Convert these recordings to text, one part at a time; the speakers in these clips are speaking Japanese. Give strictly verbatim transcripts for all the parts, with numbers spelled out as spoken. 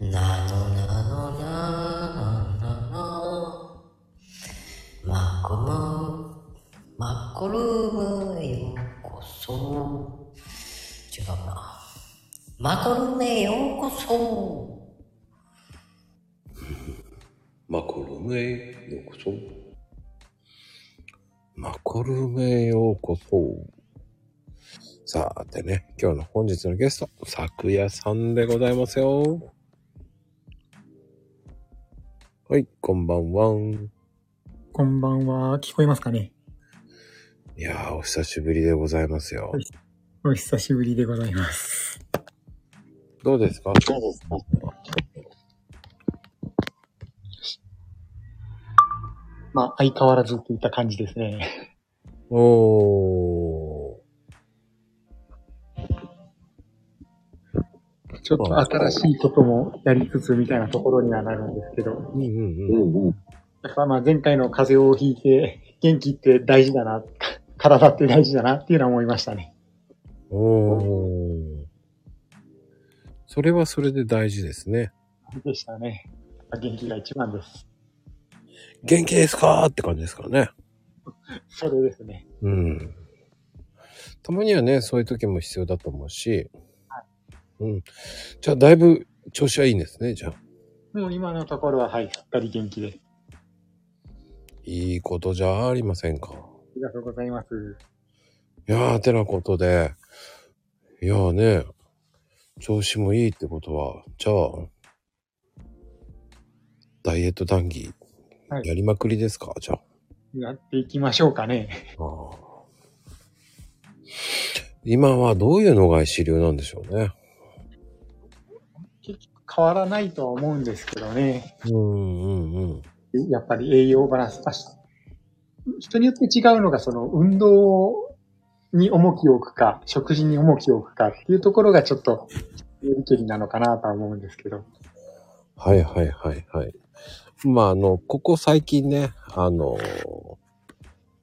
なのなのなのなのマコムマコルームへようこそ。違うな、マコルームへようこそ。マコルームへようこそ。マコルームへようこそ。さてね、今日の本日のゲスト、さくやさんでございますよ。はい、こんばんは。こんばんは、聞こえますかね。いやー、お久しぶりでございますよ。お久しぶりでございます。どうですか？どうですか？まあ、相変わらずといった感じですね。おー。ちょっと新しいこともやりつつみたいなところにはなるんですけど、うんうんうん、だからまあ前回の風邪をひいて元気って大事だな、体って大事だなっていうのは思いましたね。おー、それはそれで大事ですね。でしたね。元気が一番です。元気ですかーって感じですからね。それですね。うん。たまにはね、そういう時も必要だと思うし。うん。じゃあ、だいぶ調子はいいんですね、じゃあ。もう今のところは、はい、しっかり元気で。いいことじゃありませんか。ありがとうございます。いやー、てなことで、いやーね、調子もいいってことは、じゃあ、ダイエット談義、はい、やりまくりですか、じゃあ。やっていきましょうかね。あ、今はどういうのが主流なんでしょうね。変わらないとは思うんですけどね。うんうんうん。やっぱり栄養バランス。人によって違うのが、その運動に重きを置くか、食事に重きを置くかっていうところがちょっとよりけりなのかなとは思うんですけど。はいはいはいはい。まああの、ここ最近ね、あの、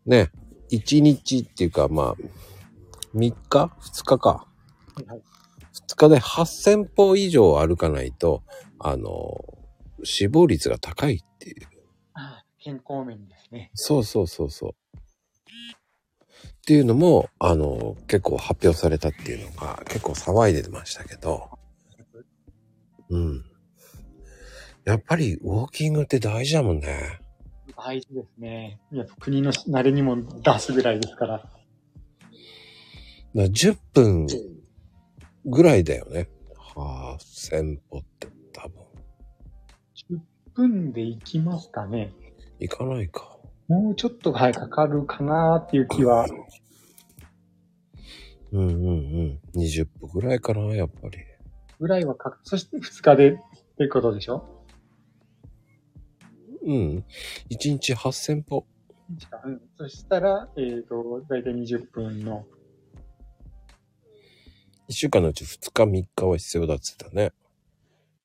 ね、いちにちっていうかまあ、みっか ?ふつかか。はいはい、ふつかではっせんぽ以上歩かないと、あの、死亡率が高いっていう。ああ、健康面ですね。そうそうそうそう。っていうのも、あの、結構発表されたっていうのが、結構騒いでましたけど。うん。やっぱりウォーキングって大事だもんね。大事ですね。いや、国の慣れにも出すぐらいですから。だからじゅっぷん、ぐらいだよね。はっせんぽって多分。じゅっぷんで行きますかね。行かないか。もうちょっとはいかかるかなーっていう気は。うんうんうん。にじゅっぷんぐらいかなやっぱり。ぐらいはかか。そしてふつかでっていうことでしょ。うん。いちにちはっせんぽ。うん。そしたらえっ、ー、とだいたいにじゅっぷんの。一週間のうち二日三日は必要だって言ったね。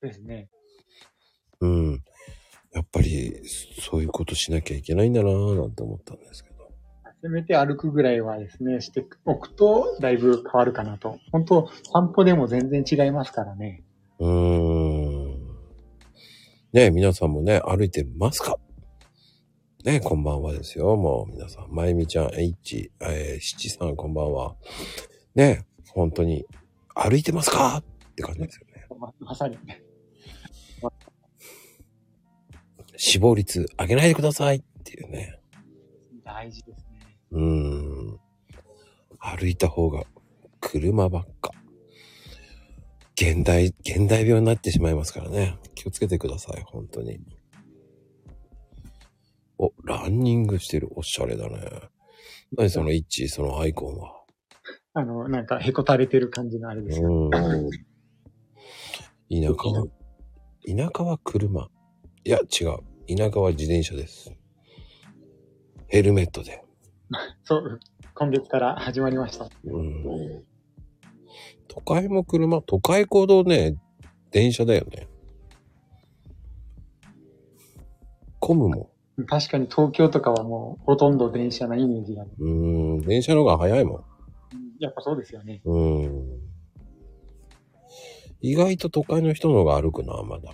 ですね。うん。やっぱり、そういうことしなきゃいけないんだなぁ、なんて思ったんですけど。せめて歩くぐらいはですね、しておくと、だいぶ変わるかなと。本当散歩でも全然違いますからね。うーん。ねえ、皆さんもね、歩いてますか？ねえ、こんばんはですよ。もう皆さん、まゆみちゃん、H、えー、七さん、こんばんは。ねえ。本当に歩いてますかって感じですよね。まさに死亡率上げないでくださいっていうね。大事ですね。うーん。歩いた方が車ばっか。現代現代病になってしまいますからね。気をつけてください本当に。お、ランニングしてる、おしゃれだね。何その位置、そのアイコンは。あの、なんか、へこたれてる感じのあれですけど。田舎は、田舎は車。いや、違う。田舎は自転車です。ヘルメットで。そう、今月から始まりました。うん。都会も車、都会行動ね、電車だよね。混むも。確かに東京とかはもう、ほとんど電車なイメージがある。うん、電車の方が早いもん。やっぱそうですよね。うん。意外と都会の人の方が歩くな、まだ。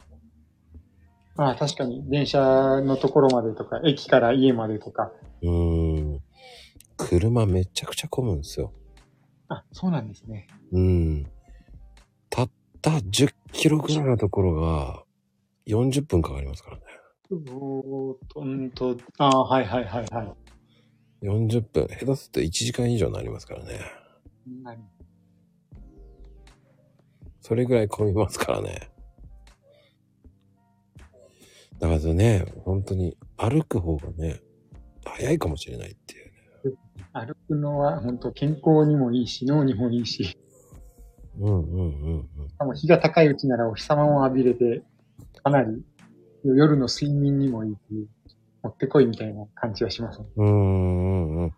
ああ、確かに。電車のところまでとか、駅から家までとか。うーん。車めちゃくちゃ混むんですよ。あ、そうなんですね。うん。たったじゅっキロぐらいのところが、よんじゅっぷんかかりますからね。おーとんと、ああ、はいはいはいはい。よんじゅっぷん。下手するといちじかん以上になりますからね。はい。それぐらい混みますからね。だからね、本当に歩く方がね、早いかもしれないっていうね。歩くのは本当健康にもいいし、脳にもいいし。うんうんうんうん。日が高いうちならお日様も浴びれて、かなり夜の睡眠にもいいっていう、もってこいみたいな感じはしますね。うんうんうん。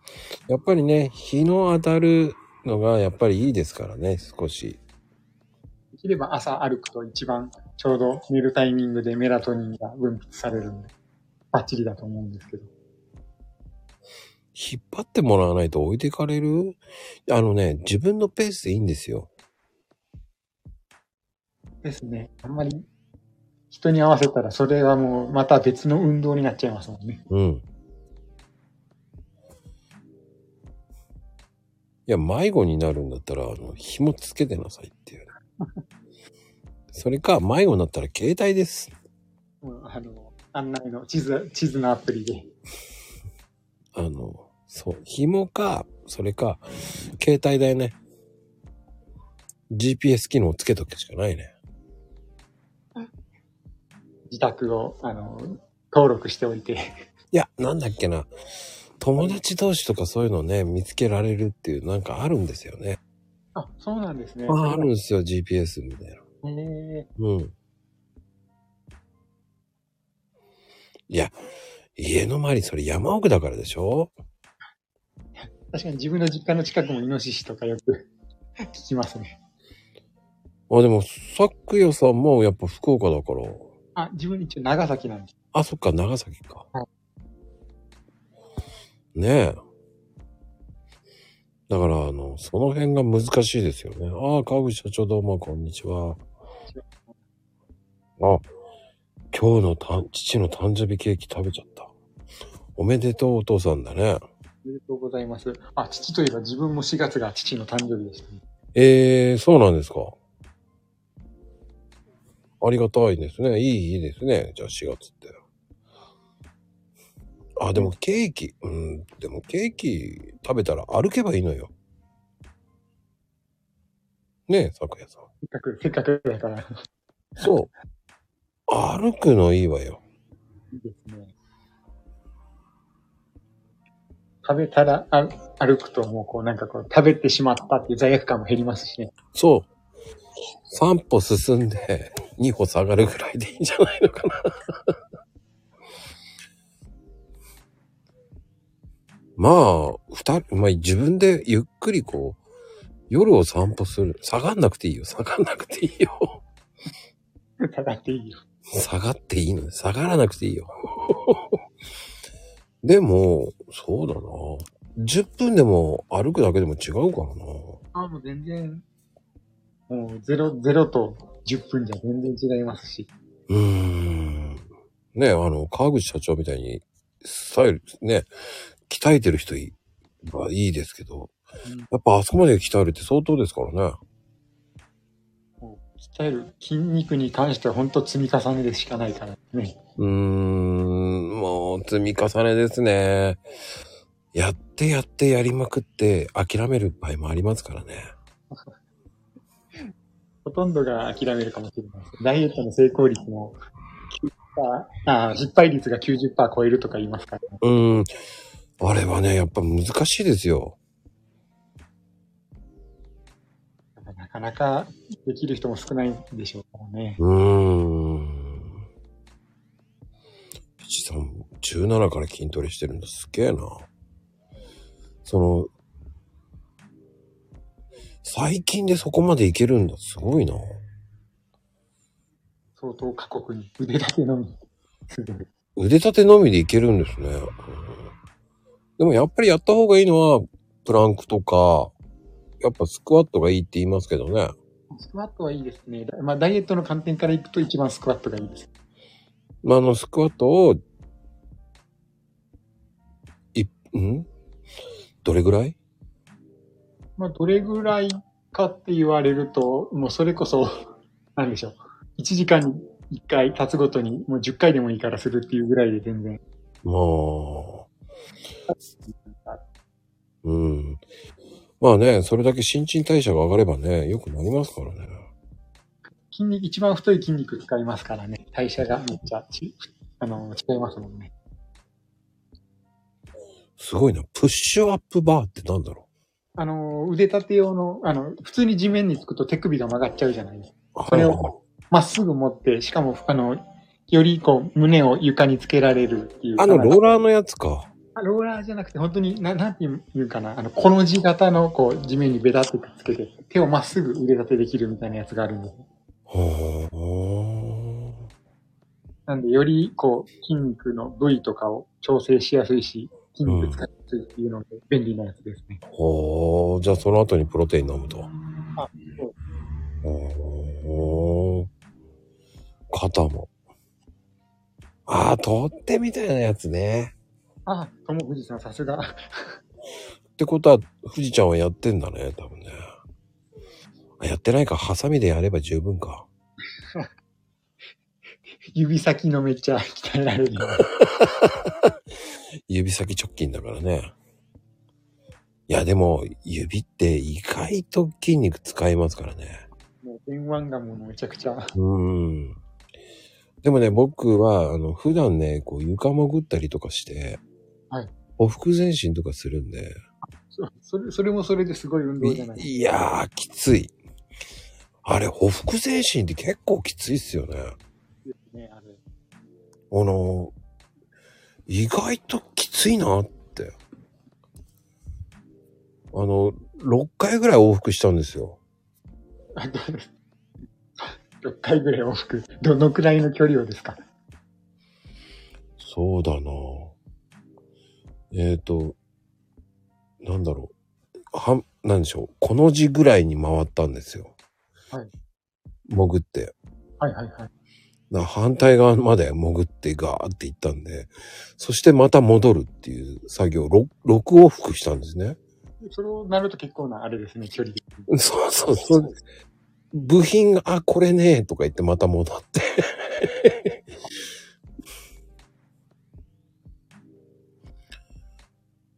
やっぱりね、日の当たるのがやっぱりいいですからね、少し。できれば朝歩くと一番ちょうど寝るタイミングでメラトニンが分泌されるんでバッチリだと思うんですけど、引っ張ってもらわないと置いていかれる。あのね、自分のペースでいいんですよ。ですね。あんまり人に合わせたらそれはもうまた別の運動になっちゃいますもんね。うん。いや、迷子になるんだったらあの紐つけてなさいっていう。それか迷子になったら携帯です。あの案内の地図地図のアプリであのそう紐か、それか携帯だよね。 ジーピーエス 機能をつけとくしかないね。自宅をあの登録しておいていや、なんだっけな、友達同士とかそういうのね、見つけられるっていうなんかあるんですよね。あ、そうなんですね。あ、あるんですよ、ジーピーエス みたいな。へえ。うん。いや、家の周り、それ山奥だからでしょ？確かに自分の実家の近くもイノシシとかよく聞きますね。あ、でも、さっくよさんもやっぱ福岡だから。あ、自分一応長崎なんです。あ、そっか、長崎か。はい。ねえ。だから、あの、その辺が難しいですよね。ああ、川口社長どうも、こんにちは。あ、今日のた父の誕生日ケーキ食べちゃった。おめでとうお父さんだね。おめでとうございます。あ、父といえば自分もしがつが父の誕生日でしたね。ええー、そうなんですか。ありがたいですね。いい、いいですね。じゃあしがつって。あ、でもケーキ、うん、でもケーキ食べたら歩けばいいのよ。ねえ、さくやさん。せっかく、せっかくだから。そう。歩くのいいわよ。いいですね。食べたらあ歩くともうこうなんかこう食べてしまったっていう罪悪感も減りますしね。そう。三歩進んで二歩下がるぐらいでいいんじゃないのかな。まあ、二人、まあ自分でゆっくりこう、夜を散歩する。下がんなくていいよ。下がんなくていいよ。下がっていいよ。下がっていいの。下がらなくていいよ。でも、そうだな。じゅっぷんでも歩くだけでも違うからな。あ、もう全然、もうゼロ、ゼロとじゅっぷんじゃ全然違いますし。うーん。ねえ、あの、川口社長みたいに、スタイル、ね、鍛えてる人はいいですけど、うん、やっぱあそこまで鍛えるって相当ですからね。鍛える筋肉に関しては本当積み重ねでしかないからね。うーん、もう積み重ねですね。やってやってやりまくって諦める場合もありますからね。ほとんどが諦めるかもしれないです。ダイエットの成功率もああ失敗率が きゅうじゅっパーセント 超えるとか言いますからね。うーん、あれはね、やっぱ難しいですよ。なかなかできる人も少ないんでしょうからね。うーん。ピチさん、じゅうななから筋トレしてるんだ。すげえな。その、最近でそこまでいけるんだ。すごいな。相当過酷に腕立てのみ。腕立てのみでいけるんですね。でもやっぱりやった方がいいのは、プランクとか、やっぱスクワットがいいって言いますけどね。スクワットはいいですね。まあ、ダイエットの観点からいくと一番スクワットがいいです。まあ、あの、スクワットを、い、ん?どれぐらい?まあ、どれぐらいかって言われると、もうそれこそ、何でしょう。いちじかんにいっかい経つごとに、もうじゅっかいでもいいからするっていうぐらいで全然。もう。うん。まあね、それだけ新陳代謝が上がればね、よくなりますからね。筋肉、一番太い筋肉使いますからね。代謝がめっちゃ、あの、違いますもんね。すごいな。プッシュアップバーってなんだろう。あの、腕立て用の、あの、普通に地面につくと手首が曲がっちゃうじゃないですか。それをまっすぐ持って、しかも、あの、よりこう、胸を床につけられるっていう。あの、ローラーのやつか。ローラーじゃなくて、本当に、な、なんていうかな、あの、この字型の、こう、地面にベタってくっつけて、手をまっすぐ腕立てできるみたいなやつがあるんです。ほー。なんで、より、こう、筋肉の部位とかを調整しやすいし、筋肉使いやすいっていうので、便利なやつですね。うん、ほー。じゃあ、その後にプロテイン飲むと。あ、そう。ほー。肩も。あー、取ってみたいなやつね。あ、とも富士さんさすが。ってことは富士ちゃんはやってんだね、多分ね。やってないか、ハサミでやれば十分か。指先のめっちゃ鍛えられる。指先直筋だからね。いやでも指って意外と筋肉使いますからね。もう電腕がもうめちゃくちゃ。うん。でもね、僕はあの普段ね、こう床潜ったりとかして。はい。お腹前進とかするんで。そ、それ、それもそれですごい運動じゃないですか。いやー、きつい。あれ、お腹前進って結構きついっすよね。ですね、あれ。あの、意外ときついなって。あの、ろっかいぐらい往復したんですよ。あ、どうです?ろっかいぐらい往復。どのくらいの距離をですか?そうだなぁ。えっと、なんだろう。は、なんでしょう。この字ぐらいに回ったんですよ。はい。潜って。はいはいはい。な、反対側まで潜ってガーって行ったんで、そしてまた戻るっていう作業、ろく、ろく往復したんですね。そうなると結構なあれですね、距離。そうそうそう。部品が、あ、これね、とか言ってまた戻って。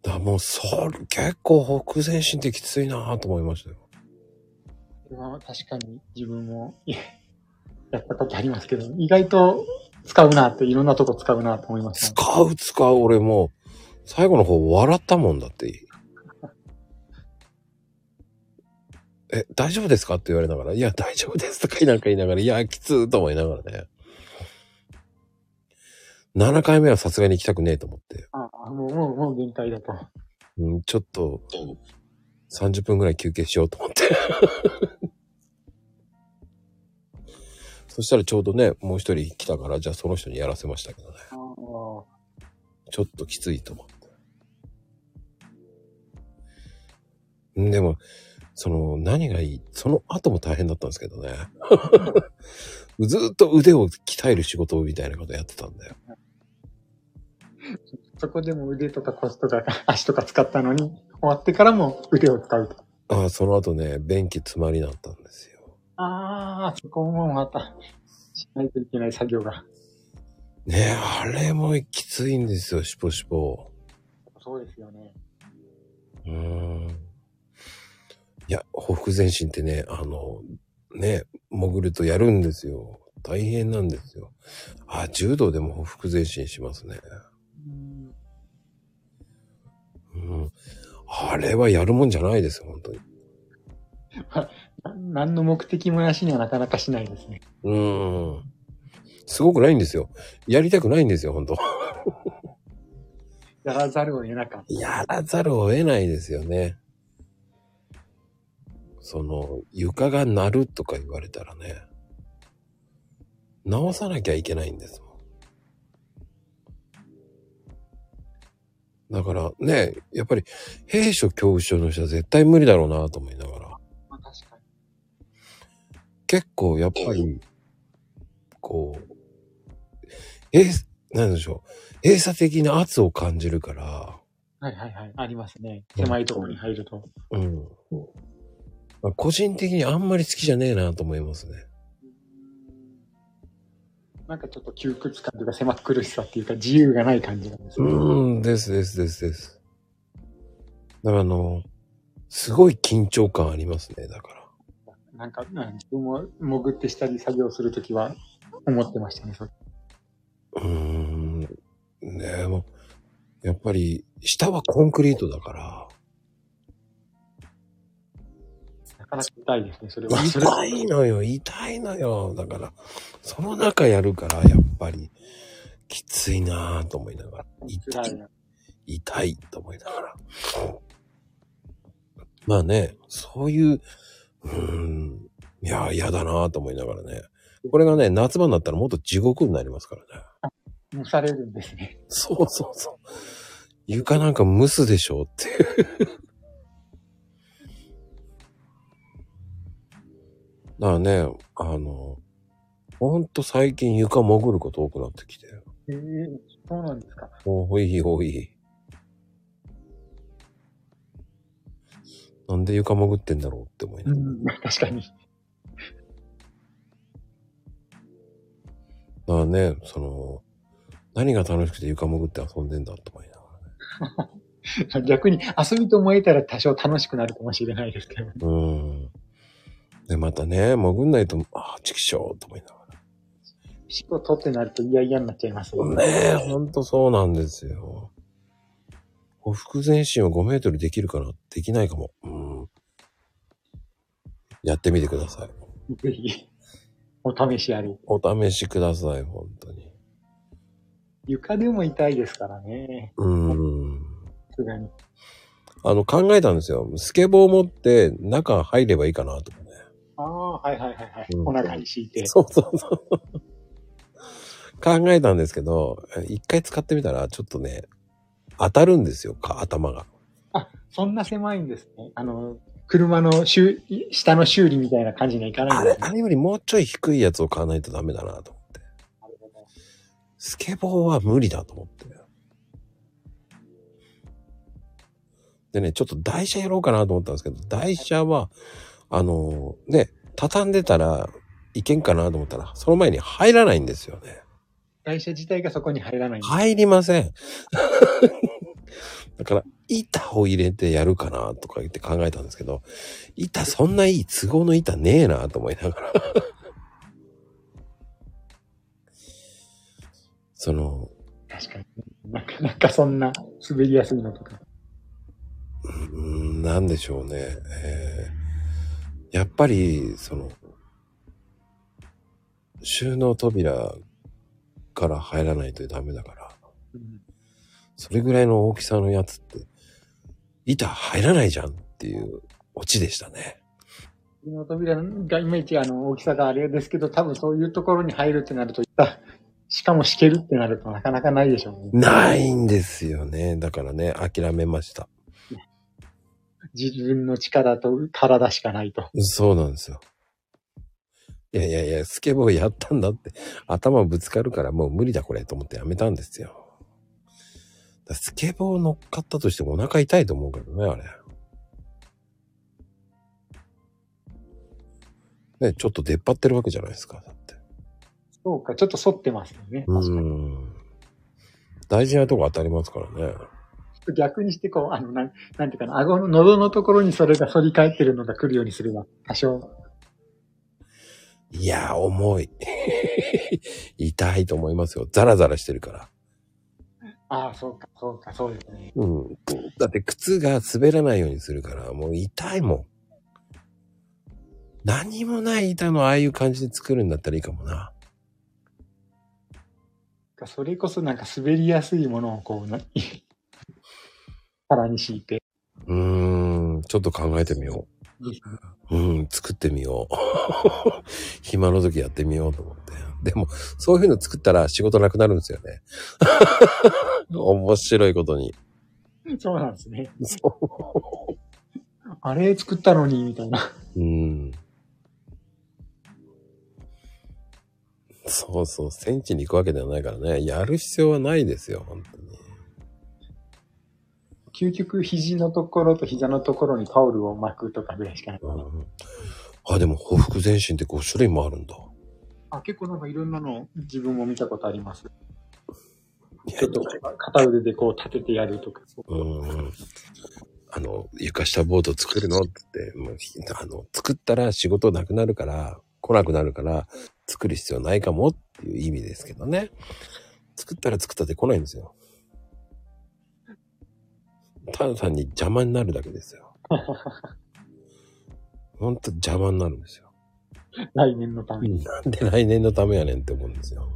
だもうそれ結構北前進ってきついなぁと思いましたよ。確かに自分もやったことありますけど、意外と使うなって、いろんなとこ使うなと思いました、ね。使う使う、俺もう最後の方笑ったもんだって。え、大丈夫ですかって言われながら、いや大丈夫ですとかなんか言いながら、いやきつーと思いながらね。ななかいめはさすがに行きたくねえと思って。ああ、もう、もう、もう限界だと。うん、ちょっと、さんじゅっぷんぐらい休憩しようと思って。そしたらちょうどね、もう一人来たから、じゃあその人にやらせましたけどね。ああ。ちょっときついと思って。でも、その、何がいい?その後も大変だったんですけどね。ずーっと腕を鍛える仕事みたいなことやってたんだよ。そこでも腕とか腰とか足とか使ったのに、終わってからも腕を使うと。ああ、その後ね、便器詰まりになったんですよ。ああ、そこもまたしないといけない作業が。ねえ、あれもきついんですよ、しぽしぽ。そうですよね。うーん。いや、ほふく前進ってね、あの、ね、潜るとやるんですよ。大変なんですよ。あ、柔道でもほふく前進しますね。うん。あれはやるもんじゃないですよ、本当に。何の目的もなしにはなかなかしないですね。うん。すごくないんですよ。やりたくないんですよ、本当。やらざるを得なかった。やらざるを得ないですよね。その、床が鳴るとか言われたらね、直さなきゃいけないんですもん。だからね、やっぱり、閉所恐怖症の人は絶対無理だろうなと思いながら。まあ確かに。結構やっぱりこうえなんでしょう閉鎖的な圧を感じるから、はいはいはいありますね、狭いところに入ると、うん、まあ、個人的にあんまり好きじゃねえなと思いますね。なんかちょっと窮屈感というか狭苦しさっていうか自由がない感じなんですね。うんですですですです。だからあのすごい緊張感ありますね。だから。なんか自分も潜って下に作業するときは思ってましたね。それうーんねえもうやっぱり下はコンクリートだから。なかなか痛いですね。それは痛いのよ痛いのよだからその中やるからやっぱりきついなぁと思いながら痛い痛いと思いながらまあねそういううーんいや嫌だなぁと思いながらね、これがね夏場になったらもっと地獄になりますからね。あ、蒸されるんですね。そうそうそう床なんか蒸すでしょうっていうだからね、あの、ほんと最近床潜ること多くなってきて。ええー、そうなんですか。多い多い。なんで床潜ってんだろうって思いながら。うん、確かに。だからね、その、何が楽しくて床潜って遊んでんだって思いながらね。逆に遊びと思えたら多少楽しくなるかもしれないですけど。うん。でまたね潜んないとああちくしょうと思いながら仕事ってなると嫌々になっちゃいますよね。ねえほんとそうなんですよ。ほふ前進をごメートルできるかなできないかも、うん、やってみてください。ぜひお試しありお試しください。本当に床でも痛いですからね。うーんさすがにあの考えたんですよ。スケボー持って中入ればいいかなと思って。ああ、はいはいはいはい。うん、お腹に敷いて。そうそうそう。考えたんですけど、一回使ってみたら、ちょっとね、当たるんですよ、か、頭が。あ、そんな狭いんですね。あの、車の修下の修理みたいな感じにはいかないんです、ね、あれ、あれよりもうちょい低いやつを買わないとダメだなと思って。なるほど。スケボーは無理だと思って。でね、ちょっと台車やろうかなと思ったんですけど、台車は、あのー、ね、畳んでたらいけんかなと思ったら、その前に入らないんですよね。台車自体がそこに入らないんです。入りません。だから、板を入れてやるかなとか言って考えたんですけど、板そんないい都合の板ねえなと思いながら。その、確かになかなかそんな滑りやすいのとか。うーん、なんでしょうね。えーやっぱり、その、収納扉から入らないとダメだから、うん、それぐらいの大きさのやつって、板入らないじゃんっていうオチでしたね。収納扉がいまいちあの大きさがあれですけど、多分そういうところに入るってなると、板、しかも敷けるってなるとなかなかないでしょうね。ないんですよね。だからね、諦めました。自分の力と体しかないと。そうなんですよ。いやいやいや、スケボーやったんだって、頭ぶつかるからもう無理だこれと思ってやめたんですよ。だスケボー乗っかったとしてもお腹痛いと思うけどね、あれ。ね、ちょっと出っ張ってるわけじゃないですか、だって。そうか、ちょっと反ってますよね。うん。大事なとこ当たりますからね。逆にしてこう、あの、なん、なんていうかな、顎の、喉のところにそれが反り返ってるのが来るようにすれば、多少。いやー、重い。痛いと思いますよ。ザラザラしてるから。ああ、そうか、そうか、そうですね。うん。だって靴が滑らないようにするから、もう痛いもん。何もない板のああいう感じで作るんだったらいいかもな。それこそなんか滑りやすいものをこう、腹に敷いて、うーん、ちょっと考えてみよう。うん、作ってみよう。暇の時やってみようと思って。でもそういうの作ったら仕事なくなるんですよね。面白いことに。そうなんですね。そうあれ作ったのにみたいな。うん。そうそう、戦地に行くわけではないからね。やる必要はないですよ、本当に。究極、肘のところと膝のところにタオルを巻くとかぐらいしかない。うん、あ、でも、匍匐前進ってごしゅるいもあるんだ。あ、結構なんかいろんなの自分も見たことあります。ちょっと片腕でこう立ててやるとか。うん。あの、床下ボード作るのって、もうあの作ったら仕事なくなるから、来なくなるから、作る必要ないかもっていう意味ですけどね。作ったら作ったって来ないんですよ。ただ単に邪魔になるだけですよ。ほんと邪魔になるんですよ。来年のために。なんで来年のためやねんって思うんですよ。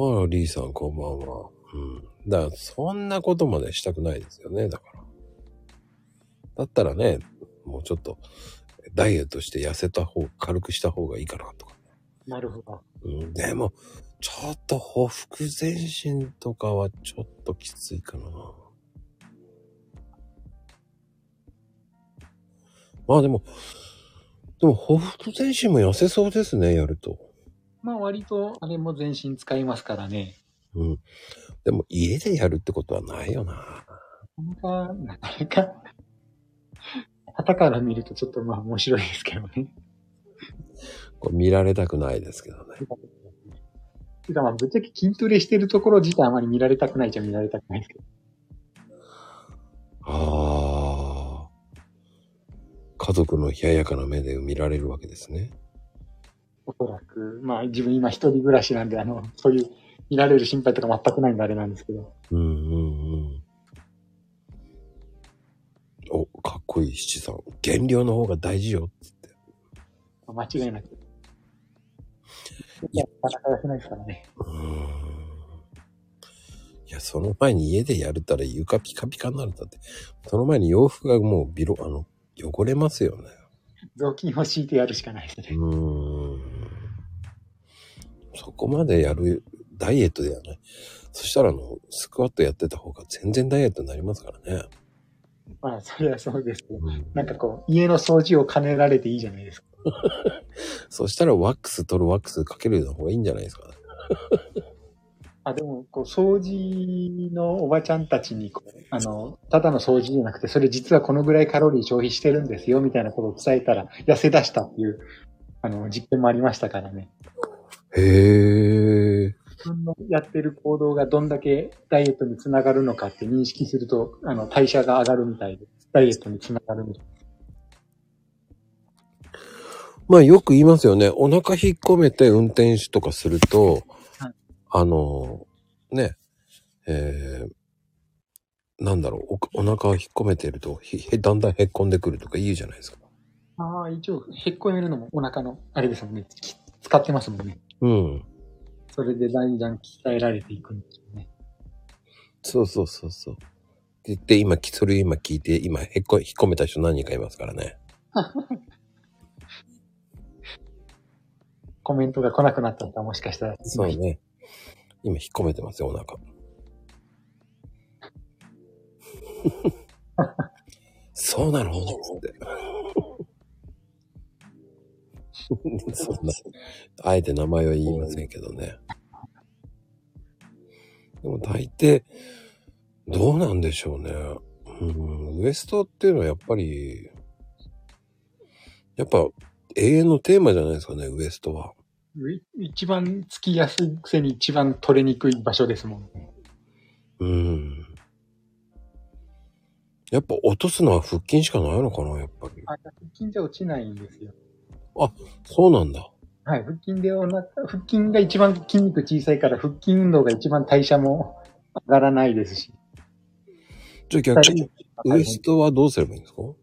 あら、リーさんこんばんは。うん。だから、そんなことまでしたくないですよね、だから。だったらね、もうちょっと、ダイエットして痩せた方、軽くした方がいいかなとか。なるほど。うん、でも、ちょっと匍匐前進とかはちょっときついかな。まあでも、でも匍匐前進も痩せそうですね、やると。まあ割とあれも全身使いますからね。うん。でも家でやるってことはないよな。なんか、なかなか、旗から見るとちょっとまあ面白いですけどね。これ見られたくないですけどね。てかまあぶっちゃけ筋トレしてるところ自体あまり見られたくないじゃ見られたくないですけど。ああ。家族の冷ややかな目で見られるわけですね。おそらく、まあ自分今一人暮らしなんで、あの、そういう見られる心配とか全くないんであれなんですけど。うんうんうん。お、かっこいい七さん。減量の方が大事よって言って。間違いなく。いや、なかなか痩せないですからね。うん。いや、その前に家でやるたら床ピカピカになるんだって。その前に洋服がもうビロ、あの、汚れますよね。雑巾を敷いてやるしかないですね。うーん。そこまでやる、ダイエットではない。そしたら、あの、スクワットやってた方が全然ダイエットになりますからね。まあ、それはそうですけど、うん、なんかこう、家の掃除を兼ねられていいじゃないですか。そしたら、ワックス取るワックスかけるの方がいいんじゃないですか、ね。あ、でも、こう、掃除のおばちゃんたちにこう、あの、ただの掃除じゃなくて、それ実はこのぐらいカロリー消費してるんですよ、みたいなことを伝えたら、痩せ出したっていう、あの、実験もありましたからね。へー。自分のやってる行動がどんだけダイエットにつながるのかって認識すると、あの、代謝が上がるみたいで、ダイエットにつながるみたいな。まあ、よく言いますよね。お腹引っ込めて運転手とかすると、はい、あの、ね、えー、なんだろう、お、お腹を引っ込めてると、ひ、だんだんへっこんでくるとか言うじゃないですか。ああ、一応、へっこめるのもお腹の、あれですもんね。使ってますもんね。うん。それでだんだん鍛えられていくんですよね。そうそうそうそう。で、で今、それ今聞いて、今、へっこ、引っ込めた人何人かいますからね。コメントが来なくなったんだ、もしかしたら。そうね。今、引っ込めてますよ、お腹。そうなのってそんなあえて名前は言いませんけどね。でも大抵どうなんでしょうね、うん、ウエストっていうのはやっぱりやっぱ永遠のテーマじゃないですかね。ウエストは一番つきやすいくせに一番取れにくい場所ですもん。うん、やっぱ落とすのは腹筋しかないのかな、やっぱり。あ、腹筋じゃ落ちないんですよ。あ、そうなんだ。はい、腹筋でお腹、腹筋が一番筋肉小さいから腹筋運動が一番代謝も上がらないですし。じゃあ逆にウエストはどうすればいいんですか？も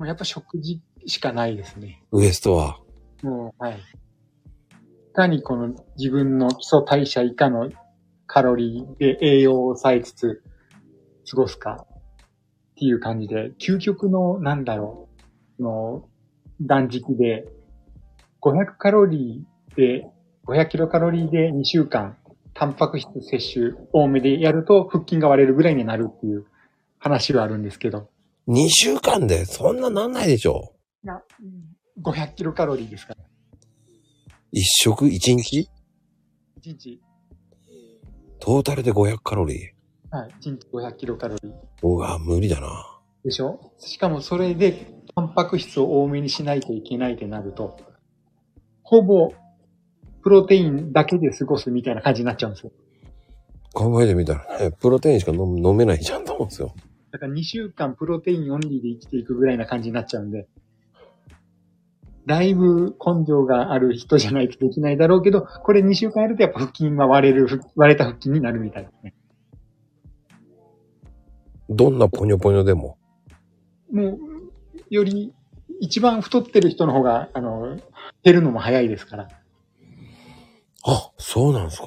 うやっぱ食事しかないですね。ウエストは。もう、はい。いかにこの自分の基礎代謝以下のカロリーで栄養を抑えつつ過ごすか。っていう感じで、究極の、なんだろう、の、断食で、ごひゃくカロリーで、ごひゃくキロカロリーでにしゅうかん、タンパク質摂取多めでやると、腹筋が割れるぐらいになるっていう話はあるんですけど。にしゅうかんでそんななんないでしょ。いや、ごひゃくキロカロリーですから。一食一日一日。トータルでごひゃくカロリー。はい、一日ごひゃくキロカロリー。うわ、無理だな。でしょ？しかもそれで、タンパク質を多めにしないといけないってなると、ほぼ、プロテインだけで過ごすみたいな感じになっちゃうんですよ。考えてみたらね、プロテインしか 飲, 飲めないじゃんと思うんですよ。だからにしゅうかんプロテインオンリーで生きていくぐらいな感じになっちゃうんで、だいぶ根性がある人じゃないとできないだろうけど、これにしゅうかんやるとやっぱ腹筋は割れる、割れた腹筋になるみたいですね。どんなポニョポニョでも。もう、より一番太ってる人の方が、あの、減るのも早いですから。あ、そうなんですか。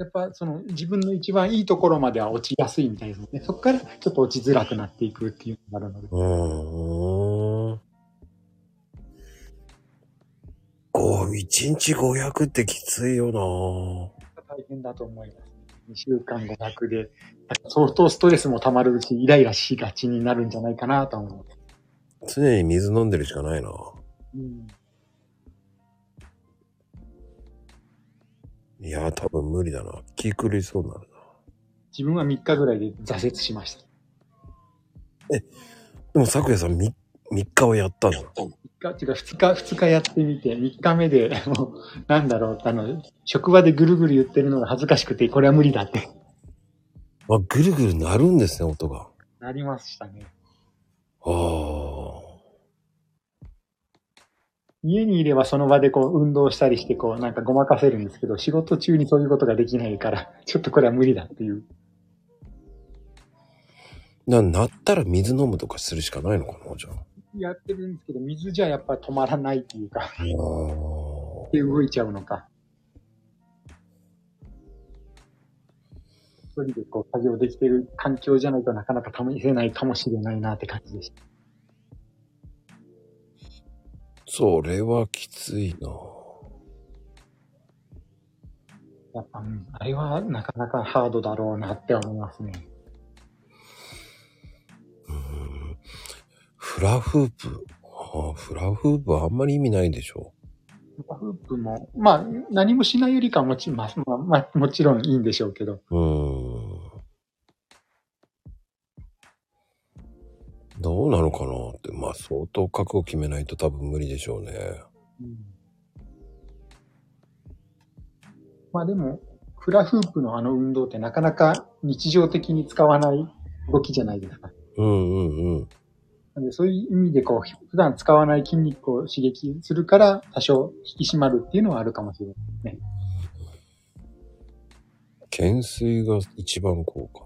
やっぱその自分の一番いいところまでは落ちやすいみたいですね。そこからちょっと落ちづらくなっていくっていうのがあるので。うーん。お、一日ごひゃくってきついよな。大変だと思います。にしゅうかんごひゃくで相当ストレスも溜まるし、イライラしがちになるんじゃないかなと思う。常に水飲んでるしかないな。うん。いやー、多分無理だな。気狂いそうになるな。自分はみっかぐらいで挫折しました。え、でも咲夜さん 3, みっかはやったの？みっか、違う、ふつか、ふつかやってみて、みっかめで、もう、なんだろう、あの、職場でぐるぐる言ってるのが恥ずかしくて、これは無理だって。あ、ぐるぐるなるんですね、音が。なりましたね。ああ。家にいればその場でこう運動したりしてこうなんかごまかせるんですけど、仕事中にそういうことができないから、ちょっとこれは無理だっていう。な、なったら水飲むとかするしかないのかな、じゃあ。やってるんですけど、水じゃやっぱ止まらないっていうか。ああ。で動いちゃうのか。一人でこう作業できてる環境じゃないとなかなか試せないかもしれないなって感じでした。それはきついな。やっぱ、あれはなかなかハードだろうなって思いますね。うーん。フラフープ。ああ、フラフープはあんまり意味ないでしょう。フラフープも、まあ、何もしないよりかはもち、まあまあ、もちろんいいんでしょうけど。うーん。どうなのかなって。まあ相当覚悟決めないと多分無理でしょうね、うん、まあでもフラフープのあの運動ってなかなか日常的に使わない動きじゃないですか。うんうんうん。なんでそういう意味でこう普段使わない筋肉を刺激するから多少引き締まるっていうのはあるかもしれないですね。懸垂が一番効果。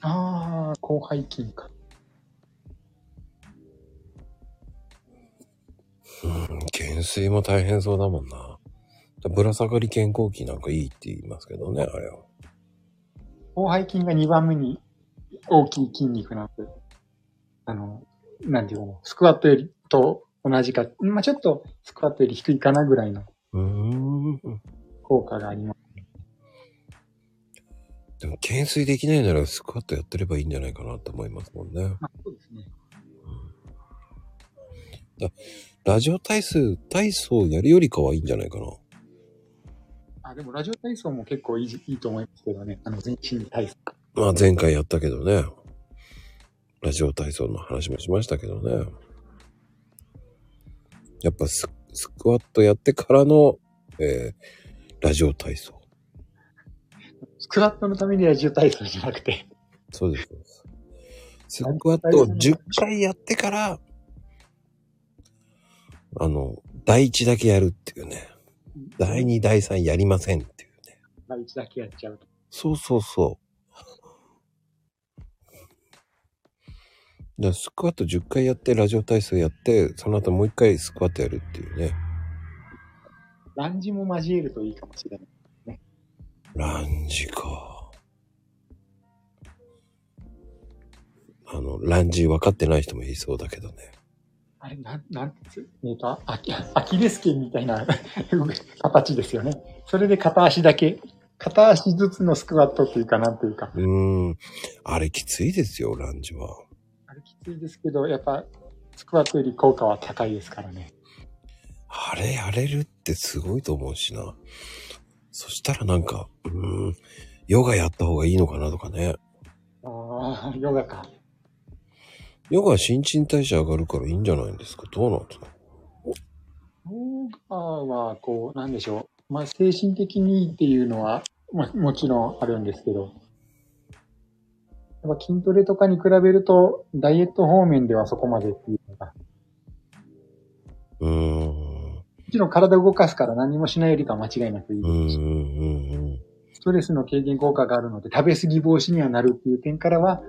ああ、広背筋か。うん、懸垂も大変そうだもんな。ぶら下がり健康器なんかいいって言いますけどね、あれは。広背筋がにばんめに大きい筋肉なんで、あの、なんていうの、スクワットよりと同じか、まあ、ちょっとスクワットより低いかなぐらいの効果があります。でも懸垂できないならスクワットやってればいいんじゃないかなと思いますもんね。あ、そうですね。うん、だラジオ体操、体操をやるよりかはいいんじゃないかな。あ、でもラジオ体操も結構いい、いいと思いますけどね。あの全身体操。まあ前回やったけどね。ラジオ体操の話もしましたけどね。やっぱ ス, スクワットやってからの、えー、ラジオ体操。スクワットのためにラジオ体操じゃなくて。そうです。スクワットをじゅっかいやってから、あの、だいいちだけやるっていうね。だいに、だいさんやりませんっていうね。だいいちだけやっちゃう。そうそうそう。じゃあスクワットじゅっかいやって、ラジオ体操やって、その後もういっかいスクワットやるっていうね。ランジも交えるといいかもしれない。ランジか。あの、ランジ分かってない人もいそうだけどね。あれ、なん、なんつ、えっと、アキ、アキレス腱みたいな形ですよね。それで片足だけ、片足ずつのスクワットっていうかなんていうか。うーん。あれきついですよ、ランジは。あれきついですけど、やっぱ、スクワットより効果は高いですからね。あれやれるってすごいと思うしな。そしたらなんか、うーん、ヨガやった方がいいのかなとかね。ああ、ヨガか。ヨガは新陳代謝上がるからいいんじゃないんですか。どうなんですか。ヨガはこう、なんでしょう。まあ、精神的にっていうのは、ま、もちろんあるんですけど。やっぱ筋トレとかに比べると、ダイエット方面ではそこまでっていうのが。うーん。もちろん体を動かすから何もしないよりかは間違いなくいいですし。うんうんうんうん。ストレスの軽減効果があるので、食べ過ぎ防止にはなるっていう点からは、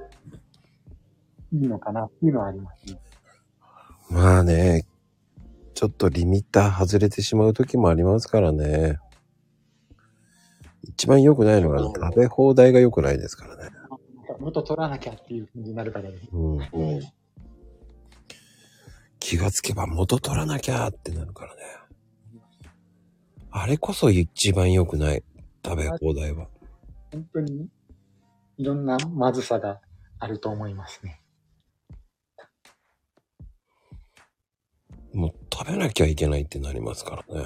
いいのかなっていうのはありますね。まあね、ちょっとリミッター外れてしまう時もありますからね。一番良くないのが、ね、食べ放題が良くないですからね。元取らなきゃっていう風になるからね、うんうん、気がつけば元取らなきゃってなるからね。あれこそ一番良くない食べ放題は本当にいろんなまずさがあると思いますね。もう食べなきゃいけないってなりますからね。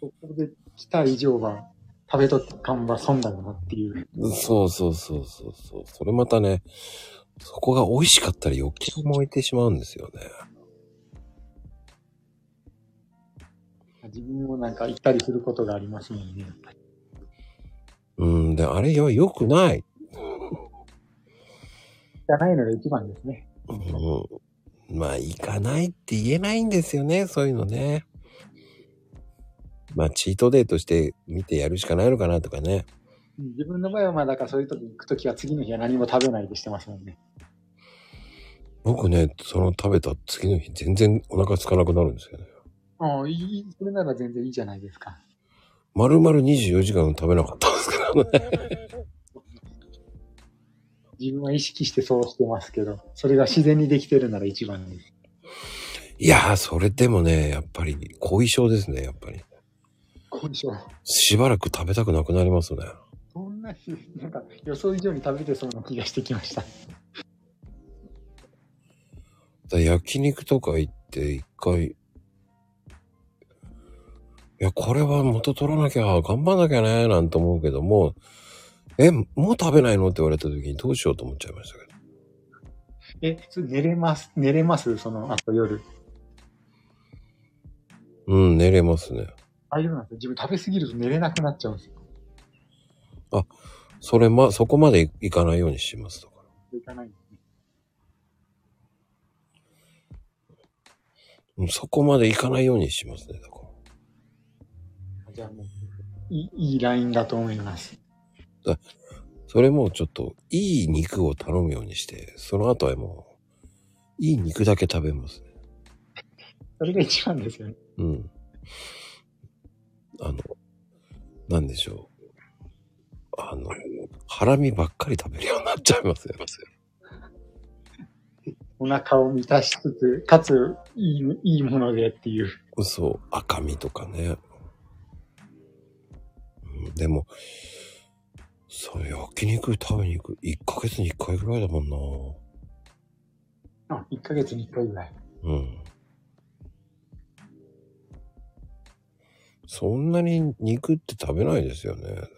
ここで来た以上は食べとった感は損だなっていう。そうそうそうそうそう。それまたね、そこが美味しかったら余計燃えてしまうんですよね。自分もなんか行ったりすることがありますもんね。うんで、あれは良くない。行かないのが一番ですね。うん、まあ行かないって言えないんですよね、そういうのね。まあ、チートデーとして見てやるしかないのかなとかね。自分の場合はまあだからそういう時行く時は次の日は何も食べないでしてますもんね。僕ね、その食べた次の日全然お腹空かなくなるんですよね。ああ、いい、それなら全然いいじゃないですか。まるまるにじゅうよじかん食べなかったんですけどね。自分は意識してそうしてますけど、それが自然にできてるなら一番です。いやー、それでもね、やっぱり後遺症ですね、やっぱり。しばらく食べたくなくなりますね。そんなになんか予想以上に食べてそうな気がしてきました。だ焼肉とか行って一回、いやこれは元取らなきゃ頑張んなきゃねなんて思うけども、えもう食べないのって言われた時にどうしようと思っちゃいましたけど。え寝れます寝れますその後夜。うん寝れますね。ああいうのなんて自分食べ過ぎると寝れなくなっちゃうんですよ。あ、それま、そこまでいかないようにしますとか。いかないんですね。そこまでいかないようにしますね、だから。じゃあもう、いい、いいラインだと思います。だそれもちょっと、いい肉を頼むようにして、その後はもう、いい肉だけ食べますね。それが一番ですよね。うん。あの、なんでしょう。あの、ハラミばっかり食べるようになっちゃいますよ。お腹を満たしつつ、かつ、いい、いいものでっていう。そう、赤身とかね。うん、でも、それ焼肉食べに行く。いっかげつにいっかいぐらいだもんな。あ、いっかげつにいっかいぐらい。うん。そんなに肉って食べないですよね。なんか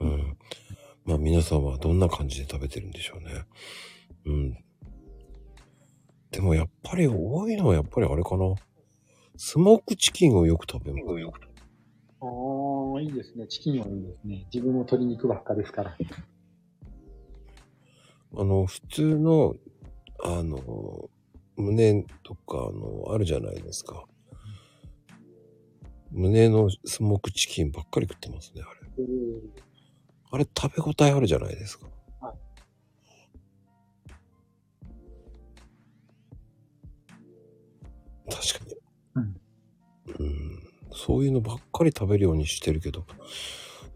うん。まあ皆さんはどんな感じで食べてるんでしょうね。うん。でもやっぱり多いのはやっぱりあれかな。スモークチキンをよく食べます。ああ、いいですね。チキンはいいですね。自分も鶏肉ばっかですから。あの、普通の、あの、胸とかのあるじゃないですか。胸のスモークチキンばっかり食ってますね、あれ。あれ食べ応えあるじゃないですか。はい、確かに、うん。うん。そういうのばっかり食べるようにしてるけど、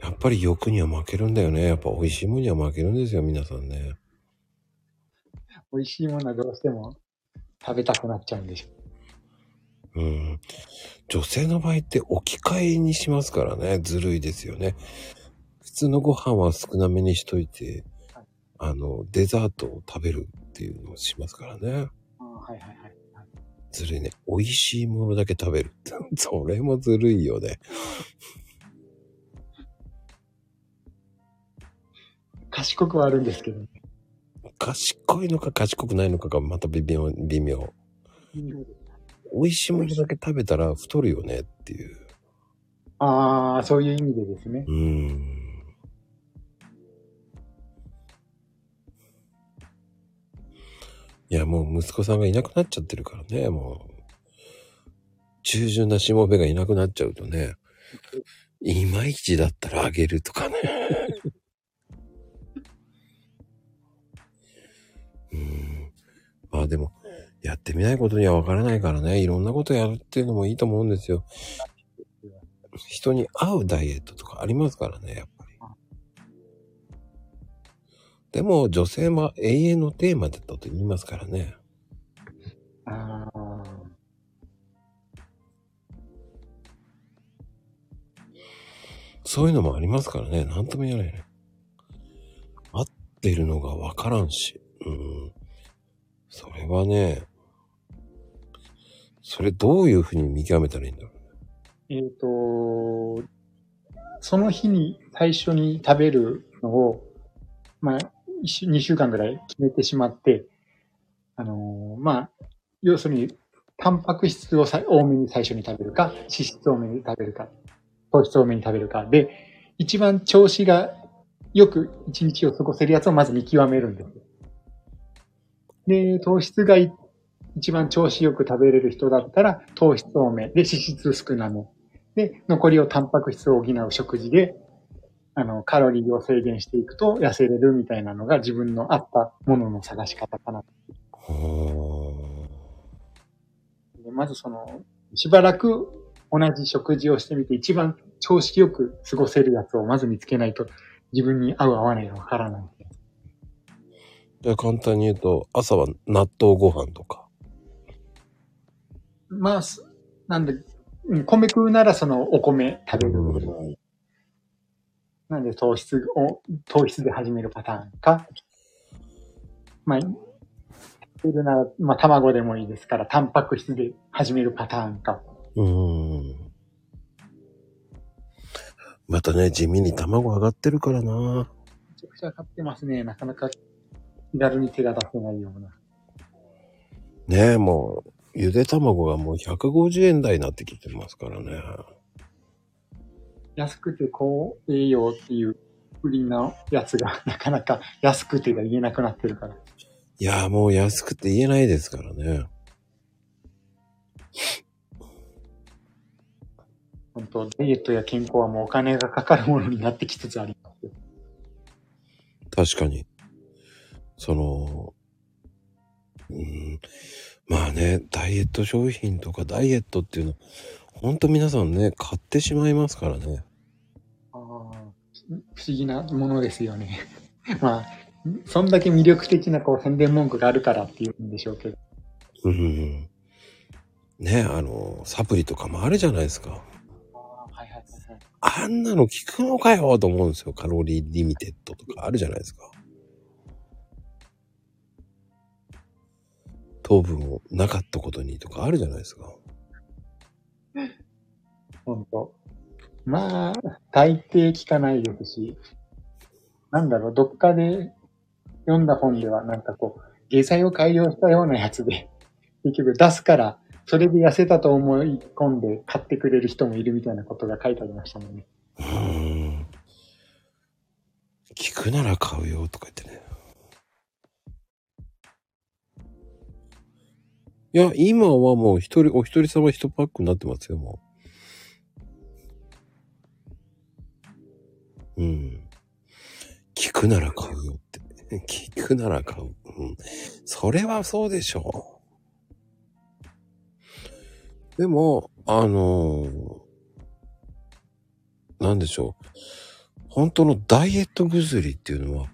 やっぱり欲には負けるんだよね。やっぱ美味しいものには負けるんですよ、皆さんね。美味しいものはどうしても。食べたくなっちゃうんでしょ。うん。女性の場合って置き換えにしますからね。ずるいですよね。普通のご飯は少なめにしといて、あのデザートを食べるっていうのをしますからね。あ、はいはいはい、はい、ずるいね。美味しいものだけ食べるそれもずるいよね賢くはあるんですけど、賢いのか賢くないのかがまた微妙微妙、うん、美味しいものだけ食べたら太るよねっていう、ああそういう意味でですね。うん、いやもう息子さんがいなくなっちゃってるからね、もう従順なしもべがいなくなっちゃうとね、いまいちだったらあげるとかねうーん、まあでもやってみないことにはわからないからね、いろんなことやるっていうのもいいと思うんですよ。人に合うダイエットとかありますからね、やっぱり。でも女性は永遠のテーマだったと言いますからね。ああ。そういうのもありますからね、なんとも言えないね。合ってるのがわからんし、うん。それはね、それどういうふうに見極めたらいいんだろう。えっと、その日に最初に食べるのを、まあ、にしゅうかんぐらい決めてしまって、あのー、まあ、要するに、タンパク質を多めに最初に食べるか、脂質多めに食べるか、糖質多めに食べるかで、一番調子がよく一日を過ごせるやつをまず見極めるんです。で、糖質が一番調子よく食べれる人だったら、糖質多めで脂質少なめ。で、残りをタンパク質を補う食事で、あの、カロリーを制限していくと痩せれるみたいなのが自分の合ったものの探し方かな。で、まずその、しばらく同じ食事をしてみて、一番調子よく過ごせるやつをまず見つけないと、自分に合う合わないがわからない。じゃあ簡単に言うと、朝は納豆ご飯とか。まあ、なんで、米食うならそのお米食べるぐらい。なんで糖質を、糖質で始めるパターンか。まあ、食べるなら、まあ卵でもいいですから、タンパク質で始めるパターンか。うーん。またね、地味に卵上がってるからな。めちゃくちゃ上がってますね。なかなか気軽に手が出せないような。ねえ、もう。ゆで卵がもうひゃくごじゅうえん台になってきてますからね。安くて高栄養っていう不利なやつがなかなか安くてが言えなくなってるから。いやーもう安くて言えないですからね。本当ダイエットや健康はもうお金がかかるものになってきつつありますよ。確かに。その、うーん。まあね、ダイエット商品とかダイエットっていうのはほんと皆さんね買ってしまいますからね。ああ、不思議なものですよねまあそんだけ魅力的なこう宣伝文句があるからっていうんでしょうけど、うん、ね、あのサプリとかもあるじゃないですか。あ、はいはいはい、あんなの効くのかよと思うんですよ。カロリーリミテッドとかあるじゃないですか。糖分をなかったことにとかあるじゃないですか。ほんと。まあ、大抵聞かないですし、なんだろう、どっかで読んだ本ではなんかこう、下剤を改良したようなやつで、結局出すから、それで痩せたと思い込んで買ってくれる人もいるみたいなことが書いてありましたもんね。うーん。聞くなら買うよとか言ってね。いや、今はもう一人、お一人様一パックになってますよ、もう。うん。聞くなら買うよって。聞くなら買う。うん。それはそうでしょう。でも、あのー、なんでしょう。本当のダイエット薬っていうのは、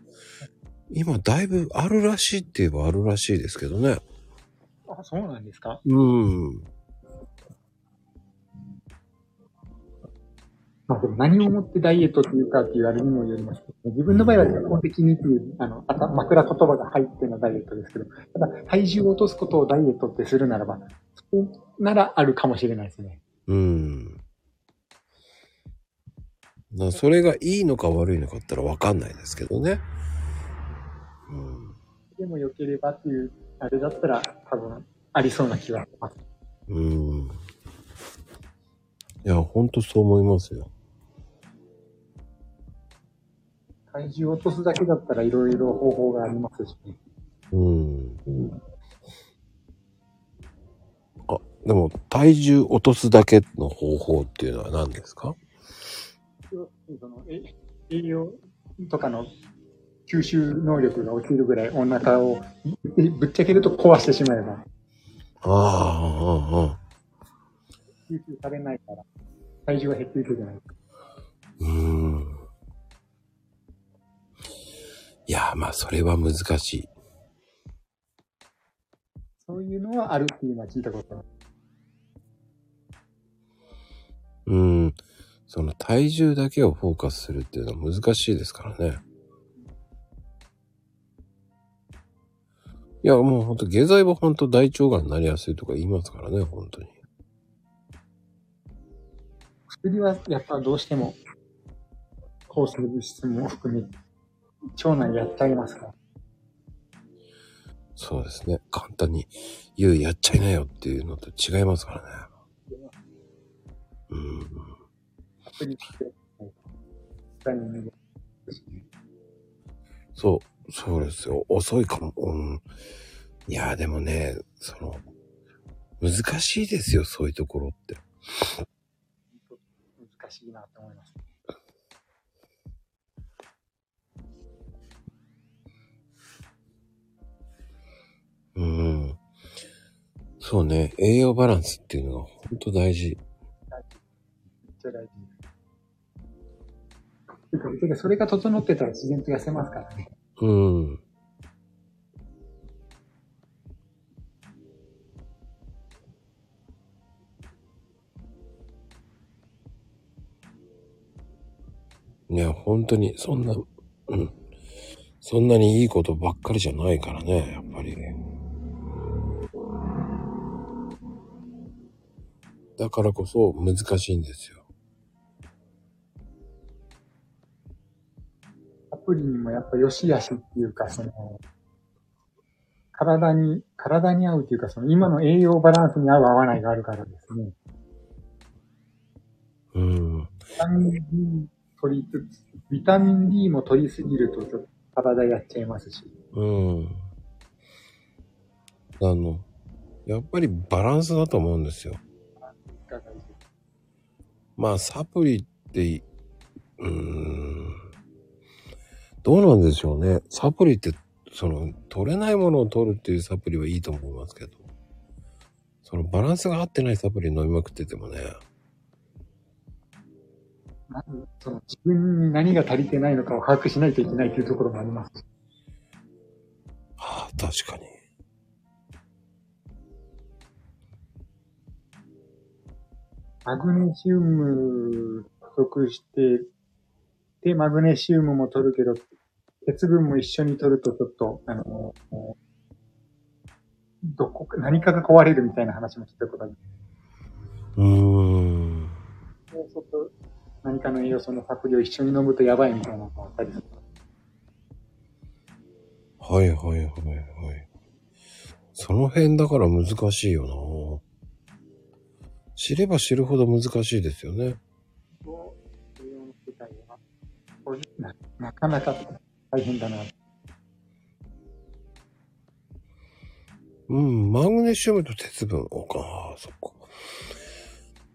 今だいぶあるらしいって言えばあるらしいですけどね。あ、そうなんですか。うん。まあ、でも何をもってダイエットというかって言われるにもよりますけど、自分の場合は基本的にっていう、あの、枕言葉が入ってのダイエットですけど、ただ体重を落とすことをダイエットってするならば、そこならあるかもしれないですね。うん。それがいいのか悪いのかって言ったら分かんないですけどね。うん。でも良ければっていう、あれだったら多分ありそうな気はします。うん。いや、ほんとそう思いますよ。体重を落とすだけだったらいろいろ方法がありますしね。うん。うん、あ、でも体重落とすだけの方法っていうのは何ですか？その栄養とかの吸収能力が落ちるぐらいお腹をぶっちゃけると壊してしまえば。ああ、ああ。吸収されないから体重が減っていくじゃないですか。うーん。いや、まあそれは難しい。そういうのはあるっていうのは聞いたことある。うーん。その体重だけをフォーカスするっていうのは難しいですからね。いや、もうほんと下剤はほんと大腸がんになりやすいとか言いますからね、ほんとに。薬はやっぱどうしても抗生物質も含め腸内やっちゃいますから。そうですね。簡単に言うやっちゃいなよっていうのと違いますからね。うん、そう、そうですよ。遅いかも。うん、いや、でもね、その、難しいですよ、そういうところって。難しいなと思います。うん。そうね、栄養バランスっていうのが本当大事。めっちゃ大事。それが整ってたら自然と痩せますからね。うん。いや、本当に、そんな、うん。そんなにいいことばっかりじゃないからね、やっぱり。だからこそ難しいんですよ。アプリにもやっぱ良し悪しっていうか、その体に体に合うっていうか、その今の栄養バランスに合う合わないがあるからですね。うん。ビタミン D 取りつつビタミン D も取りすぎるとちょっと体やっちゃいますし。うん。あのやっぱりバランスだと思うんですよ。まあサプリってうーんどうなんでしょうね。サプリって、その、取れないものを取るっていうサプリはいいと思いますけど、そのバランスが合ってないサプリ飲みまくっててもね。まず、その自分に何が足りてないのかを把握しないといけないっていうところもあります。はあ、確かに。マグネシウム不足して、で、マグネシウムも取るけど、鉄分も一緒に取るとちょっと、あの、どこか、何かが壊れるみたいな話も聞いたことある。うーん。もうちょっと、何かの栄養素のサプリを一緒に飲むとやばいみたいなのがあったりする。はいはいはいはい。その辺だから難しいよな。知れば知るほど難しいですよね。な, なかなか大変だな。うん、マグネシウムと鉄分。おか、そっか。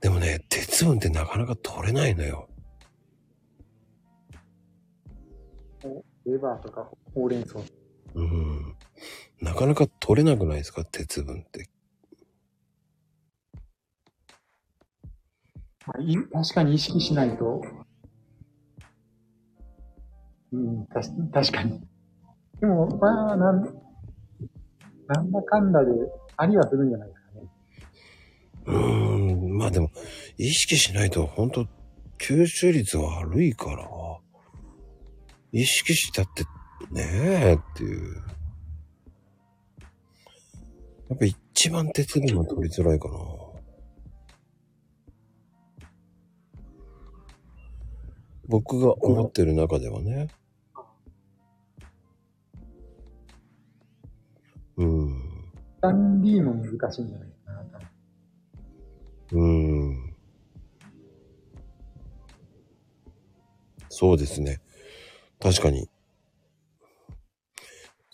でもね、鉄分ってなかなか取れないのよ。レバーとかほうれん草。うん。なかなか取れなくないですか、鉄分って。まあ、い確かに意識しないと。うん、たし確かに。でも、まあ、なん、なんだかんだで、ありはするんじゃないですかね。うーん、まあでも、意識しないと、本当吸収率悪いから意識したってねえっていう。やっぱ一番鉄分が取りづらいかな。僕が思ってる中ではね。うん。ビタミン D も難しいんじゃないかな。うん。そうですね。確かに。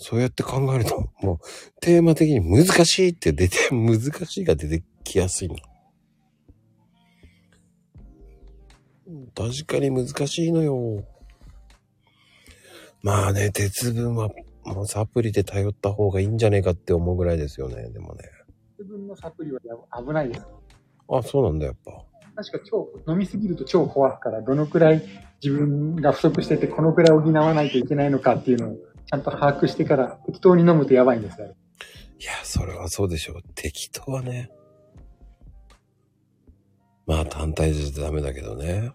そうやって考えると、もう、テーマ的に難しいって出て、難しいが出てきやすいの。確かに難しいのよ。まあね、鉄分は、もうサプリで頼った方がいいんじゃねえかって思うぐらいですよね、でもね。鉄分のサプリは危ないです。あ、そうなんだ、やっぱ。確か超、飲みすぎると超怖いから、どのくらい自分が不足してて、このくらい補わないといけないのかっていうのを、ちゃんと把握してから適当に飲むとやばいんですよ。いや、それはそうでしょう。適当はね。まあ単体じゃダメだけどね。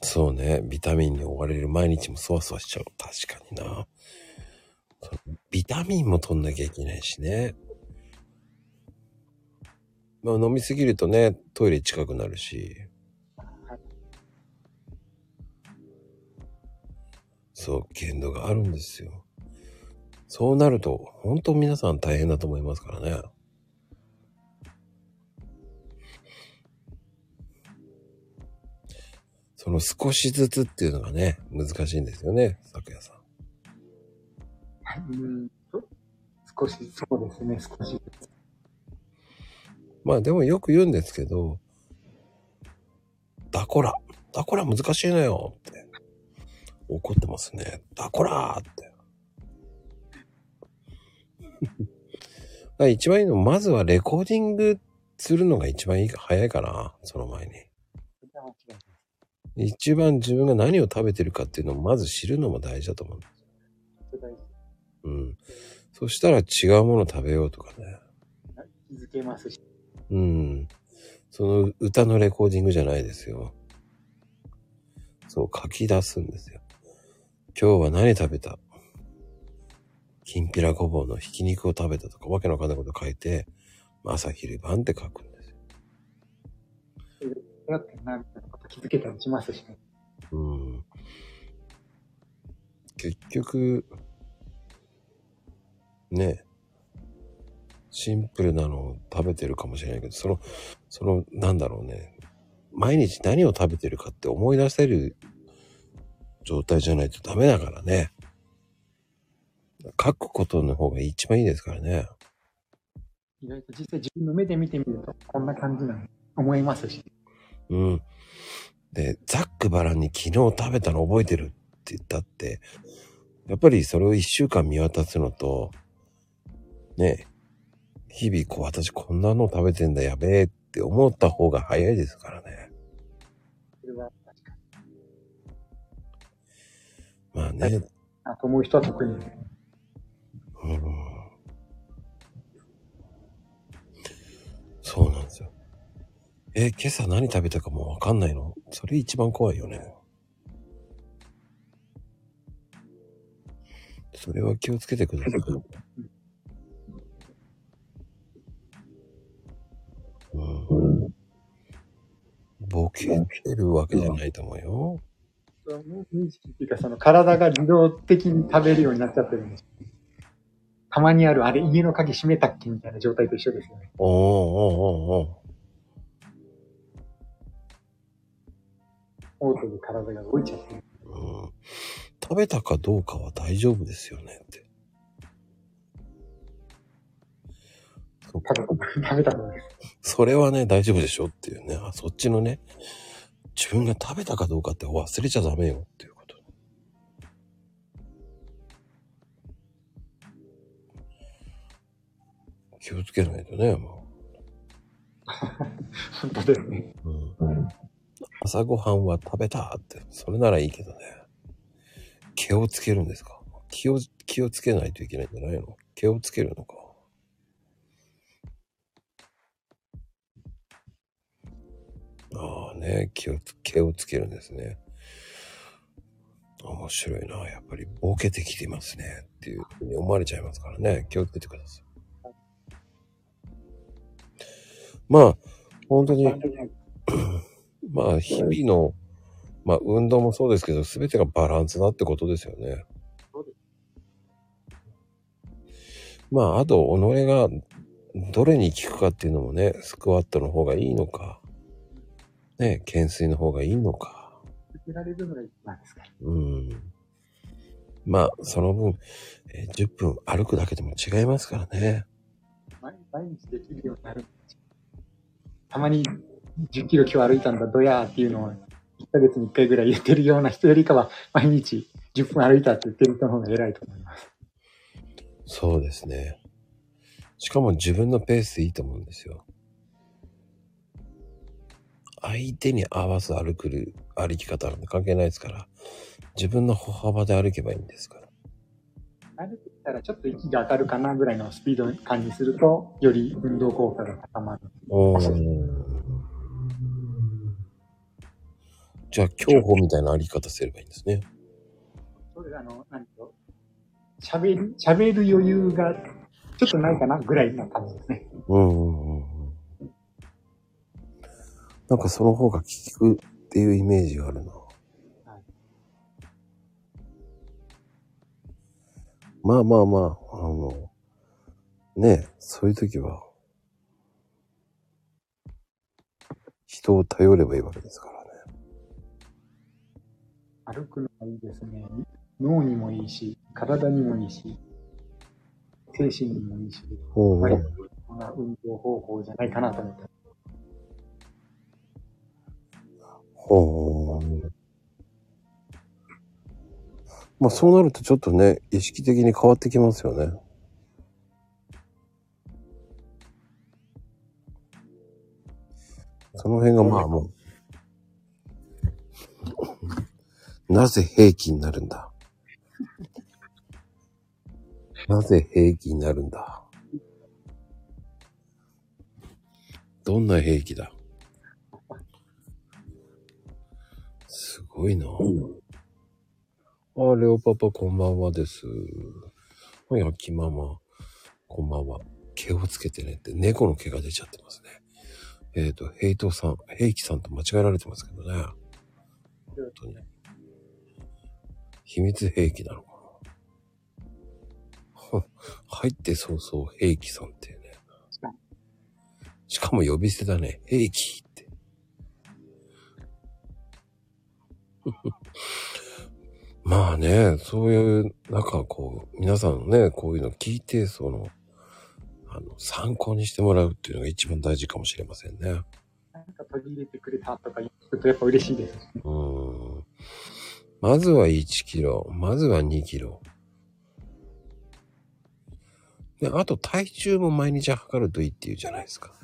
そうね。ビタミンに追われる毎日もそわそわしちゃう。確かにな。ビタミンも取んなきゃいけないしね。まあ、飲みすぎるとね、トイレ近くなるし。そう、限度があるんですよ。そうなると、本当皆さん大変だと思いますからね。その少しずつっていうのがね、難しいんですよね、咲夜さん。うん、少し、そうですね、少しずつ。まあでもよく言うんですけど、ダコラ、ダコラ難しいのよって怒ってますね。ダコラーって。一番いいの、まずはレコーディングするのが一番いい、早いかな、その前に。一番自分が何を食べてるかっていうのをまず知るのも大事だと思うんです。うん。そしたら違うもの食べようとかね。気づけますし。うん。その歌のレコーディングじゃないですよ。そう、書き出すんですよ。今日は何食べた？きんぴらごぼうのひき肉を食べたとか、わけのわかんないこと書いて、朝昼晩って書くんですよ。だってな、みたいなこと気づけたりしますしね。うん。結局、ね、シンプルなのを食べてるかもしれないけど、その、その、なんだろうね。毎日何を食べてるかって思い出せる状態じゃないとダメだからね。書くことの方が一番いいですからね。意外と実際自分の目で見てみると、こんな感じなの思いますし。うん。で、ざっくばらんに昨日食べたの覚えてるって言ったって、やっぱりそれを一週間見渡すのと、ね、日々こう私こんなの食べてんだやべえって思った方が早いですからね。それは確かに。まあね。あと思う人は特にね。うん。そうなんですよ。え、今朝何食べたかもわかんないの？それ一番怖いよね。それは気をつけてください。うん、ボケてるわけじゃないと思うよ。無意識っていうか、その体が自動的に食べるようになっちゃってるんです。たまにある、あれ家の鍵閉めたっけみたいな状態と一緒ですよね。おーおーおーおー。嘔吐で体が動いちゃってる、うん。食べたかどうかは大丈夫ですよねって。食べたのです。それはね、大丈夫でしょっていうね。あ、そっちのね、自分が食べたかどうかって忘れちゃダメよっていうこと。気をつけないとね、もう。本当ですね。うん。朝ごはんは食べたって、それならいいけどね。気をつけるんですか？気を、気をつけないといけないんじゃないの？毛をつけるのか。ああね、毛を、毛をつけるんですね。面白いな。やっぱりボケてきてますねっていうふうに思われちゃいますからね。気をつけてください。まあ本当にまあ日々の、まあ、運動もそうですけど、全てがバランスだってことですよね。まああと己がどれに効くかっていうのもね、スクワットの方がいいのかね、懸垂の方がいいのか。られるのが一番ですから。うん。まあその分、えー、じゅっぷん歩くだけでも違いますからね。毎日できるようになる。たまにじゅっキロ今日歩いたんだどやーっていうのをいっかげつにいっかいぐらい言ってるような人よりかは、毎日じゅっぷん歩いたって言ってる人の方が偉いと思います。そうですね。しかも自分のペースでいいと思うんですよ。相手に合わす歩く歩き方なんて関係ないですから、自分の歩幅で歩けばいいんですから。歩いたらちょっと息が上がるかなぐらいのスピード感にすると、より運動効果が高まる。おー。じゃあ競歩みたいな歩き方すればいいんですね。それあの何と喋る喋る余裕がちょっとないかなぐらいの感じですね。うんうんうん。なんかその方が効くっていうイメージがあるな、はい、まあまあまああのねえ、そういう時は人を頼ればいいわけですからね。歩くのがいいですね。脳にもいいし、体にもいいし、精神にもいいし、こんな運動方法じゃないかなと思って。ほう。まあそうなるとちょっとね、意識的に変わってきますよね。その辺がまあもう、なぜ兵器になるんだ。なぜ兵器になるんだ。どんな兵器だ。すごいな。うん、あ、レオパパこんばんはです。やきママこんばんは。毛をつけてねって猫の毛が出ちゃってますね。えっ、ー、とヘイトさん、ヘイキさんと間違えられてますけどね。本当に秘密兵器なのかな。入って早々ヘイキさんってね。しかも呼び捨てだね。ヘイキ。まあね、そういう、なんかこう、皆さんね、こういうの聞いて、その、あの、参考にしてもらうっていうのが一番大事かもしれませんね。なんか取り入れてくれたとか言うとやっぱ嬉しいです。うん。まずはいちキロ、まずはにキロ。で、あと体重も毎日測るといいっていうじゃないですか。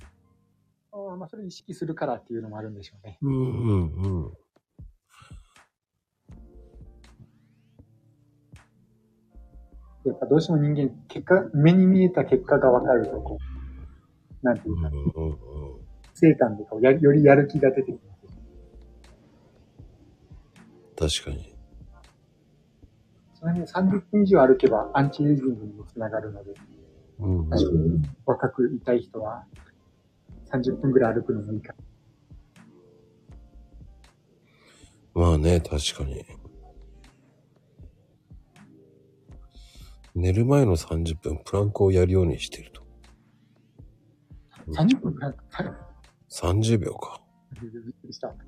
ああ、まあそれ意識するからっていうのもあるんでしょうね。うんうんうん。やっぱどうしても人間、結果、目に見えた結果が分かると、こう、なんていうか、うんうんうん、生誕とかをやよりやる気が出てくる。確かに。その辺さんじゅっぷん以上歩けばアンチエイジングにもつながるので、うんうんうん、若くいたい人はさんじゅっぷんぐらい歩くのもいいか。まあね、確かに。寝る前のさんじゅっぷんプランクをやるようにしてると。さんじゅっぷんプランク、はい、さんじゅうびょうか。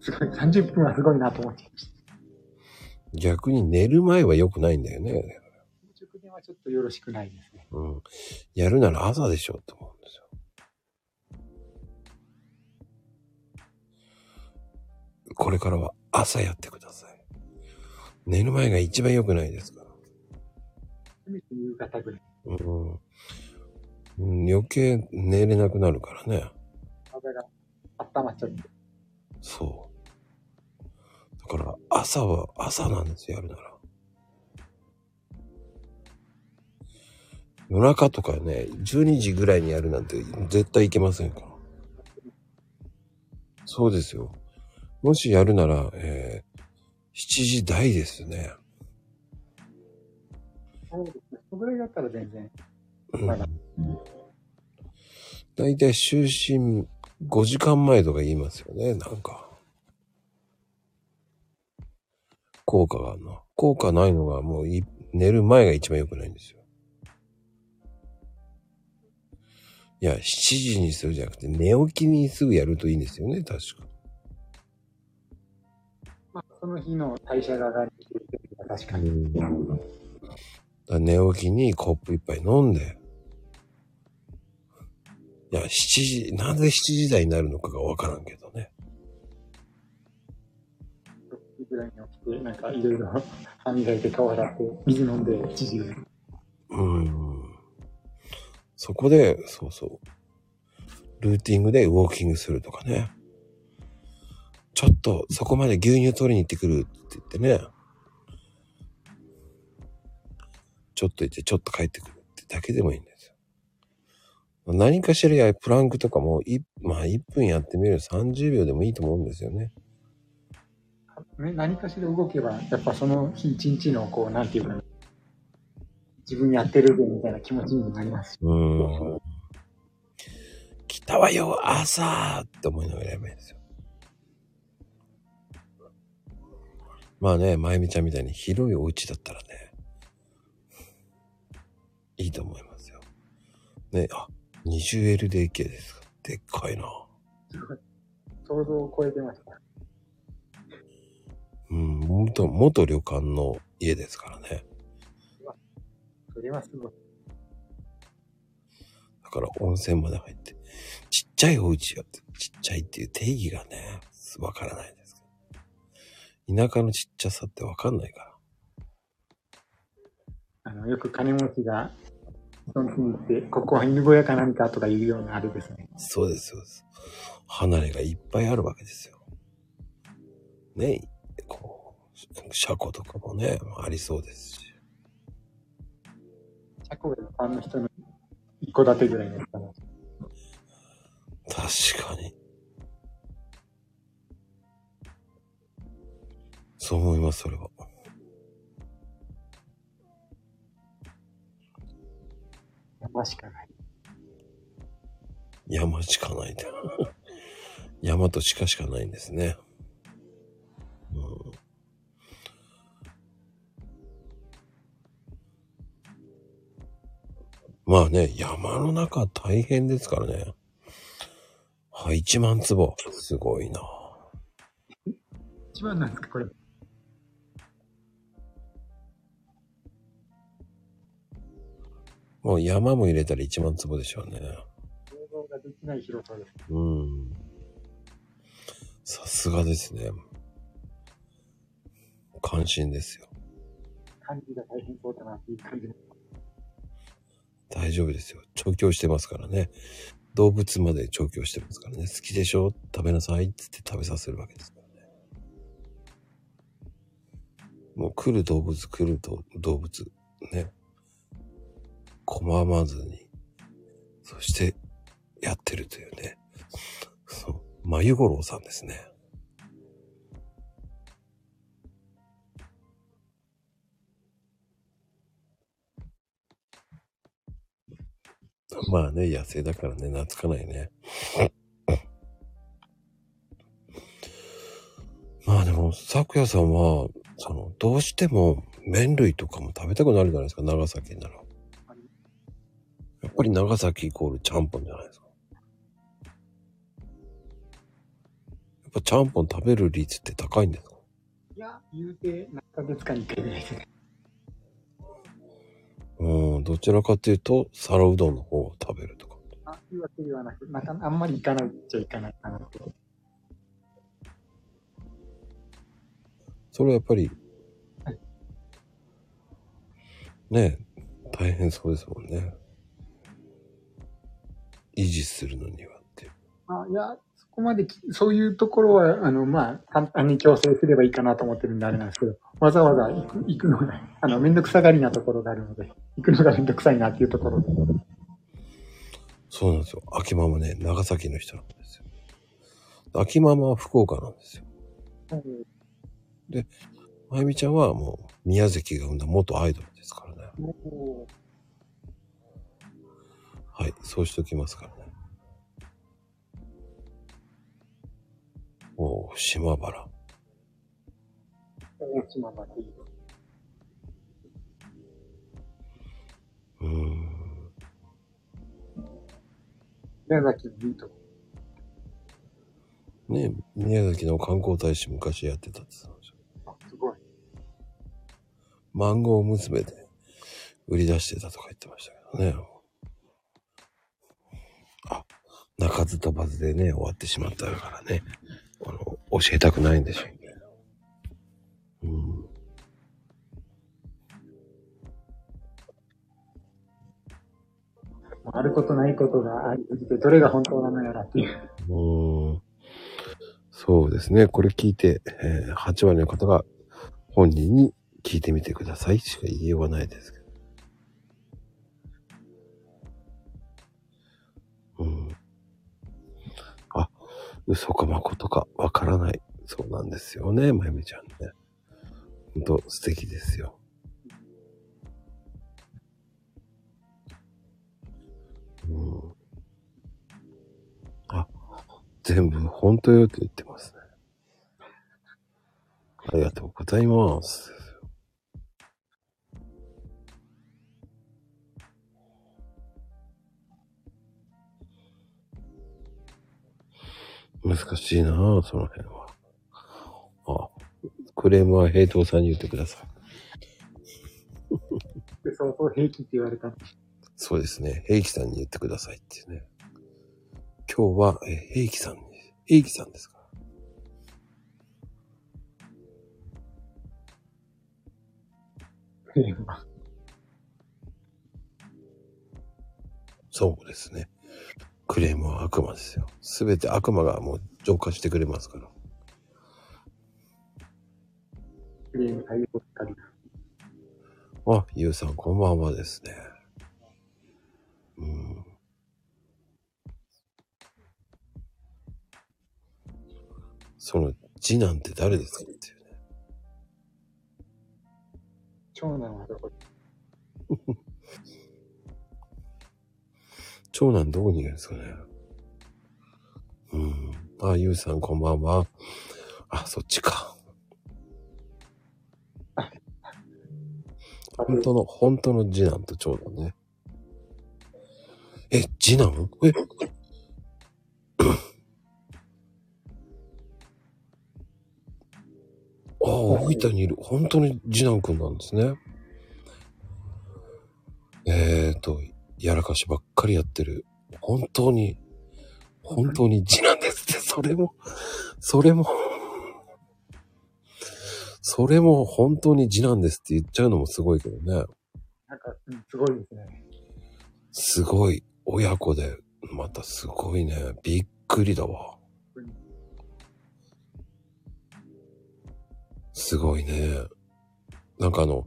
すごい、さんじゅっぷんはすごいなと思ってました。逆に寝る前は良くないんだよね。直前はちょっとよろしくないですね。うん。やるなら朝でしょと思うんですよ。これからは朝やってください。寝る前が一番良くないですから。夕方ぐらい、うん、余計寝れなくなるからね。体が温まっちゃって。そう。だから朝は朝なんですよ、やるなら。夜中とかね、じゅうにじぐらいにやるなんて絶対いけませんから。そうですよ。もしやるなら、えー、しちじ台ですね。そうですね。それだったら全然。うん。だいたい就寝ごじかんまえとか言いますよね、なんか。効果があるな。効果ないのがもうい寝る前が一番良くないんですよ。いや、しちじにするじゃなくて、寝起きにすぐやるといいんですよね、確か。まあ、その日の代謝が上がるっていう確かに。なるほど。だ寝起きにコップ一杯飲んで、いや、しちじ、なぜしちじ台になるのかがわからんけどね。ろくじぐらいに起きて、なんかいろいろ歯磨いて顔洗って、水飲んでしちじぐらい。うん。そこで、そうそう。ルーティングでウォーキングするとかね。ちょっとそこまで牛乳取りに行ってくるって言ってね。ちょっと行ってちょっと帰ってくるってだけでもいいんですよ。何かしらやプランクとかもい、まあいっぷんやってみるさんじゅうびょうでもいいと思うんですよね。何かしら動けばやっぱその日一日のこうなんていうか自分やってるみたいな気持ちになります。うーん。来たわよ朝って思いながらやばいんですよ。まあね、まゆみちゃんみたいに広いお家だったらね。いいと思いますよ。ね、あ、にじゅうエルディーケー ですか。でっかいな。想像を超えてました。うん、元、元旅館の家ですからね。それはすごい。だから温泉まで入って、ちっちゃいお家よって、ちっちゃいっていう定義がね、わからないですけど。田舎のちっちゃさってわかんないから。あのよく金持ちが人に行ってここは犬小屋か何かとかいうようなあれですね。そうですそうです。離れがいっぱいあるわけですよ。ね、こう車庫とかもねありそうですし。車庫が一般の人の一戸建てぐらいのかな。確かに。そう思いますそれは。山しかない。山しかない。山と鹿しかないんですね。うん、まあね、山の中大変ですからね。はい、いちまんつぼ。すごいな。いちまんなんですか、これ。もう山も入れたらいちまんつぼでしょうね。想像ができない広さです。うん。さすがですね。感心ですよ。感じが大変そうだなっていう感じです。大丈夫ですよ。調教してますからね。動物まで調教してますからね。好きでしょ？食べなさいって言って食べさせるわけですからね。もう来る動物来ると動物ね。拒まずに、そしてやってるというね、そう、まゆごろうさんですね。まあね、野生だからね、懐かないね。まあでも、さくやさんは、その、どうしても麺類とかも食べたくなるじゃないですか、長崎なら。やっぱり長崎イコールちゃんぽんじゃないですか。やっぱちゃんぽん食べる率って高いんですか？いや、言うて何ヶ月かにいっかいぐらいですね。うん、どちらかというと皿うどんの方を食べるとか。あ、いうわけではなく、またあんまり行かないっちゃ行かないかなと。それはやっぱり、はい、ねえ、大変そうですもんね。維持するのにはって。あ、いや、そこまで、そういうところは、あの、まあ、簡単に強制すればいいかなと思ってるんであれなんですけど、わざわざ行く、行くのが、あの、めんどくさがりなところがあるので、行くのがめんどくさいなっていうところで。そうなんですよ。秋ママね、長崎の人なんですよ。秋ママは福岡なんですよ。はい、で、まゆみちゃんはもう、宮崎が生んだ元アイドルですからね。はい、そうしておきますからね。おー、島原。島原。うーん。宮崎のいいとこ。ねえ、宮崎の観光大使昔やってたって言ったんですよ。あ、すごい。マンゴー娘で売り出してたとか言ってましたけどね。あ、鳴かず飛ばずでね、終わってしまったからね。あの、教えたくないんでしょうね。うん。あることないことがありすぎて、どれが本当なのやらっていう。うん。そうですね。これ聞いて、えー、はち割の方が本人に聞いてみてくださいしか言いようがないですけど。うん。あ、嘘か誠かわからない。そうなんですよね、まゆみちゃんね。ほんと素敵ですよ。うん。あ、全部本当よって言ってますね。ありがとうございます。難しいなぁ、その辺は。あ、クレームは平等さんに言ってください。そうそう、平気って言われた。そうですね、平気さんに言ってくださいってね。今日はえ平気さんに、平気さんですから。クレームは。そうですね。クレームは悪魔ですよ。すべて悪魔がもう浄化してくれますから。クレーム対応したり。あ、ゆうさんこんばんはですね。うん。その次男って誰ですかっていうね。長男はどこに？長男どこにいるんですかね。うん。あ、ゆうさんこんばんは。あ、そっちか。本当の、本当の次男と長男ね。え、次男？えああ、大分にいる。本当に次男くんなんですね。えーと、やらかしばっかりやってる。本当に、本当に次男ですって、それも、それも。それも本当に次男ですって言っちゃうのもすごいけどね。なんか、すごいですね。すごい。親子で、またすごいね。びっくりだわ。うん、すごいね。なんかあの、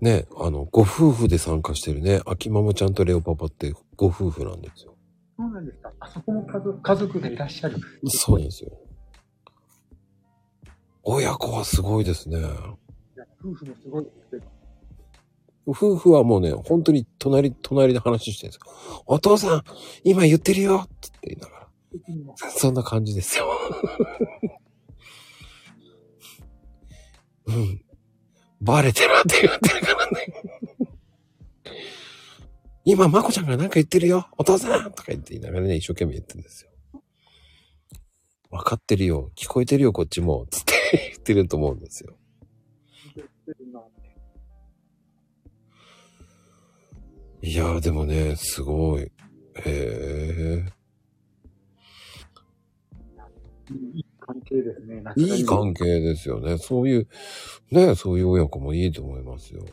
ね、あの、ご夫婦で参加してるね。秋ママちゃんとレオパパってご夫婦なんですよ。そうなんですか。あそこも家族、家族でいらっしゃる。そうなんですよ。親子はすごいですね。いや、夫婦もすごいですけど。夫婦はもうね、本当に隣、隣で話してるんですよ。お父さん、今言ってるよって言いながら。そんな感じですよ。うん。バレてるって言ってるからね。今、まこちゃんがなんか言ってるよ。お父さんとか言って言いながらね、一生懸命言ってるんですよ。わかってるよ。聞こえてるよ、こっちも。つって言ってると思うんですよ。いやー、でもね、すごい。へえ。いい関係ですね。いい関係ですよね。そういう、ね、そういう親子もいいと思いますよ。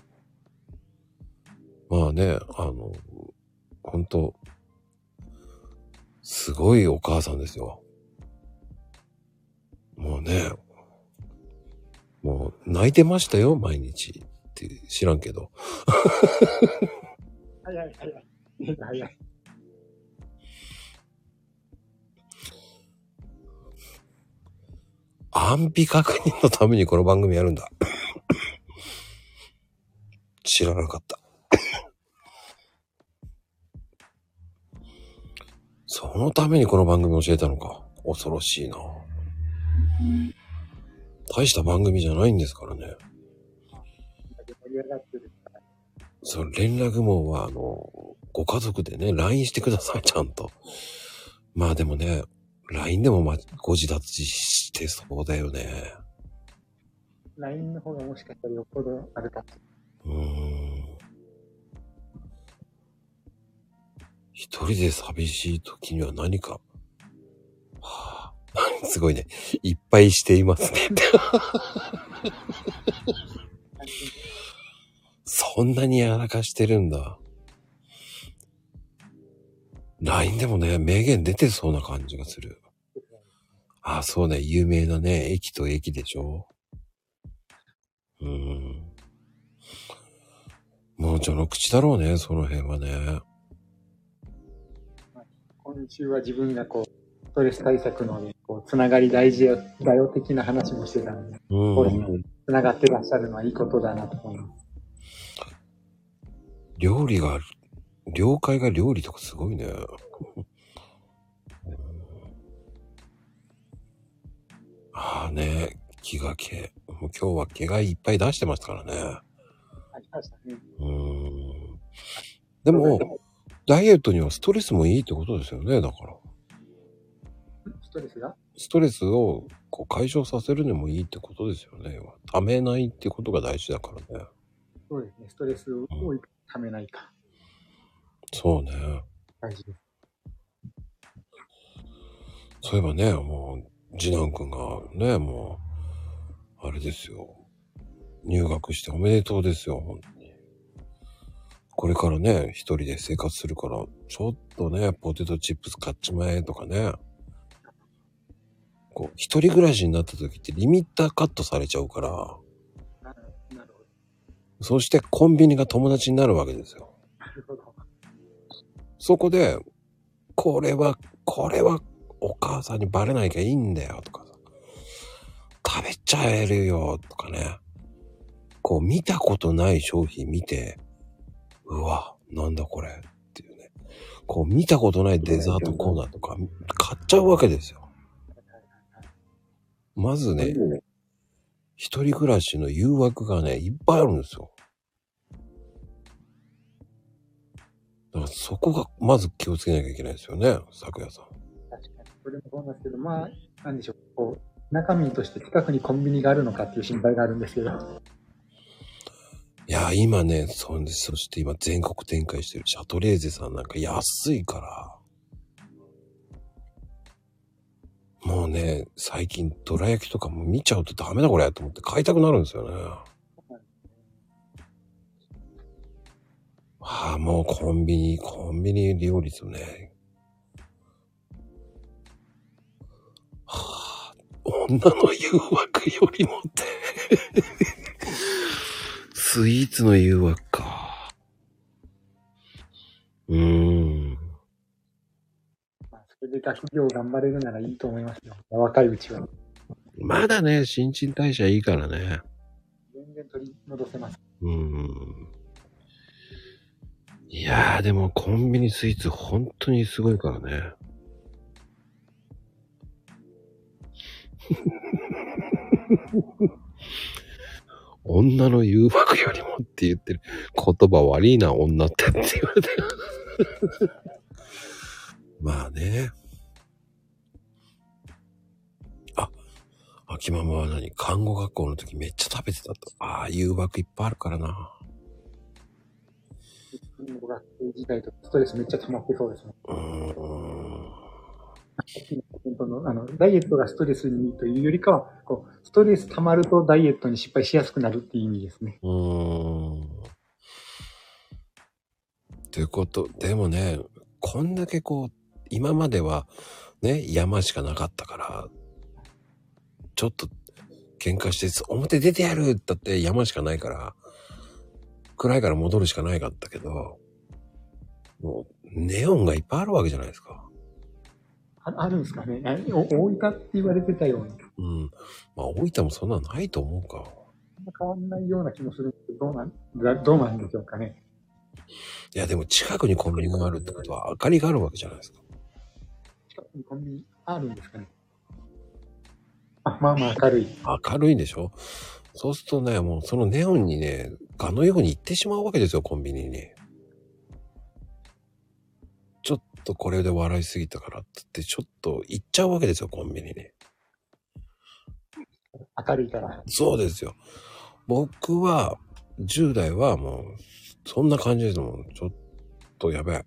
まあね、あの、ほんと、すごいお母さんですよ。もうね、もう泣いてましたよ毎日って知らんけど早い早い早い安否確認のためにこの番組やるんだ知らなかったそのためにこの番組教えたのか。恐ろしいな。大した番組じゃないんですからね。その連絡網はあのご家族でね ライン してくださいちゃんと。まあでもね ライン でもまご自立してそうだよね。ライン の方がもしかしたらよっぽどあるかと。うーん。一人で寂しい時には何か。はあ、すごいね。いっぱいしていますね。そんなにやらかしてるんだ。ライン でもね、名言出てそうな感じがする。ああ、そうね。有名なね、駅と駅でしょ。うーん。もう序の口だろうね、その辺はね。今週は自分がこう、ストレス対策のね、こう、つながり大事だよ的な話もしてたんで、うん、こういうつながってらっしゃるのはいいことだなと思います。料理が、了解が料理とかすごいね。ああね、気が気。もう今日は気がいっぱい出してましたからね。ありましたね。うん。でも、ダイエットにはストレスもいいってことですよね、だから。ストレスが？ストレスをこう解消させるのもいいってことですよね。ためないってことが大事だからね。そうですね、ストレスをためないか。うん、そうね。大事です。そういえばね、もう、次男くんがね、もう、あれですよ。入学しておめでとうですよ、本当に。これからね、一人で生活するから、ちょっとね、ポテトチップス買っちまえとかね。こう、一人暮らしになった時ってリミッターカットされちゃうから。なるほど。そしてコンビニが友達になるわけですよ。なるほど。そこで、これは、これはお母さんにバレなきゃいいんだよとかさ。食べちゃえるよとかね。こう、見たことない商品見て、うわ、なんだこれっていうね。こう見たことないデザートコーナーとか買っちゃうわけですよ。まずね、一人暮らしの誘惑がね、いっぱいあるんですよ。だからそこがまず気をつけなきゃいけないですよね、昨夜さん。確かに、これもそうなんですけど、まあ、なんでしょう、こう、中身として近くにコンビニがあるのかっていう心配があるんですけど。いや、今ね、そんで、そして今全国展開してるシャトレーゼさんなんか安いから。もうね、最近どら焼きとかも見ちゃうとダメだこれと思って買いたくなるんですよね。ああ、もうコンビニ、コンビニ料理ですよね。はあ、女の誘惑よりもって。スイーツの誘惑か。うーん。まあ、それで学業頑張れるならいいと思いますよ。若いうちは。まだね、新陳代謝いいからね。全然取り戻せます。うーん。いやー、でもコンビニスイーツ本当にすごいからね。女の誘惑よりもって言ってる言葉悪いな女ってって言われてるまあね。あ、秋ママは何看護学校の時めっちゃ食べてたと。ああ、誘惑いっぱいあるからな。看護学生時代とストレスめっちゃ溜まってそうですね。うーん。あのダイエットがストレスにというよりかはこうストレス溜まるとダイエットに失敗しやすくなるっていう意味ですね。うーん。ということでもね、こんだけこう今まではね山しかなかったからちょっと喧嘩して表出てやるだって山しかないから暗いから戻るしかないかったけど、もうネオンがいっぱいあるわけじゃないですか。あ, あるんですかね。大分って言われてたように。うん。まあ大分もそんなないと思うか。変わんないような気もするんですけど、どうなん、どうなんでしょうかね。いやでも近くにコンビニがあるってことは明かりがあるわけじゃないですか。近くにコンビニあるんですかね。あ、まあまあ明るい。明るいんでしょ。そうするとね、もうそのネオンにね、ガのように行ってしまうわけですよ、コンビニに。ちょっとこれで笑いすぎたからって言って、ちょっと行っちゃうわけですよ、コンビニに。明るいから。そうですよ。僕は、じゅう代はもう、そんな感じですもん。ちょっとやべえ。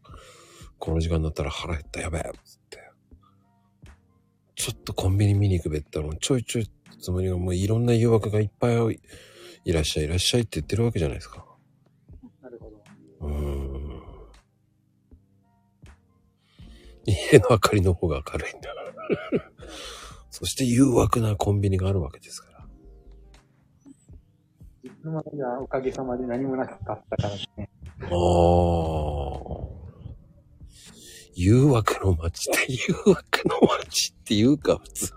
この時間になったら腹減った、やべえ。つって。ちょっとコンビニ見に行くべったら、ちょいちょい、つまりはもういろんな誘惑がいっぱいいらっしゃい、いらっしゃいって言ってるわけじゃないですか。なるほど。うーん。家の明かりの方が明るいんだから。そして誘惑なコンビニがあるわけですから。いつの間にかおかげさまで何もなかったからですね。ああ。誘惑の街って、誘惑の街っていうか、普通。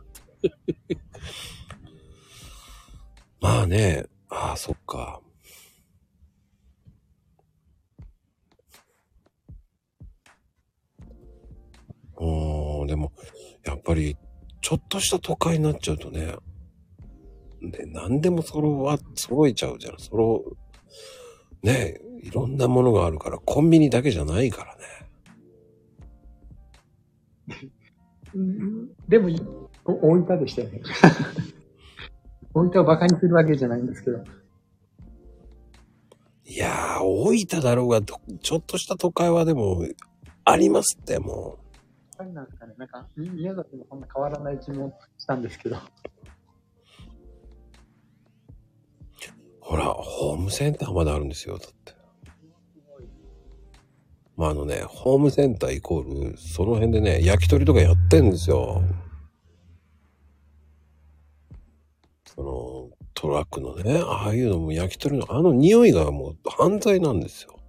まあね、ああ、そっか。うん、でも、やっぱり、ちょっとした都会になっちゃうとね、で、何でも揃わ、揃えちゃうじゃん。揃う、ね、いろんなものがあるから、コンビニだけじゃないからね。でも、大分でしたよね。大分をバカにするわけじゃないんですけど。いやー、大分だろうが、ちょっとした都会はでも、ありますって、もう。なんですかね、なんか宮崎もそんな変わらない気もしたんですけど。ほら、ホームセンターまであるんですよ、だって。まああのね、ホームセンターイコール、その辺でね、焼き鳥とかやってんですよ。その、トラックのね、ああいうのも焼き鳥の、あの匂いがもう犯罪なんですよ。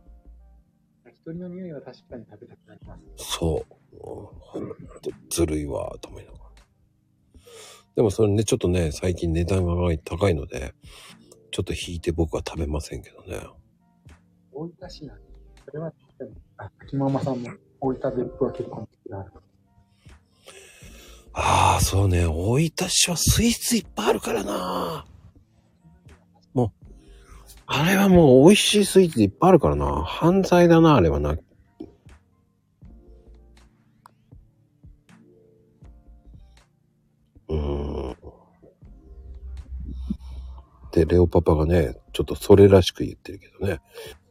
焼き鳥の匂いは確かに食べたくなります。そう。ずるいわと思いながら、でもそれね、ちょっとね、最近値段が高いのでちょっと引いて僕は食べませんけどね。大分市内、それは秋ママさんも大分別府は結構ある。ああ、そうね、大分市はスイーツいっぱいあるからな。もうあれはもう美味しいスイーツいっぱいあるからな。犯罪だなあれはな。で、レオパパがね、ちょっとそれらしく言ってるけどね、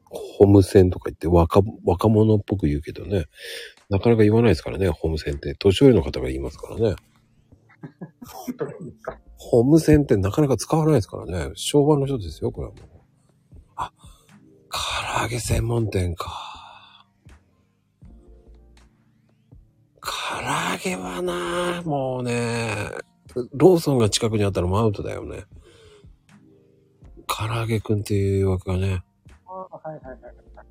ホームセンとか言って 若, 若者っぽく言うけどね、なかなか言わないですからね、ホームセンって。年寄りの方が言いますからね。ホームセンってなかなか使わないですからね。昭和の人ですよ、これはもう。あ、唐揚げ専門店か。唐揚げはな、もうね、ローソンが近くにあったらもうアウトだよね。唐揚げくんっていう枠がね。あ、はいはいは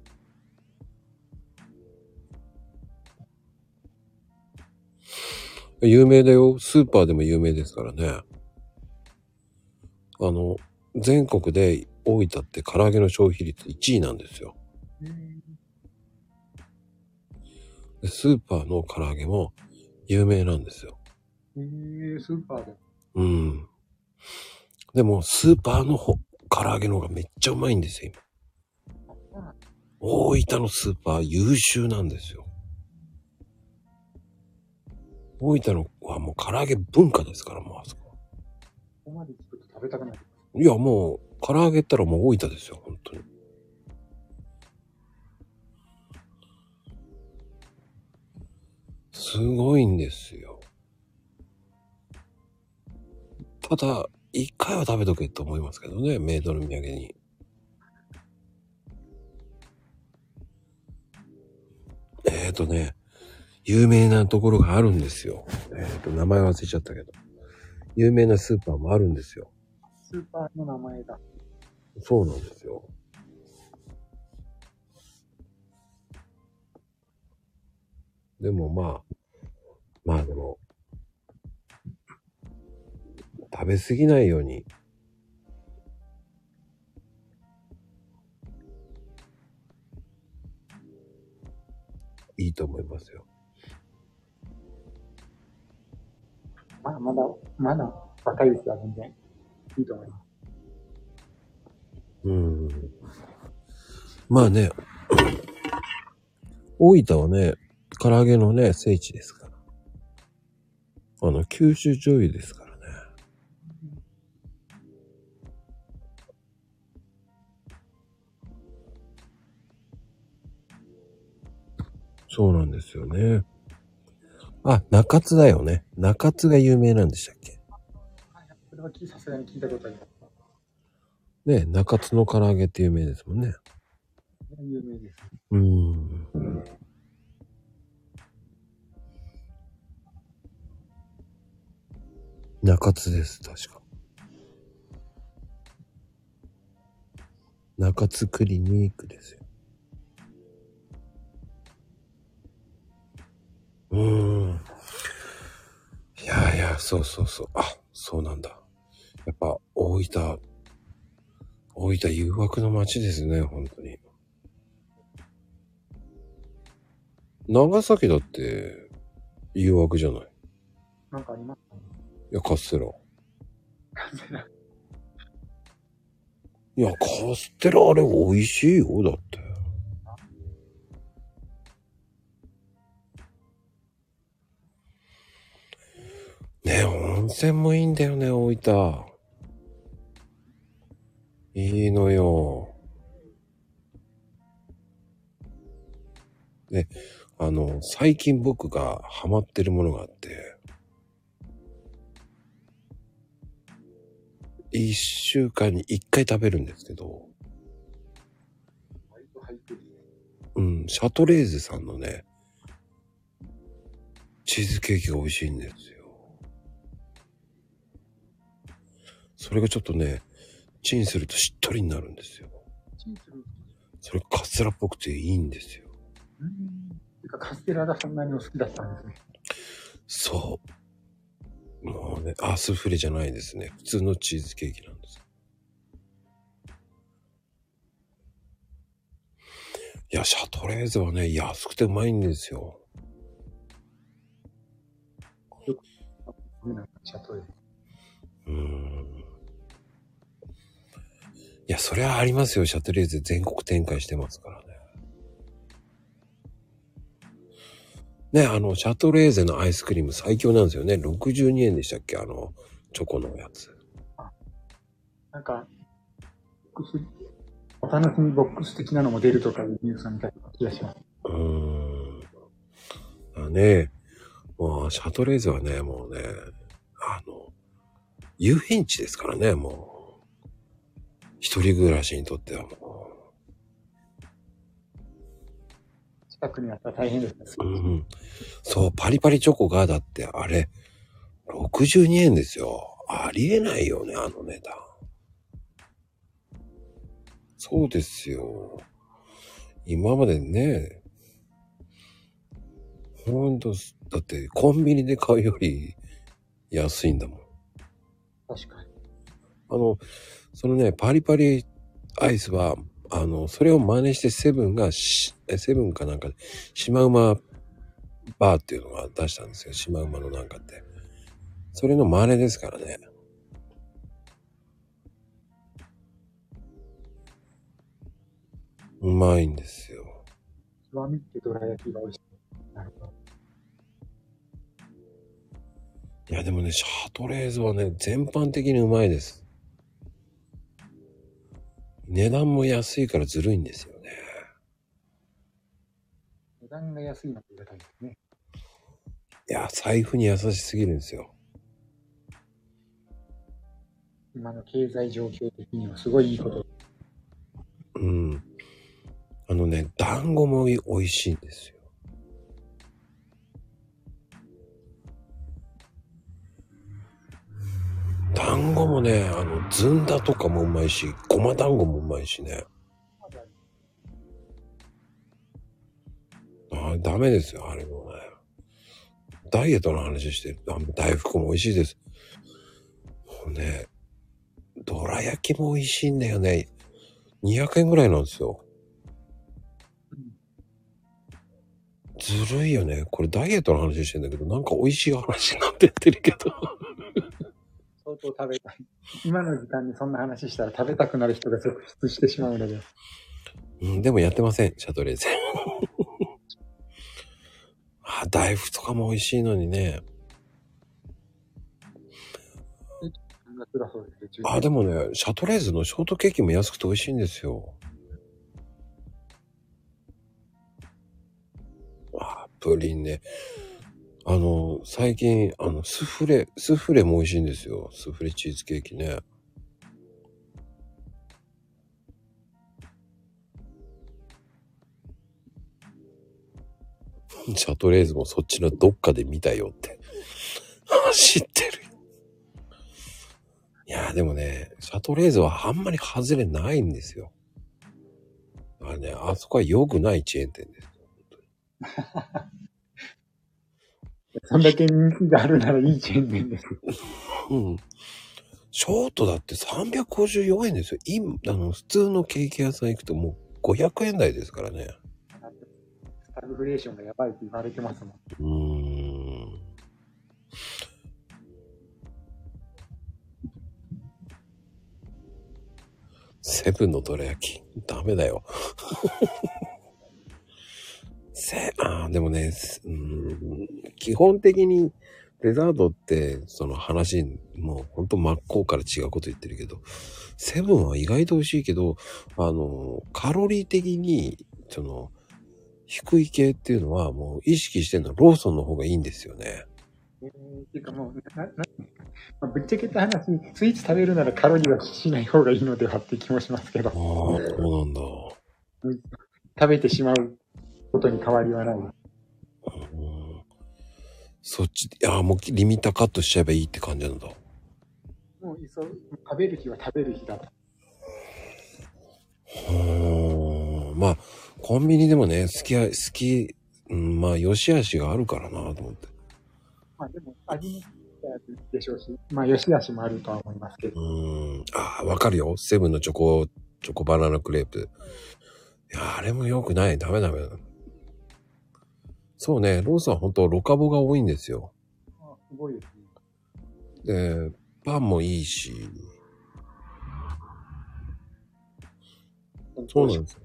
い。有名だよ。スーパーでも有名ですからね。あの、全国で大分って唐揚げの消費率いちいなんですよ。スーパーの唐揚げも有名なんですよ。へー、スーパーで。うん。でも、スーパーの方、唐揚げの方がめっちゃうまいんですよ、今。大分のスーパー優秀なんですよ。大分のはもう唐揚げ文化ですから、もうあそこ。ここまで作って食べたくない。いや、もう、唐揚げったらもう大分ですよ、本当に。すごいんですよ。ただ、一回は食べとけと思いますけどね、メイドの土産に。えーとね、有名なところがあるんですよ。えーと、名前忘れちゃったけど。有名なスーパーもあるんですよ。スーパーの名前だ。そうなんですよ。でもまあ、まあでも、食べ過ぎないように。いいと思いますよ。まあまだまだ若いですよ、全然いいと思います。うーん。まあね、大分はね、唐揚げのね聖地ですから。あの九州醤油ですからね。そうなんですよね。あ、中津だよね。中津が有名なんでしたっけ？これはさすがに聞いたことあります。ねえ、中津の唐揚げって有名ですもんね。有名です。うーん。中津です、確か。中津クリニックですよ。うーん。いやいや、そうそうそう。あ、そうなんだ。やっぱ、大分、大分誘惑の街ですね、本当に。長崎だって、誘惑じゃない。なんかありますか？いや、カステラ。カステラ。いや、カステラあれ美味しいよ、だって。ねえ、温泉もいいんだよね、大分。いいのよ。で、あの、最近僕がハマってるものがあって、一週間に一回食べるんですけど、うん、シャトレーゼさんのね、チーズケーキが美味しいんですよ。それがちょっとね、チンするとしっとりになるんですよ。チンする。それカステラっぽくていいんですよ。うーん。てかカステラがそんなにお好きだったんですね。そう。もうね、アースフレじゃないですね。普通のチーズケーキなんです。いや、シャトレーゼはね、安くてうまいんですよ。よく、シャトレーゼ。うーん。いや、そりゃありますよ。シャトレーゼ全国展開してますからね。ね、あの、シャトレーゼのアイスクリーム最強なんですよね。ろくじゅうにえんでしたっけ？あの、チョコのやつ。あ、なんか、お楽しみボックス的なのも出るとかいうニュースみたいな気がします。うーん。ね、もう、シャトレーゼはね、もうね、あの、遊園地ですからね、もう。一人暮らしにとってはもう近くにあったら大変ですね。うん、そうパリパリチョコがだってあれろくじゅうにえんですよ。ありえないよね、あの値段。そうですよ。今までね、ほんとだってコンビニで買うより安いんだもん。確かに。あの。そのね、パリパリアイスは、あの、それを真似してセブンが、セブンかなんか、シマウマバーっていうのが出したんですよ。シマウマのなんかって。それの真似ですからね。うまいんですよ。極みってどら焼きが美味しい。なるほど。いや、でもね、シャトレーゼはね、全般的にうまいです。値段も安いからずるいんですよね。値段が安いなんて言い方ですね。いや、財布に優しすぎるんですよ。今の経済状況的にはすごいいいこと。うん。あのね、団子も美味しいんですよ。団子もね、あのずんだとかもうまいし、ごま団子もうまいしね。あ、ダメですよ、あれもね。ダイエットの話してる。大福も美味しいです。もうね、どら焼きも美味しいんだよね。にひゃくえんぐらいなんですよ。ずるいよね。これダイエットの話してんだけど、なんか美味しい話になってってるけど。相当食べたい。今の時間にそんな話したら食べたくなる人が続出してしまうので。うん、でもやってません、シャトレーゼ。あ、大福とかも美味しいのにね。あ、でもね、シャトレーゼのショートケーキも安くて美味しいんですよ。プリンね。あの、最近、あの、スフレ、スフレも美味しいんですよ。スフレチーズケーキね。シャトレーゼもそっちのどっかで見たよって。知ってる。いや、でもね、シャトレーゼはあんまり外れないんですよ。あれね、あそこは良くないチェーン店です。そんだけ人気があるならいいチェーン店です。うん。ショートだってさんびゃくごじゅうよんえんですよ。今、あの、普通のケーキ屋さん行くともうごひゃくえんだいですからね。スタグフレーションがやばいって言われてますもん。うーん。セブンのどら焼き。ダメだよ。せあでもね、うん、基本的にデザートってその話もうほんと真っ向から違うこと言ってるけど、セブンは意外と美味しいけど、あのカロリー的にその低い系っていうのはもう意識してるのはローソンの方がいいんですよね。えー、っていうかもうなな、まあ、ぶっちゃけた話、スイーツ食べるならカロリーはしない方がいいのではって気もしますけど。ああ、そうなんだ。食べてしまうことに変わりはない。うん、そっち、いや、もうリミッターカットしちゃえばいいって感じなんだ。もうそう、食べる日は食べる日だ。うん、まあコンビニでもね、好き好き、うん、まあ良し悪しがあるからなと思って。まあでも味もでしょうし、まあ良し悪しもあるとは思いますけど。うん、あ、わかるよ。セブンのチョコチョコバナナクレープ。いや、あれも良くない。ダメダメ。そうね、ローソンは本当ロカボが多いんですよ。あ、すごいですね。で、パンもいいし。そうなんですよ。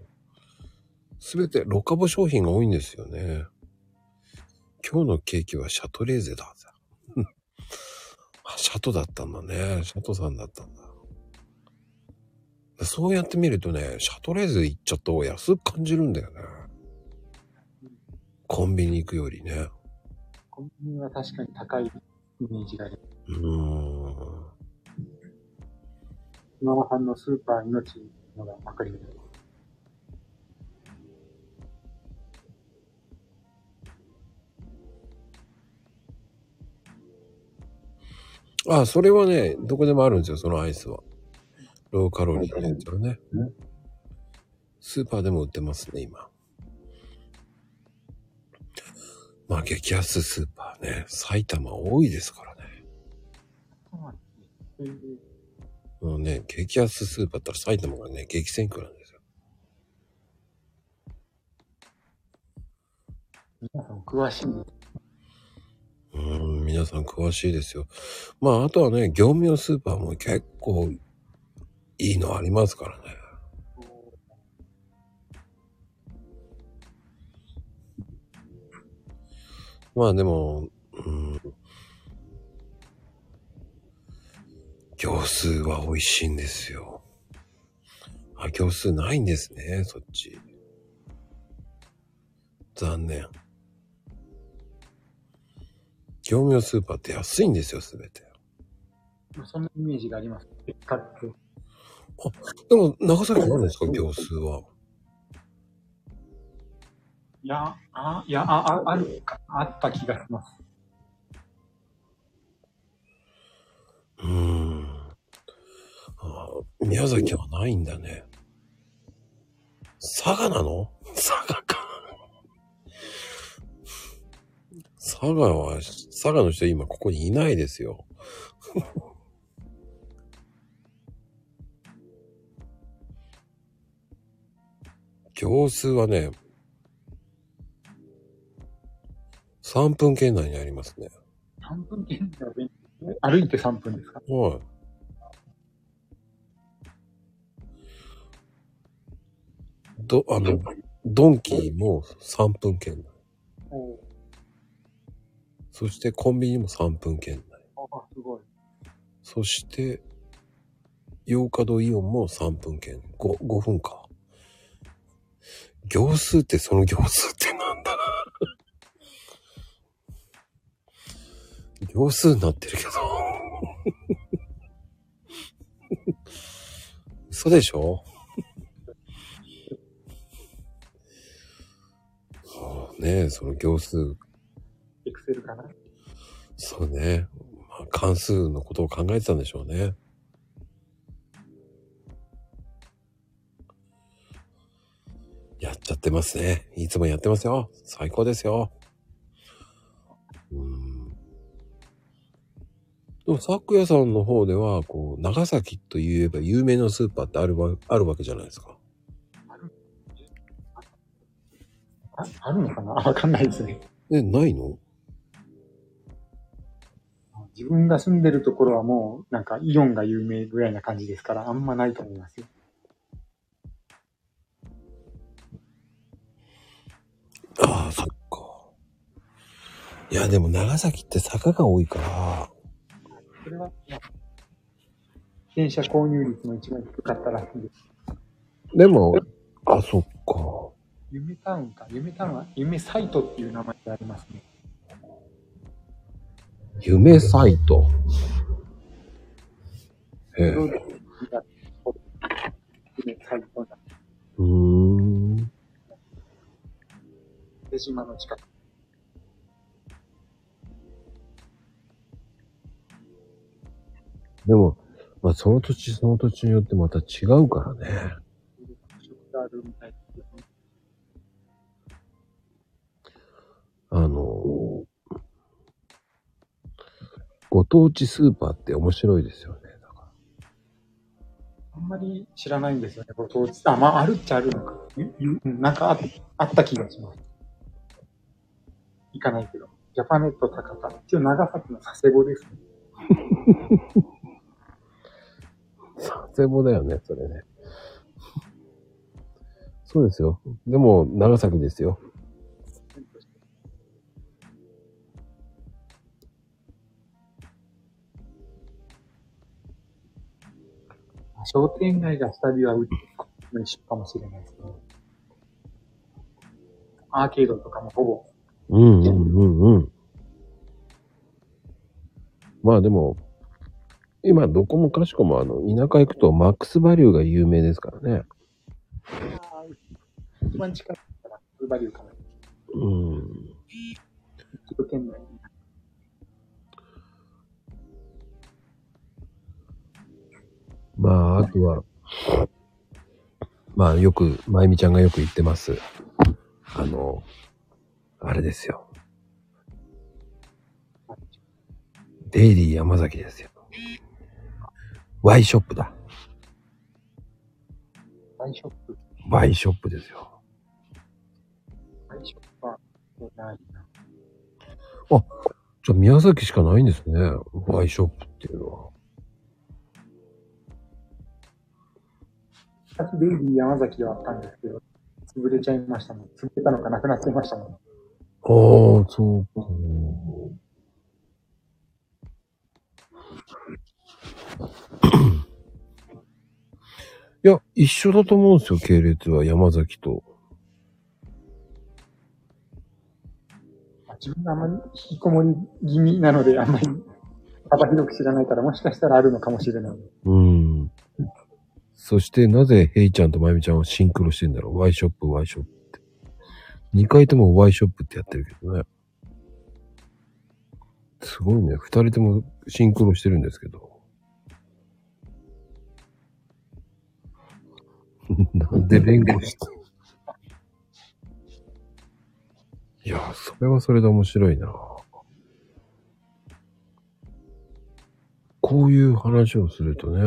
すべてロカボ商品が多いんですよね。今日のケーキはシャトレーゼだ。シャトだったんだね。シャトさんだったんだ。そうやって見るとね、シャトレーゼ行っちゃった方が安く感じるんだよね。コンビニ行くよりね。コンビニは確かに高いイメージがある。うーん。今は反応スーパー命のが分かります。ああ、それはね、どこでもあるんですよ、そのアイスは。ローカロリーのやつはね。スーパーでも売ってますね、今。まあ、激安スーパーね。埼玉多いですからね。もうね、激安スーパーだったら埼玉がね、激戦区なんですよ。皆さん詳しい。うん、皆さん詳しいですよ。まあ、あとはね、業務用スーパーも結構いいのありますからね。まあでも、うん、業数は美味しいんですよ。あ、業数ないんですね、そっち。残念。業務用スーパーって安いんですよ、すべて。そんなイメージがあります。あ、でも長崎なんですか、業数は。いや、あ、いや、あ、あ、あるか、あった気がします。うーん。宮崎はないんだね。佐賀なの？佐賀か。佐賀は、佐賀の人今ここにいないですよ。業数はね、さんぷん圏内にありますね。さんぷん圏内？歩いてさんぷんですか？はい。ど、あの、ドンキーもさんぷん圏内。お、そしてコンビニもさんぷん圏内。あ、すごい。そして、洋華堂イオンもさんぷん圏内。ご、ごふんか。行数ってその行数ってなんだな。行数になってるけど。嘘でしょ？ねえ、その行数。エクセルかな？そうね。まあ、関数のことを考えてたんでしょうね。やっちゃってますね。いつもやってますよ。最高ですよ。うーん。でも、サック屋さんの方では、こう、長崎といえば有名なスーパーってあるわ、あるわけじゃないですか。あ、あるのかな？わかんないですね。え、ないの？自分が住んでるところはもう、なんかイオンが有名ぐらいな感じですから、あんまないと思いますよ。ああ、そっか。いや、でも長崎って坂が多いから。それは、自転車購入率も一番低かったらしいです。でも、あ、そっか。夢タウンか。夢タウンは、夢サイトっていう名前がありますね。夢サイト。へぇ。夢サイトだ。うーん。手島の近く。でも、まあ、その土地その土地によってまた違うからね。あの、ご当地スーパーって面白いですよね。だからあんまり知らないんですよね、ご当地。あ、まあ、あるっちゃあるのか。なんか あ, あった気がします。行かないけど。ジャパネット高田。一応長崎の佐世保ですね。佐世保だよね、それね。そうですよ。でも、長崎ですよ。商店街がふたりはう一緒かもしれないですけど、アーケードとかもほぼ。うんうんうんうん。まあでも、今どこもかしこもあの、田舎行くとマックスバリューが有名ですからね。ああ、一番近いからマックスバリューかな。うん。一度圏内に。まあ、あとは、まあ、よく、まゆみちゃんがよく言ってます。あの、あれですよ。デイリー山崎ですよ。ワイショップだ。ワイショップ？ワイショップですよ。ワイショップはないな。あ、じゃあ宮崎しかないんですね。ワイショップっていうのは。昔デイリー山崎はあったんですけど、潰れちゃいましたもん。潰れたのかなくなっちゃいましたもん。ああ、そうか。いや、一緒だと思うんですよ、系列は山崎と。自分はあまり引きこもり気味なので、あんまり幅広く知らないから、もしかしたらあるのかもしれない。うん。そしてなぜヘイちゃんとまゆみちゃんをシンクロしてるんだろう。ワイショップ、ワイショップって。にかいともワイショップってやってるけどね。すごいね。ふたりともシンクロしてるんですけど。なんて弁護士。いや、それはそれで面白いな。こういう話をするとね、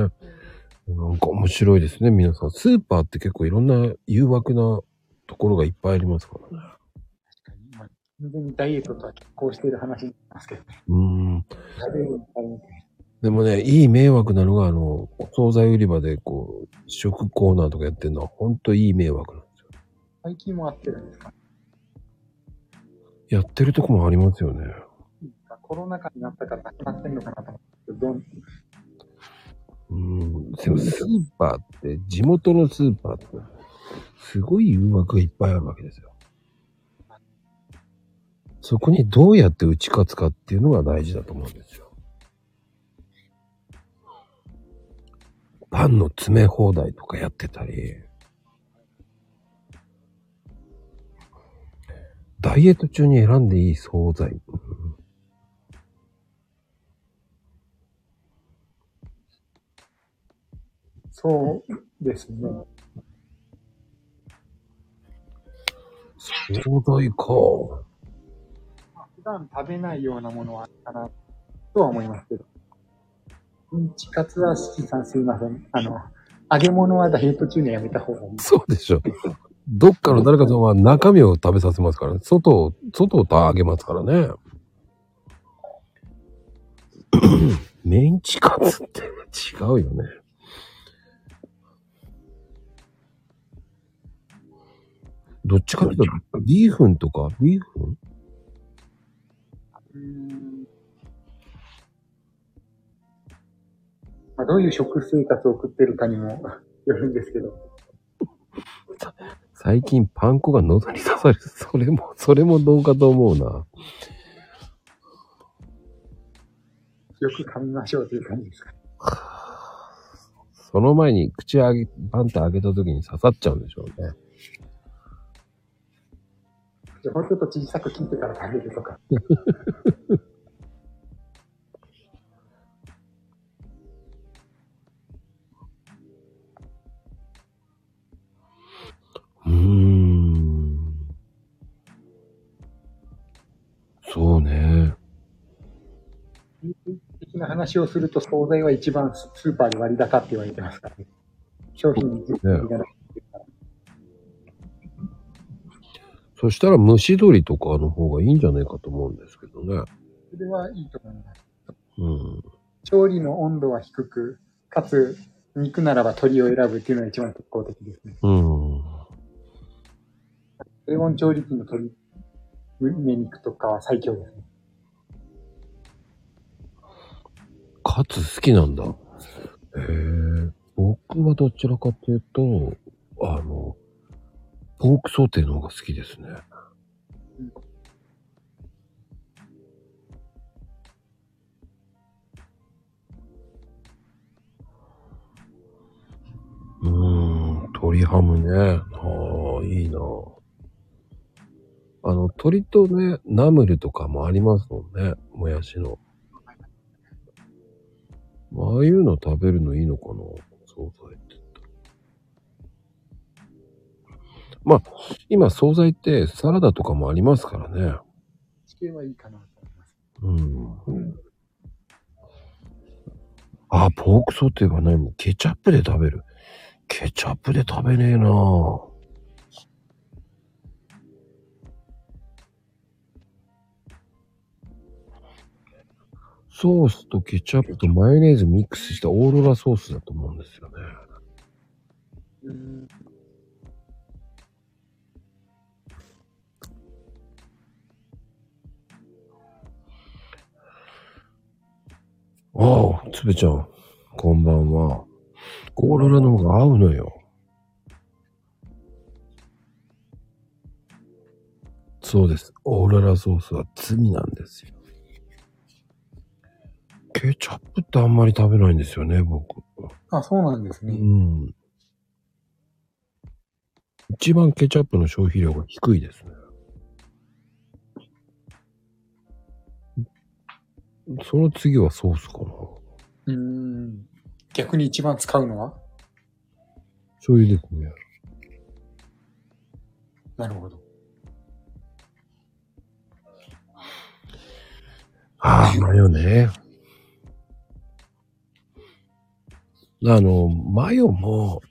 なんか面白いですね、皆さん。スーパーって結構いろんな誘惑なところがいっぱいありますからね。確かに、今、完全にダイエットとは拮抗している話ですけどね。うーん。でもね、いい迷惑なのが、あの、お惣菜売り場で、こう、試食コーナーとかやってるのは、ほんといい迷惑なんですよ。最近もやってるんですか？やってるとこもありますよね。コロナ禍になったからなくなってんのかなと思って、どんうんでもスーパーって地元のスーパーってすごい誘惑がいっぱいあるわけですよ。そこにどうやって打ち勝つかっていうのが大事だと思うんですよ。パンの詰め放題とかやってたり、ダイエット中に選んでいい惣菜、そうですね。惣菜か。普段食べないようなものはあったなとは思いますけど。ミンチカツはシキさんすいません。あの揚げ物はダイエット中にはやめた方がいい。そうでしょ。どっかの誰かさんは中身を食べさせますからね。外を、外を揚げますからね。メンチカツって違うよね。どっちかって言ったら、ビーフンとか、ビーフン？うーん。まあ、どういう食生活を送ってるかにもよるんですけど。最近パン粉が喉に刺さる。それも、それもどうかと思うな。よく噛みましょうという感じですか。その前に口あげ、パンってあげた時に刺さっちゃうんでしょうね。じゃあもうちょっと小さく切ってから食べるとか。うーん。そうね。的な話をすると、惣菜は一番スーパーで割高って言われてますからね。商品に実績がないっていうから。そしたら蒸し鶏とかの方がいいんじゃないかと思うんですけどね。それはいいと思います。うん。調理の温度は低く、かつ肉ならば鶏を選ぶっていうのが一番特効的ですね。うん。低温調理器の鶏胸肉とかは最強ですね。カツ好きなんだ。へえ。僕はどちらかというと、あの、ポークソテーの方が好きですね。うん、うーん、鶏ハムね。ああ、いいな。あの、鶏とね、ナムルとかもありますもんね。もやしの。ああいうの食べるのいいのかな、惣菜って言ったら。まあ、今、惣菜ってサラダとかもありますからね。地形はいいかなと思います。うん。うん、あ、ポークソテーがないもん。ケチャップで食べる。ケチャップで食べねえなぁ。ソースとケチャップとマヨネーズミックスしたオーロラソースだと思うんですよね。うん、ああ、つべちゃん、こんばんは。オーロラの方が合うのよ。そうです。オーロラソースは罪なんですよ。ケチャップってあんまり食べないんですよね、僕。あ、そうなんですね。うん。一番ケチャップの消費量が低いですね。その次はソースかな。うーん。逆に一番使うのは醤油ですね。なるほど。ああ、迷うね。あの、マヨも、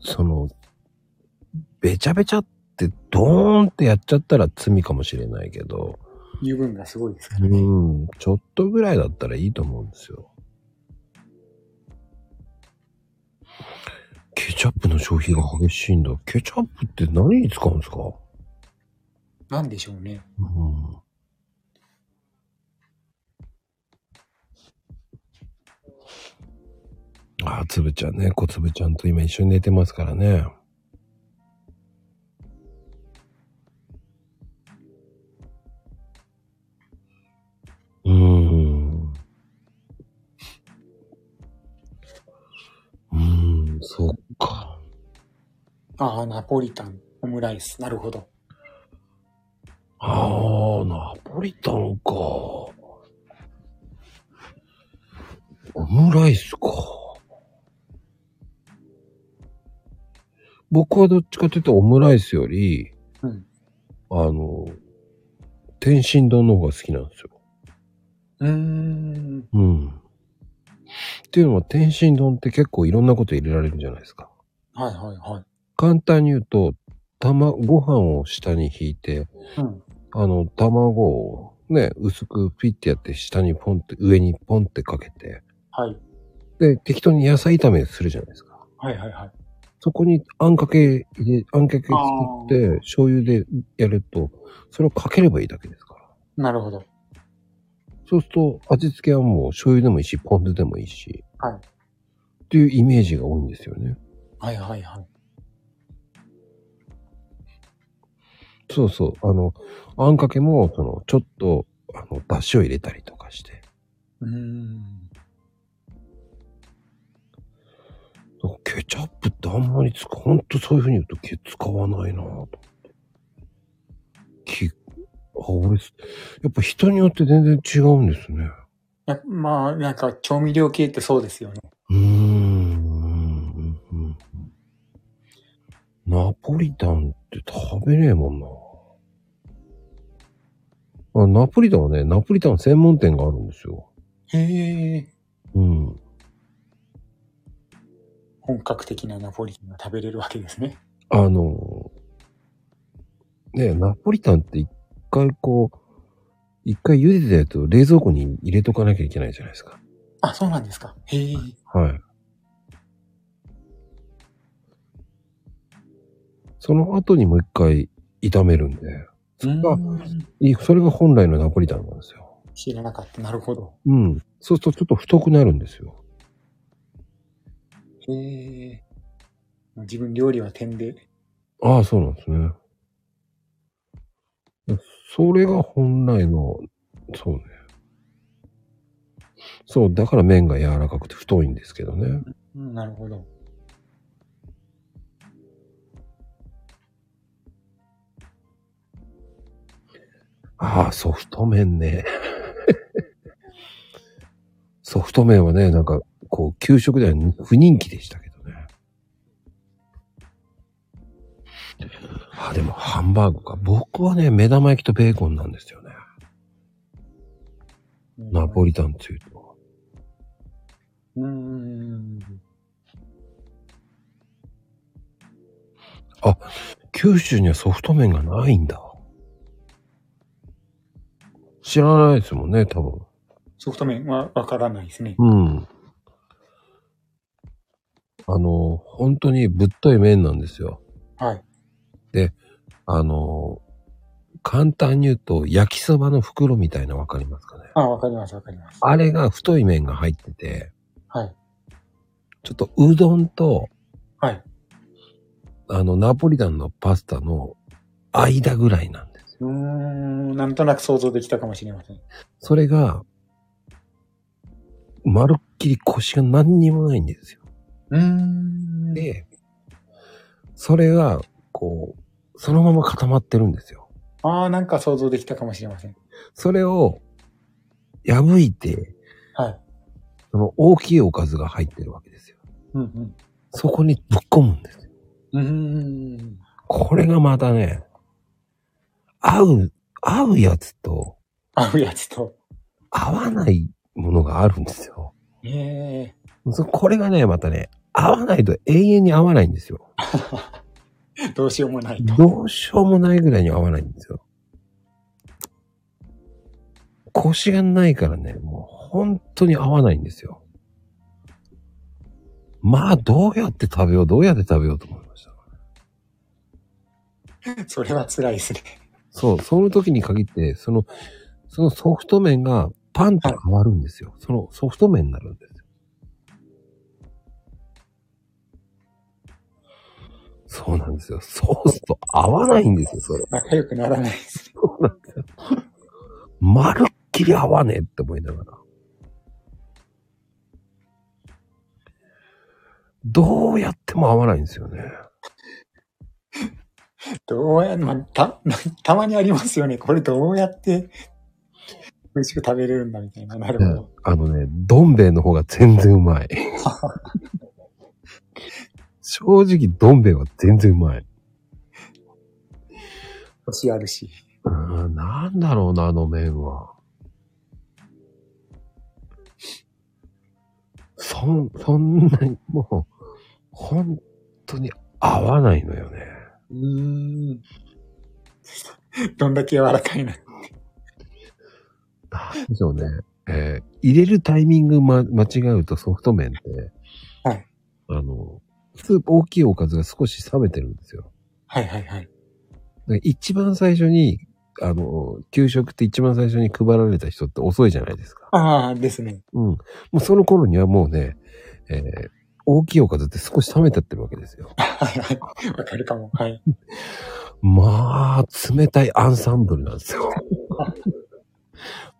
その、べちゃべちゃってドーンってやっちゃったら罪かもしれないけど。油分がすごいですからね。うん。ちょっとぐらいだったらいいと思うんですよ。ケチャップの消費が激しいんだ。ケチャップって何に使うんですか？なんでしょうね。うん。ああ、つぶちゃんね、小つぶちゃんと今一緒に寝てますからね。うーん。うーん、そっか。ああ、ナポリタン、オムライス、なるほど。ああ、ナポリタンか。オムライスか。僕はどっちかというとオムライスより、うん、あの、天津丼の方が好きなんですよ。うーん。うん。っていうのは天津丼って結構いろんなこと入れられるじゃないですか。はいはいはい。簡単に言うと、たま、ご飯を下に引いて、うん、あの、卵をね、薄くピッてやって下にポンって、上にポンってかけて、はい。で、適当に野菜炒めするじゃないですか。はいはいはい。そこにあんかけ入れ、あんかけ作って、醤油でやると、それをかければいいだけですから。なるほど。そうすると、味付けはもう醤油でもいいし、ポン酢でもいいし。はい。っていうイメージが多いんですよね。はいはいはい。そうそう。あの、あんかけも、その、ちょっと、あの、出汁を入れたりとかして。うーん。ケチャップってあんまり使う、ほんとそういう風に言うとケ使わないなぁと思って。き、あ、俺、やっぱ人によって全然違うんですね。まあ、なんか調味料系ってそうですよね。うーん。ナポリタンって食べねえもんなぁ。あ、ナポリタンはね、ナポリタン専門店があるんですよ。へぇー。うん。本格的なナポリタンが食べれるわけですね。あの、ね、ナポリタンって一回こう、一回茹でたやつを冷蔵庫に入れとかなきゃいけないじゃないですか。あ、そうなんですか。へえ。はい。その後にもう一回炒めるんで、それが、それが本来のナポリタンなんですよ。知らなかった。なるほど。うん。そうするとちょっと太くなるんですよ。えー、自分料理は点で。ああ、そうなんですね。それが本来の、そうね。そう、だから麺が柔らかくて太いんですけどね。うん、なるほど。ああ、ソフト麺ね。ソフト麺はね、なんか、こう、給食では不人気でしたけどね。あ、でもハンバーグか。僕はね、目玉焼きとベーコンなんですよね。うん、ナポリタンっていうと。うーん。あ、九州にはソフト麺がないんだ。知らないですもんね、多分。ソフト麺はわからないですね。うん。あの、本当にぶっとい麺なんですよ。はい。で、あの、簡単に言うと、焼きそばの袋みたいなわかりますかね。あ、わかります、わかります。あれが太い麺が入ってて、はい。ちょっとうどんと、はい。あの、ナポリタンのパスタの間ぐらいなんですよ。うーん、なんとなく想像できたかもしれません。それが、まるっきりコシが何にもないんですよ。うーんで、それが、こう、そのまま固まってるんですよ。ああ、なんか想像できたかもしれません。それを、破いて、はい。その大きいおかずが入ってるわけですよ。うんうん。そこにぶっ込むんですよ。うーん。これがまたね、合う、合うやつと、合うやつと、合わないものがあるんですよ。えー、これがね、またね、合わないと永遠に合わないんですよ。どうしようもないと。どうしようもないぐらいに合わないんですよ。腰がないからね、もう本当に合わないんですよ。まあ、どうやって食べよう、どうやって食べようと思いました。それは辛いですね。そう、その時に限って、その、そのソフト麺がパンと変わるんですよ。はい、そのソフト麺になるんですよ。そうなんですよ。ソースと合わないんですよ、それ。仲良くならないです。そうなんですよ。まるっきり合わねえって思いながら。どうやっても合わないんですよね。どうや、ま、た、たまにありますよね。これどうやって美味しく食べれるんだみたいな。なるほど。あのね、どん兵衛の方が全然うまい。正直どん兵衛は全然うまい。腰あるし。うん、なんだろうな、あの麺は。そん、そんなに、もう、本当に合わないのよね。うーん。どんだけ柔らかいな。なんでしょうね。えー、入れるタイミング、ま、間違うとソフト麺って、はい。あの、スープ、大きいおかずが少し冷めてるんですよ。はいはいはい。一番最初に、あの、給食って一番最初に配られた人って遅いじゃないですか。ああ、ですね。うん。もうその頃にはもうね、えー、大きいおかずって少し冷めたってるわけですよ。はいはい。わかるかも。はい。まあ、冷たいアンサンブルなんですよ。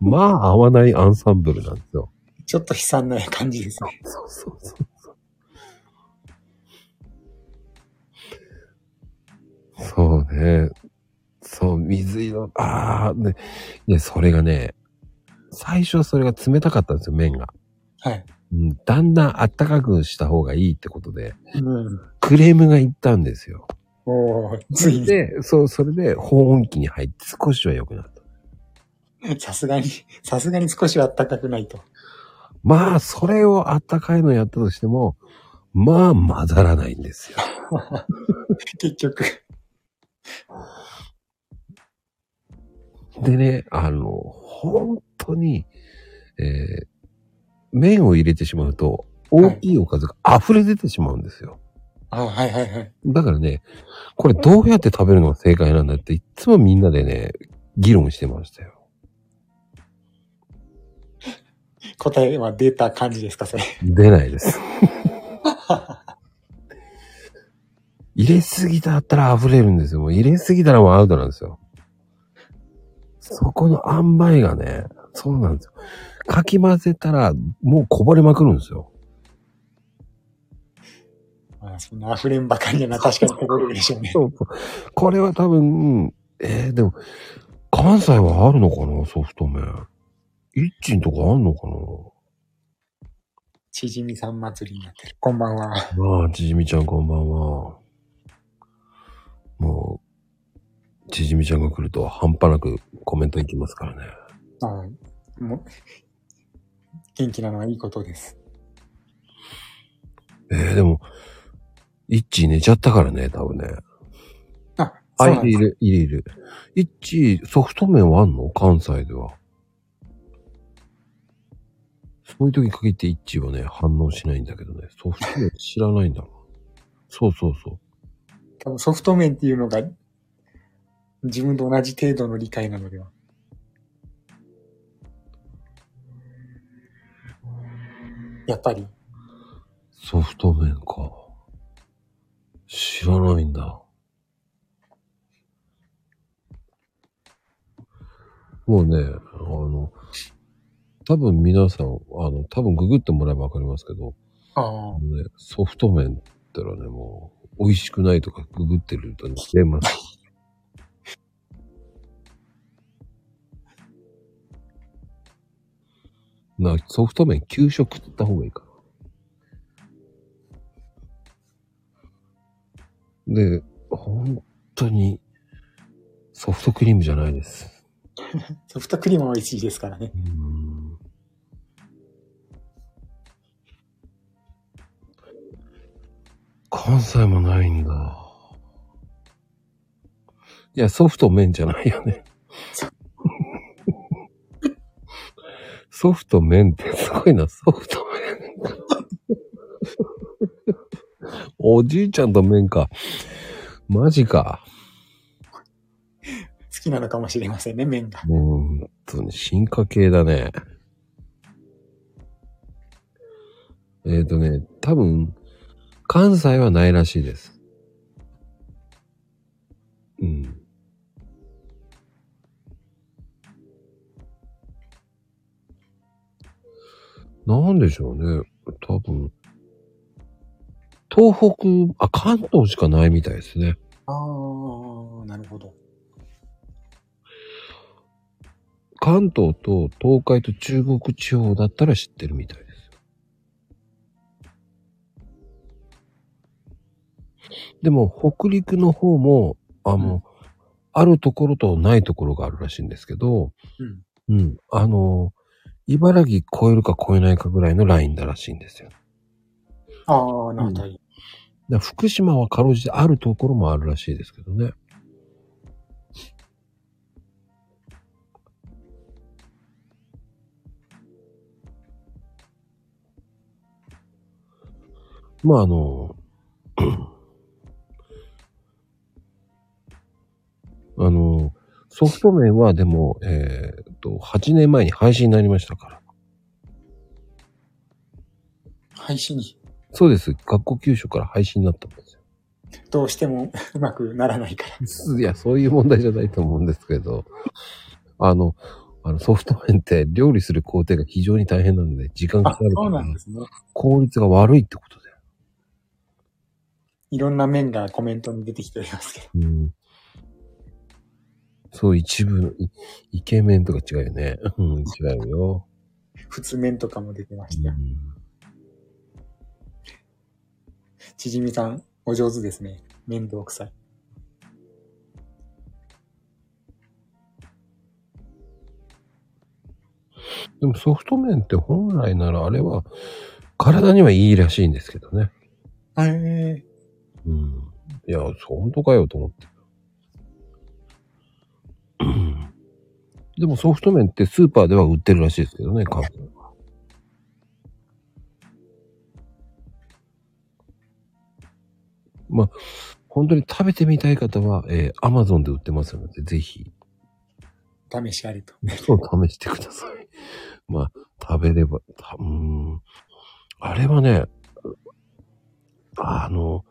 まあ、合わないアンサンブルなんですよ。ちょっと悲惨な感じですね。そうそうそう。そうね。そう、水色、ああ、ね。いや、それがね、最初それが冷たかったんですよ、麺が。はい。うん、だんだんあったかくした方がいいってことで、うん、クレームがいったんですよ。おー、ついに。で、そう、それで保温器に入って少しは良くなった。さすがに、さすがに少しはあったかくないと。まあ、それをあったかいのやったとしても、まあ、混ざらないんですよ。結局。でね、あの、本当に、えー、麺を入れてしまうと、大きいおかずが溢れ出てしまうんですよ。はい、あ、はいはいはい。だからね、これどうやって食べるのが正解なんだって、いつもみんなでね、議論してましたよ。答えは出た感じですか、それ。出ないです。入れすぎだったら溢れるんですよ。もう入れすぎたらもうアウトなんですよ。そこの塩梅がね、そうなんですよ。かき混ぜたらもうこぼれまくるんですよ。ああ、そんな溢れんばかりじゃな、確かにこぼれるでしょうね。そうそう。これは多分、えー、でも、関西はあるのかな、ソフト麺。一鎮とかあんのかな。ちじみさん祭りになってる。こんばんは。ああ、ちじみちゃんこんばんは。もう、ちじみちゃんが来ると半端なくコメントいきますからね。ああ、もう、元気なのはいいことです。ええー、でも、イッチー寝ちゃったからね、多分ね。あ、そうなんですか。あ、いる、いる、いる。イッチー、ソフト麺はあんの？関西では。そういう時に限ってイッチーはね、反応しないんだけどね。ソフト麺知らないんだろう。そうそうそう。多分ソフト麺っていうのが自分と同じ程度の理解なのでは。やっぱり。ソフト麺か。知らないんだ。もうね、あの、多分皆さん、あの、多分ググってもらえばわかりますけど、ああ、ね、ソフト麺ってのはね、もう、美味しくないとかググってるとね、出ます。な、ソフト麺給食って言った方がいいかな。で、本当にソフトクリームじゃないです。ソフトクリームは美味しいですからね。うん。関西もないんだ。いや、ソフト麺じゃないよね。ソフト麺ってすごいな、ソフト麺。おじいちゃんと麺か。マジか。好きなのかもしれませんね、麺が。本当に進化系だね。えっとね、多分、関西はないらしいです。うん。なんでしょうね。多分、東北、あ、関東しかないみたいですね。ああ、なるほど。関東と東海と中国地方だったら知ってるみたいですよ。でも北陸の方も、あの、うん、あるところとないところがあるらしいんですけど、うん、うん、あの、茨城超えるか超えないかぐらいのラインだらしいんですよ。ああ、なんだ、うん、だ福島はかろうじてあるところもあるらしいですけどね。まああの、あの、ソフト麺はでも、えっと、はちねんまえに廃止になりましたから。廃止に？そうです。学校給食から廃止になったんですよ。どうしてもうまくならないから。いや、そういう問題じゃないと思うんですけど、あの、あのソフト麺って料理する工程が非常に大変なので、時間かかるから。そうなんですね。効率が悪いってことで。いろんな面がコメントに出てきておりますけど。うん、そう、一部、イケメンとか違うよね。うん、違うよ。普通面とかも出てました。うん、ちじみさん、お上手ですね。面倒くさい。でもソフト麺って本来ならあれは、体にはいいらしいんですけどね。えーうん、いや、本当かよと思って。でもソフト麺ってスーパーでは売ってるらしいですけどね、韓国は。まあ、本当に食べてみたい方は、えー、Amazon で売ってますので、ぜひ。試しありと。そう、試してください。まあ、食べれば、うーん。あれはね、あの、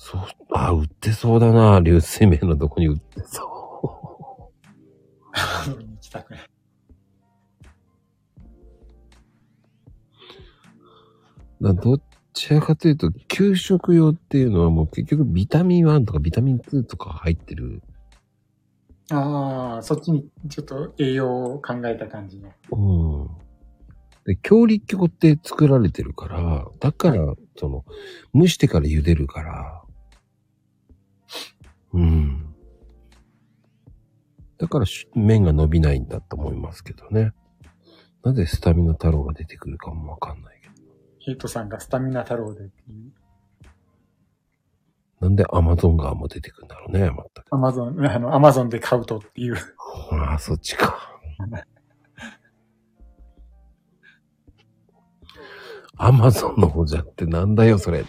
そう、あ、売ってそうだな。流水麺のとこに売ってそう。行きたくない。だどちらかというと、給食用っていうのはもう結局ビタミンいちとかビタミンにとか入ってる。ああ、そっちにちょっと栄養を考えた感じの。うん。で、強力粉って作られてるから、だから、その、蒸してから茹でるから、うん。だから麺が伸びないんだと思いますけどね。なぜスタミナ太郎が出てくるかもわかんないけど。ヘイトさんがスタミナ太郎で。なんでアマゾン側も出てくるんだろうね、全く。アマゾン、あの、アマゾンで買うとっていう。ほら、そっちか。アマゾンの方じゃってなんだよ、それ。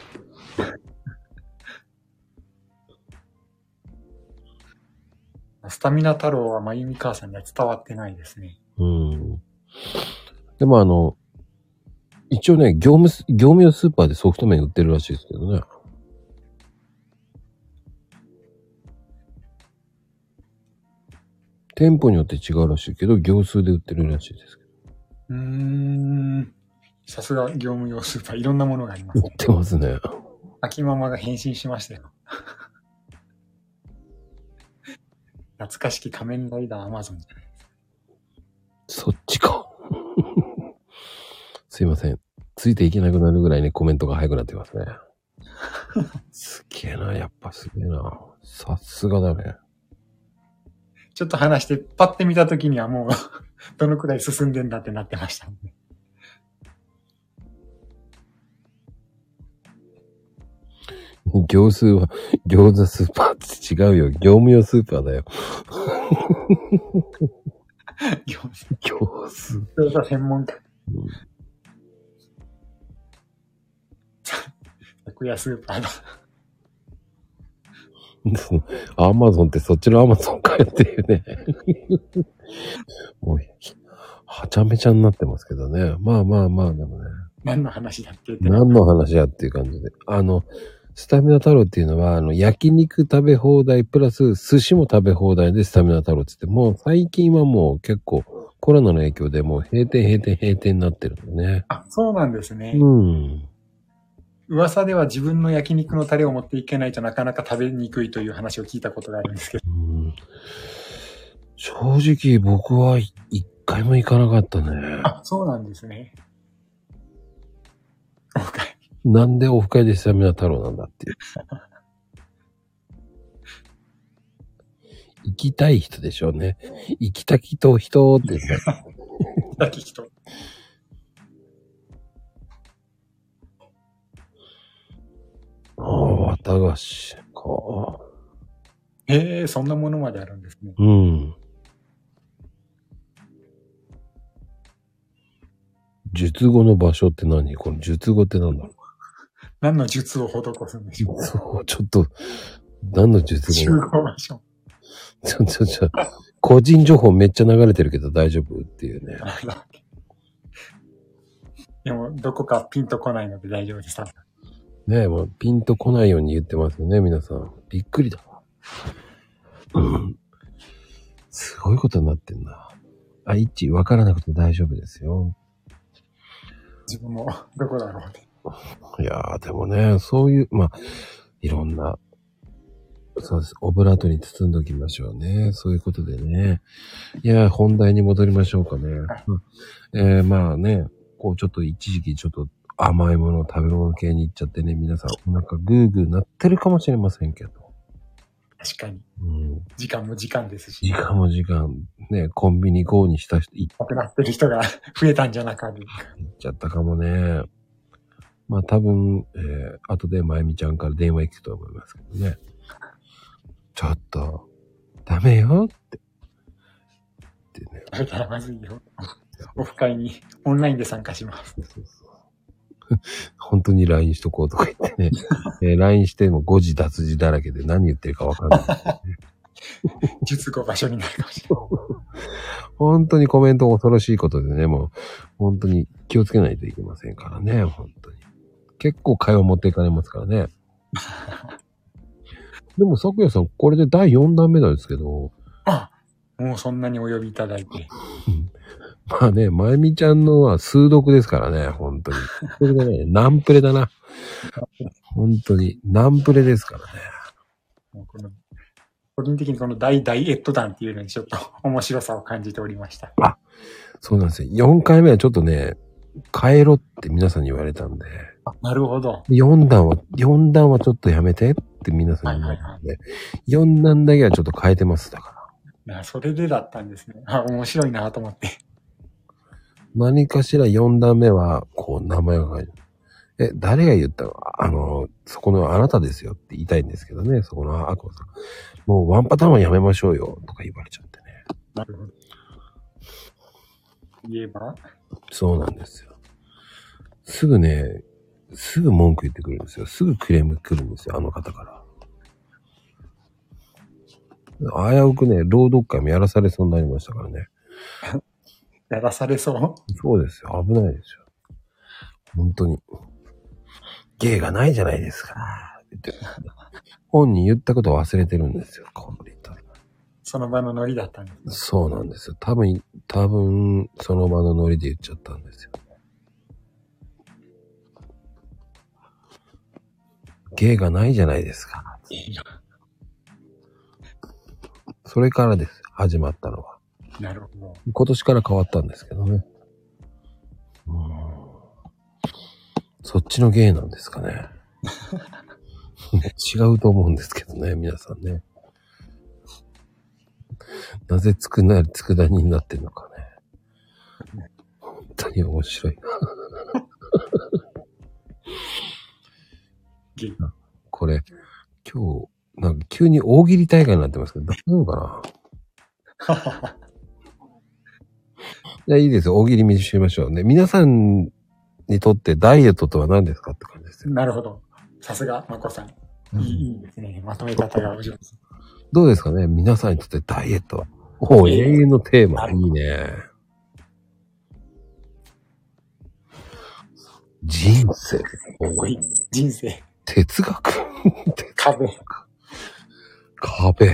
スタミナ太郎はまゆみ母さんには伝わってないですね。うん。でもあの、一応ね、業務、業務用スーパーでソフト麺売ってるらしいですけどね。店舗によって違うらしいけど、業数で売ってるらしいですけど。うーん。さすが業務用スーパー、いろんなものがあります、ね。売ってますね。秋ママが変身しましたよ。懐かしき仮面ライダーアマゾンじゃないですか。そっちか。すいません。ついていけなくなるぐらいね、コメントが早くなってますね。すげえな、やっぱすげえな。さすがだね。ちょっと話して、パッて見たときにはもう、どのくらい進んでんだってなってました、ね。業数は、餃子スーパーって違うよ。業務用スーパーだよ。餃子。餃子。餃子専門家。うん昨夜スーパーだアマゾンってそっちのアマゾンかよっていうねもうはちゃめちゃになってますけどね。まあまあまあでもね、何の話だって何の話やっていう感じで、あのスタミナ太郎っていうのはあの焼肉食べ放題プラス寿司も食べ放題でスタミナ太郎って言って、もう最近はもう結構コロナの影響でもう閉店閉店閉店になってるんだね。あ、そうなんですね。うん、噂では自分の焼肉のタレを持っていけないとなかなか食べにくいという話を聞いたことがあるんですけど。うん、正直僕は一回も行かなかったね。あ、そうなんですね。オフ会。なんでオフ会でスタミナ太郎なんだっていう。行きたい人でしょうね。行きたきと人ってね。行きたき人。ああ、綿菓子か。ええー、そんなものまであるんですね。うん。術後の場所って何？この術後って何だろう？何の術を施すんでしょう？そう、ちょっと、何の術後？術後場所。ちょちょちょ、個人情報めっちゃ流れてるけど大丈夫っていうね。でも、どこかピンとこないので大丈夫です。ねえ、もうピンとこないように言ってますよね、皆さん。びっくりだな。うん。すごいことになってんな。あ、いっち、わからなくて大丈夫ですよ。自分も、どこだろうね。いやー、でもね、そういう、まあ、いろんな、そうです。オブラートに包んでおきましょうね。そういうことでね。いやー、本題に戻りましょうかね。うん、えー、まあね、こう、ちょっと一時期、ちょっと、甘いもの、食べ物系に行っちゃってね、皆さんお腹グーグーなってるかもしれませんけど。確かに。うん、時間も時間ですし。時間も時間。ね、コンビニゴーにした人、行っなってる人が増えたんじゃなかった。行っちゃったかもね。まあ多分、えー、後でまゆみちゃんから電話行くと思いますけどね。ちょっと、ダメよって。ってね。だからまずいよ。オフ会にオンラインで参加します。そうそうそう本当に ライン しとこうとか言ってね、えー、ライン しても誤字脱字だらけで何言ってるかわかんない、ね、術後場所になるかもしれない本当にコメント恐ろしいことでね、もう本当に気をつけないといけませんからね。本当に結構会話持っていかれますからねでも咲夜さん、これでだいよん弾目なんですけど、あ、もうそんなにお呼びいただいてまあね、まゆみちゃんのは数読ですからね、本当に。それがね、ナンプレだな。本当に、ナンプレですからね。もうこの個人的にこの大ダイエット弾っていうのにちょっと面白さを感じておりました。あ、そうなんですよ。よんかいめはちょっとね、変えろって皆さんに言われたんで。あ、なるほど。よん弾は、よん弾はちょっとやめてって皆さんに言われたんで、はいはいはい、よん弾だけはちょっと変えてます、だから。いや、それでだったんですね。あ、面白いなと思って。何かしらよん段目は、こう、名前が書いてある。え、誰が言ったの？あの、そこのあなたですよって言いたいんですけどね、そこのアコさん。もうワンパターンはやめましょうよ、とか言われちゃってね。なるほど。言えば？そうなんですよ。すぐね、すぐ文句言ってくるんですよ。すぐクレーム来るんですよ、あの方から。危うくね、朗読会もやらされそうになりましたからね。やらされそう？そうですよ。危ないですよ。本当に。芸がないじゃないですか。って本人言ったことを忘れてるんですよ。このリターン。その場のノリだったんですね。そうなんですよ。多分、多分、その場のノリで言っちゃったんですよ。芸がないじゃないですか。それからです。始まったのは。なるほど。今年から変わったんですけどね。うん。そっちの芸なんですかね。違うと思うんですけどね、皆さんね。なぜつくなりつくだにになってるのかね。本当に面白いな。これ、今日、なんか急に大喜利大会になってますけど、大丈夫かな。じゃあいいですよ、大喜利見しましょうね。皆さんにとってダイエットとは何ですかって感じですよ。なるほど。さすが、まこさん。うん、いいですね。まとめ方が面白いです。どうですかね、皆さんにとってダイエットは。おう、永遠のテーマ。いいね。人生。人生。哲学。壁。壁。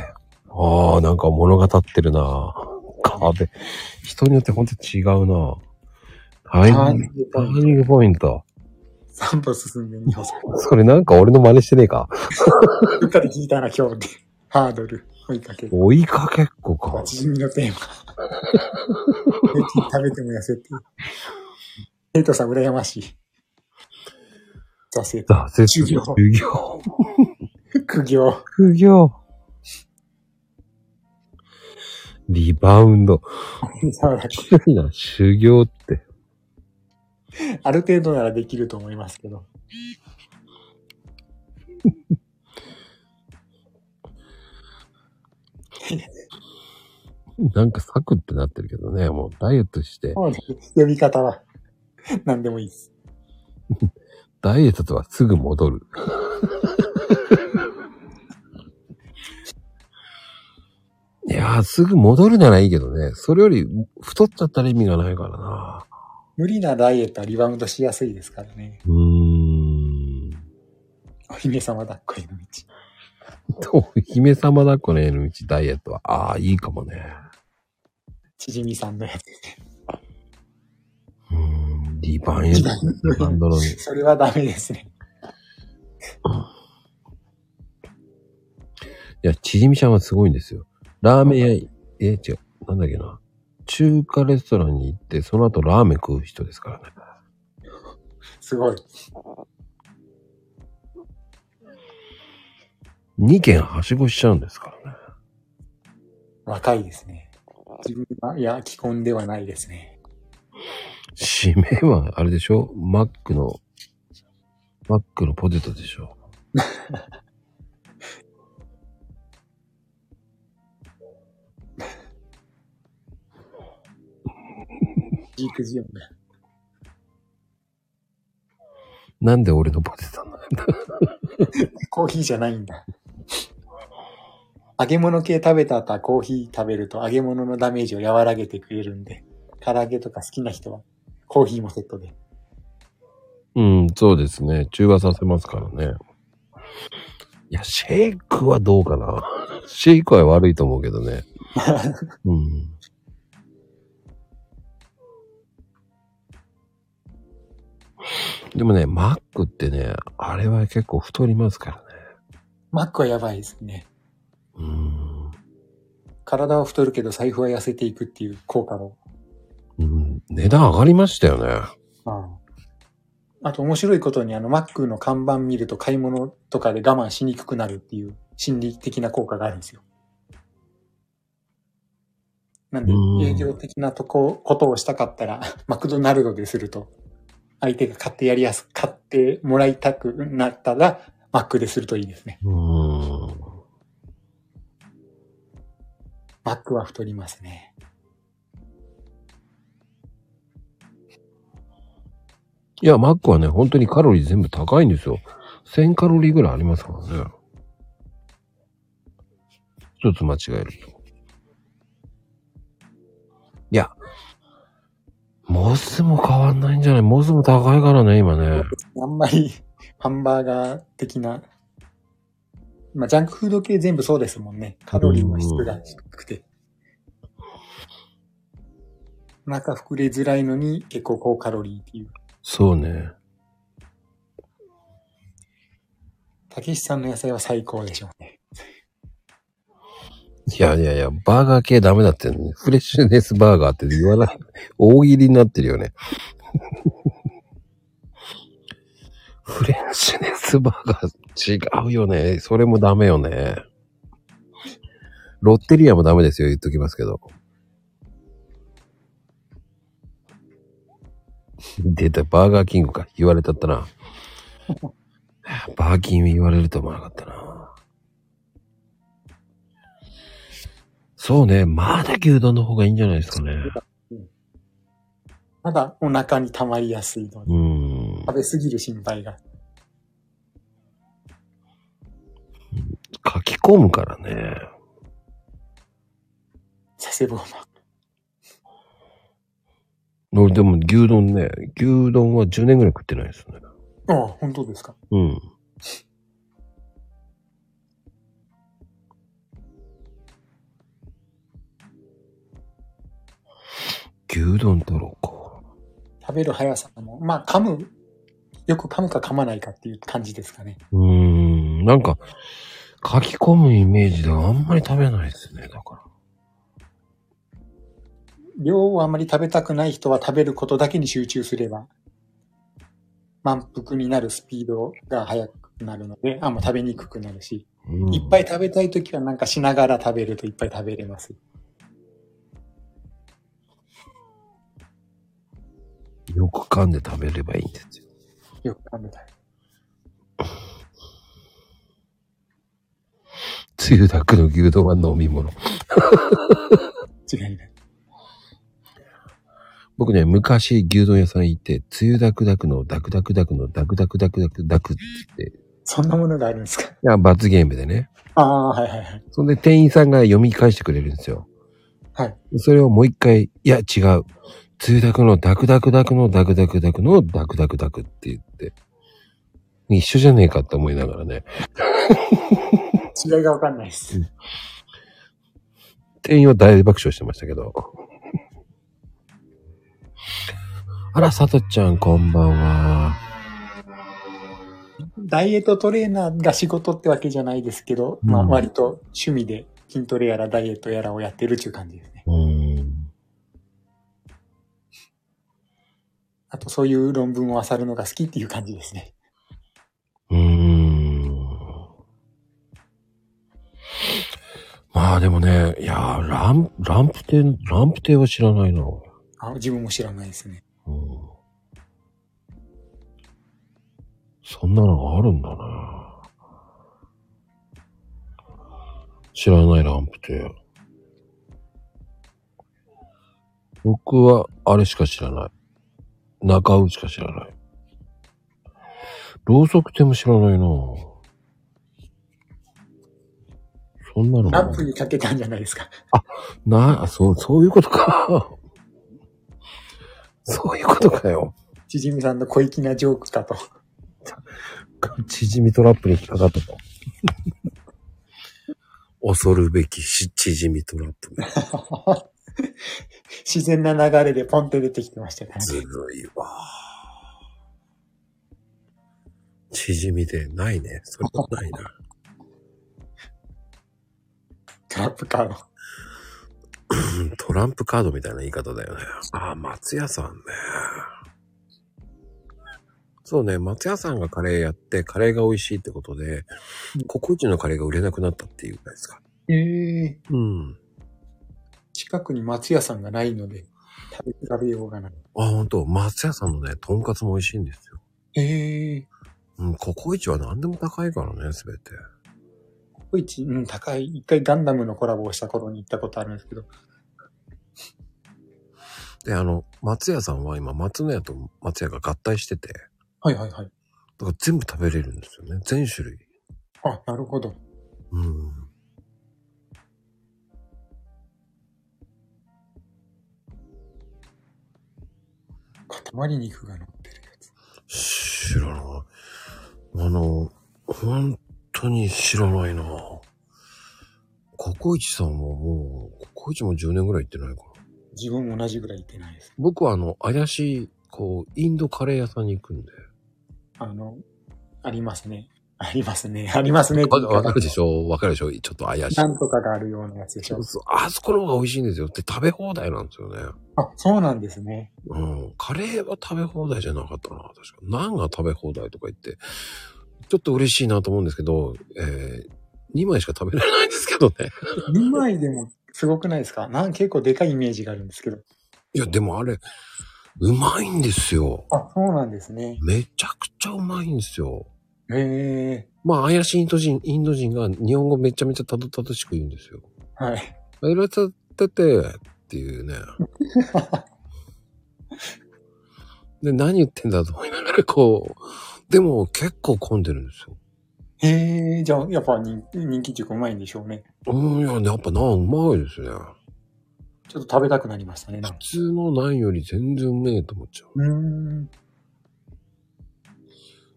ああ、なんか物語ってるな。壁。人によって本当に違うな。タイミング、タイミングポイント。さんぽ進んでみます。それなんか俺の真似してねえか。どっかで聞いたな、今日で。ハードル、追いかけ。追いかけっこか。縮みのテーマ。食べても痩せて。ヘイトさん、羨ましい。挫折。挫折。修行。修行。苦行。苦行。リバウンド。面白いな、修行って。ある程度ならできると思いますけど。なんかサクってなってるけどね、もうダイエットして。呼び方は何でもいいです。ダイエットとはすぐ戻る。いやー、すぐ戻るならいいけどね、それより太っちゃったら意味がないからな。無理なダイエットはリバウンドしやすいですからね。うーん。お姫様抱っこへの道。お姫様抱っこへの道、ダイエットは。ああ、いいかもね。ちじみさんのやつで。うーん、リバウンド。リバウンドの。それはダメですね。いや、ちじみちゃんはすごいんですよ。ラーメン屋、え、違う、なんだっけな。中華レストランに行って、その後ラーメン食う人ですからね。すごい。にけんはしごしちゃうんですからね。若いですね。自分は、いや、既婚ではないですね。締めは、あれでしょ？マックの、マックのポテトでしょ。ジークジオンだ。なんで俺のポテトなんだ。コーヒーじゃないんだ。揚げ物系食べた後はコーヒー食べると揚げ物のダメージを和らげてくれるんで、唐揚げとか好きな人はコーヒーもセットで。うん、そうですね。中和させますからね。いや、シェイクはどうかな。シェイクは悪いと思うけどね。うん。でもね、マックってね、あれは結構太りますからね。マックはやばいですね。うーん。体は太るけど財布は痩せていくっていう効果の。うん。値段上がりましたよね。ああ。あと面白いことに、あの、マックの看板見ると買い物とかで我慢しにくくなるっていう心理的な効果があるんですよ。なんで、営業的なとこ、ことをしたかったら、マクドナルドですると。相手が買ってやりやす、買ってもらいたくなったら、マックでするといいですね。うーん。マックは太りますね。いや、マックはね、本当にカロリー全部高いんですよ。せんカロリーぐらいありますからね。一つ間違えると。いや。モスも変わんないんじゃない？モスも高いからね、今ね。あんまり、ハンバーガー的な。まあ、ジャンクフード系全部そうですもんね。カロリーの質が低くて。お腹膨れづらいのに結構高カロリーっていう。そうね。たけしさんの野菜は最高でしょうね。いやいやいや、バーガー系ダメだってね。フレッシュネスバーガーって言わない。大喜利になってるよね。フレンチネスバーガー違うよね。それもダメよね。ロッテリアもダメですよ。言っときますけど。出た、バーガーキングか。言われたったな。バーキン言われると思わなかったな。そうね。まだ牛丼の方がいいんじゃないですかね。ただお腹に溜まりやすいので、うん、食べ過ぎる心配が。書き込むからね。佐世保マン。でも牛丼ね、牛丼はじゅうねんぐらい食ってないですね。ああ、本当ですか。うん。牛丼だろうか。食べる速さも、まあ噛む、よく噛むか噛まないかっていう感じですかね。うーん、なんか、書き込むイメージではあんまり食べないですね、だから。量をあんまり食べたくない人は食べることだけに集中すれば、満腹になるスピードが速くなるので、あんま食べにくくなるし、うん、いっぱい食べたいときはなんかしながら食べるといっぱい食べれます。よく噛んで食べればいいんですよ。よく噛んで食べる。つゆだくの牛丼は飲み物。違いない。僕ね、昔牛丼屋さん行って、つゆだくだくのダクダクダクのダクダクダクダクダクって。そんなものがあるんですか？いや、罰ゲームでね。ああ、はいはいはい。そんで店員さんが読み返してくれるんですよ。はい。それをもう一回、いや違う。つゆだくのダクダクダクのダクダクダクのダクダクダクって言って、一緒じゃねえかって思いながらね。違いがわかんないです。店員は大爆笑してましたけど。あら、さとちゃんこんばんは。ダイエットトレーナーが仕事ってわけじゃないですけど、うん、まあ割と趣味で筋トレやらダイエットやらをやってるっていう感じですね。うん、あとそういう論文を漁るのが好きっていう感じですね。うーん。まあでもね、いやー、ラン、ランプ亭、ランプ亭は知らないな。あ、自分も知らないですね。うん。そんなのがあるんだな。知らないランプ亭。僕はあれしか知らない。中尾しか知らない。ろうそく亭も知らないなぁ。そんなの。ランプにかけたんじゃないですか。あ、なあ、そう、そういうことか。そういうことかよ。ちじみさんの小粋なジョークかと。ちじみトラップに引っかかったと。恐るべきし、ちじみトラップ。自然な流れでポンって出てきてましたね。ずるいわ。縮みでないね。それもないな。トランプカード。トランプカードみたいな言い方だよね。ああ、松屋さんね。そうね、松屋さんがカレーやって、カレーが美味しいってことで、ココイチのカレーが売れなくなったっていうかですか。ええー。うん。近くに松屋さんがないので食べ比べようがない。あ、本当。松屋さんのね、とんかつも美味しいんですよ。へえ。うん、ココイチは何でも高いからね、すべて。ココイチ、うん、高い。一回ガンダムのコラボをした頃に行ったことあるんですけど。で、あの松屋さんは今松の屋と松屋が合体してて。はいはいはい。だから全部食べれるんですよね、全種類。あ、なるほど。うん。塊肉が乗ってるやつ知らない。あの本当に知らないな。ココイチさんはもうココイチもじゅうねんぐらい行ってないから。自分も同じぐらい行ってないです。僕はあの怪しいこうインドカレー屋さんに行くんで、あのありますね、ありますね。ありますね。わかるでしょわかるでしょちょっと怪しい。なんとかがあるようなやつでしょ。そうそう、あそこの方が美味しいんですよって食べ放題なんですよね。あ、そうなんですね。うん。カレーは食べ放題じゃなかったな。確か。ナンが食べ放題とか言って、ちょっと嬉しいなと思うんですけど、えー、にまいしか食べられないんですけどね。にまいでもすごくないですか？ナン結構でかいイメージがあるんですけど。いや、でもあれ、うまいんですよ。あ、そうなんですね。めちゃくちゃうまいんですよ。ええー。まあ、怪しいインド人、インド人が日本語めちゃめちゃたどたどしく言うんですよ。はい。あいらちゃってて、っていうね。で、何言ってんだと思いながら、こう、でも結構混んでるんですよ。ええー、じゃあ、やっぱ人気っていうかうまいんでしょうね。うん、いや、やっぱナンうまいですね。ちょっと食べたくなりましたね。普通のナンより全然うめえと思っちゃう。うーん。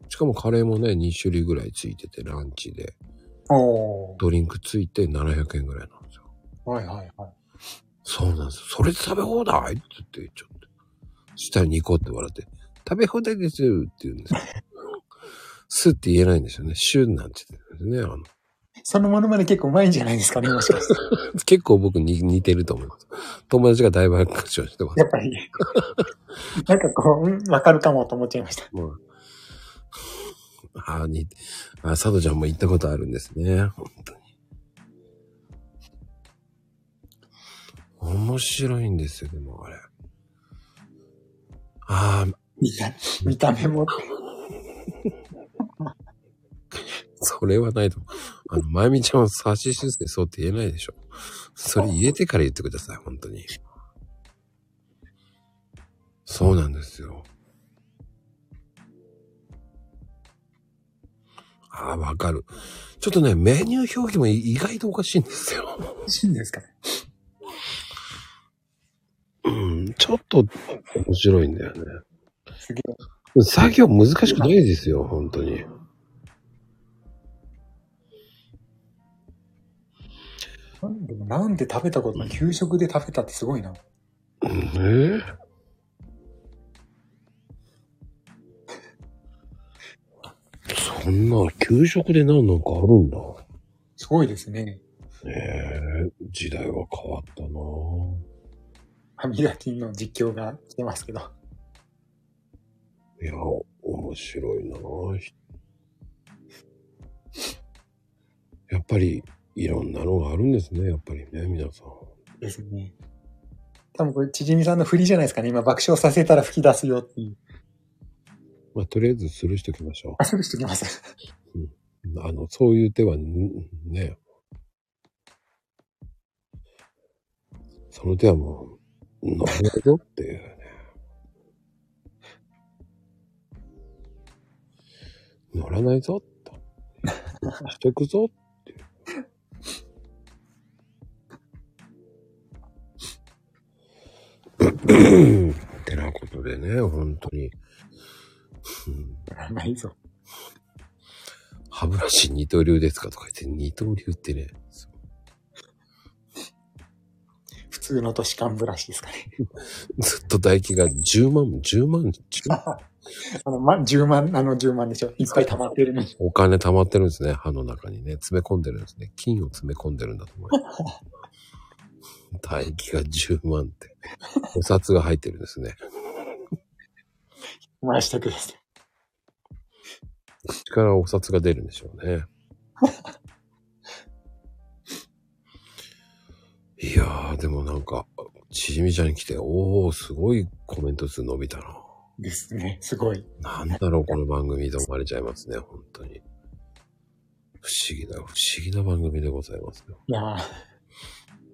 しかもカレーもね、にしゅるいぐらいついてて、ランチで。おー。ドリンクついてななひゃくえんぐらいなんですよ。はいはいはい。そうなんです。それで食べ放題って言って言っちゃって。下にニコって笑って、食べ放題ですよって言うんですよ。すって言えないんですよね。シュンなんて言ってるんですね。あのそのものまで結構うまいんじゃないですかね、もしかして。結構僕に似てると思います。友達が大爆笑してます。やっぱり。なんかこう、わかるかもと思っちゃいました。うん、あに、あ、佐藤ちゃんも行ったことあるんですね。本当に。面白いんですよ、でもあれ。ああ、見た、見た目も。それはないと思う。あの、まゆみちゃんは差し出世そうって言えないでしょ。それ言えてから言ってください、本当に。そうなんですよ。ああ、わかる。ちょっとね、メニュー表記も意外とおかしいんですよ。おかしいんですかね。うん、ちょっと面白いんだよね。すげえ。作業難しくないですよ、本当に。なんで、なんで食べたことない。給食で食べたってすごいな。えー、そんな給食で何なんかあるんだ。すごいですね。えー、時代は変わったなぁ。ハミラティンの実況が来てますけど。いや、面白いなぁ。やっぱりいろんなのがあるんですね、やっぱりね、皆さん。ですね。多分これ、ちじみさんの振りじゃないですかね。今、爆笑させたら吹き出すよっていう。まあ、とりあえずスルーしときましょう。あ、スルーしときます。うん、あの、そういう手はね、その手はもう、なるほどっていうね。乗らないぞと。しとくぞっていう。ってなことでね、本当に。うん、ないぞ。歯ブラシ二刀流ですかとか言って、二刀流ってね。普通の都市間ブラシですかね。ずっと唾液がじゅうまん、じゅうまん、じゅうまん。あの、ま、じゅうまん、あのじゅうまんでしょ。いっぱい溜まってるね。お金溜まってるんですね。歯の中にね。詰め込んでるんですね。金を詰め込んでるんだと思います。唾液がじゅうまんって。お札が入ってるんですね。回してください。口からお札が出るんでしょうね。いやー、でもなんか、ちじみちゃんに来て、おー、すごいコメント数伸びたな。ですね、すごい。なんだろう、この番組と思われちゃいますね、本当に。不思議な、不思議な番組でございますよ。いやー、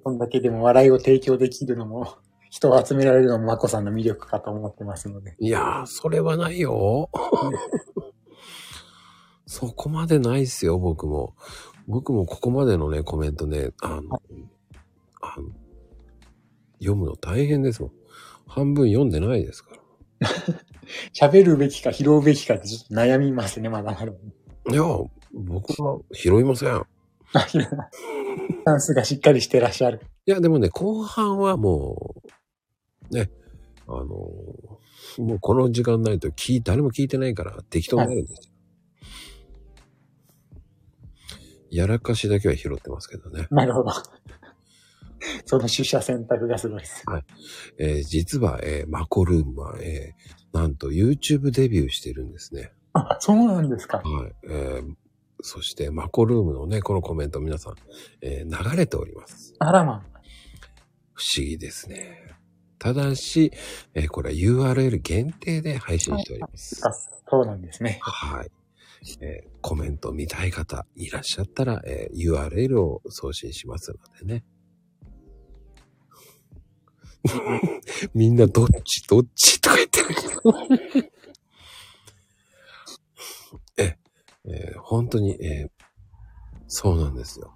こんだけでも笑いを提供できるのも、人を集められるのもマコさんの魅力かと思ってますので。いやー、それはないよ。そこまでないっすよ、僕も。僕もここまでのね、コメントね、あの、はい、あの読むの大変ですもん。半分読んでないですから。喋るべきか拾うべきかってちょっと悩みますね、まだまだ。いや、僕は拾いません。チャンスがしっかりしてらっしゃる。いや、でもね、後半はもう、ね、あのー、もうこの時間になると聞い誰も聞いてないから適当になるんですよ。やらかしだけは拾ってますけどね。なるほど。その取捨選択がすごいです。はい。えー、実は、えー、マコルームは、えー、なんと YouTube デビューしてるんですね。あ、そうなんですか。はい。えー、そしてマコルームのね、このコメント皆さん、えー、流れております。あらま。不思議ですね。ただし、えー、これは ユーアールエル 限定で配信しております。はい、そうなんですね。はい。えー、コメント見たい方いらっしゃったら、えー、ユーアールエル を送信しますのでね。みんなどっちどっちとか言ってるえ、えー、本当に、えー、そうなんですよ。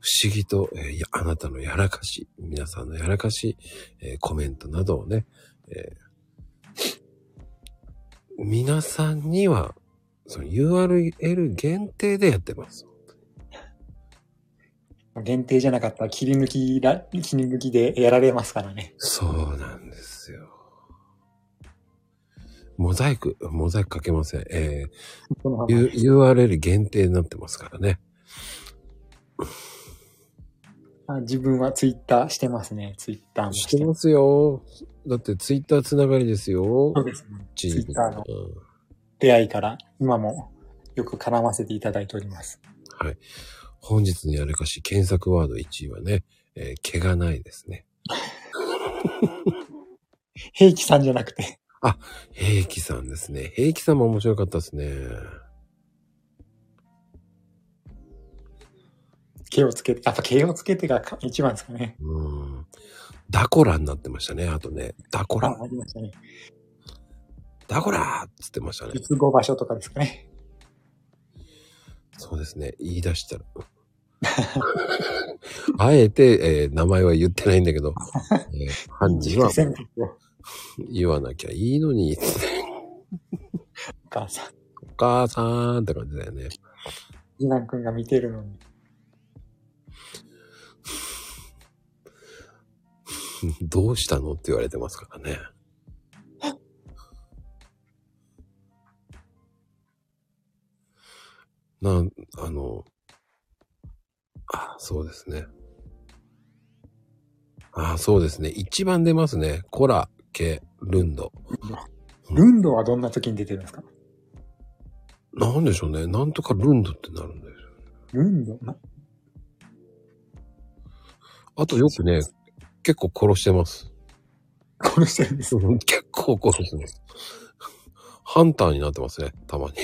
不思議と、えー、あなたのやらかし、皆さんのやらかし、えー、コメントなどをね、えー、皆さんにはその ユーアールエル 限定でやってます。限定じゃなかったら切り抜きら、切り抜きでやられますからね。そうなんですよ。モザイク、モザイクかけません。えー、U、ユーアールエル 限定になってますからね。あ、自分はツイッターしてますね。ツイッターもしてますよ。だってツイッターつながりですよ。そうですね。ツイッターの出会いから今もよく絡ませていただいております。はい。本日のやらかし検索ワードいちいはね、えー、毛がないですね。平気さんじゃなくて。あ、平気さんですね。平気さんも面白かったですね。毛をつけて、やっぱ毛をつけてが一番ですかね。うん。ダコラになってましたね。あとね、ダコラ。ありましたね。ダコラーっつってましたね。術後場所とかですかね。そうですね。言い出したら。あえて、えー、名前は言ってないんだけど、えー、犯人は言わなきゃいいのに。お母さん。お母さんって感じだよね。次男くんが見てるのに。どうしたのって言われてますからね。な、あの、あ、そうですね。あ、そうですね。一番出ますね。コラ、ケ、ルンド。ルンドはどんな時に出てるんですか？なんでしょうね。なんとかルンドってなるんだよ。ルンドな。あとよくね、結構殺してます。殺してるんです。結構殺してます。ハンターになってますね。たまに。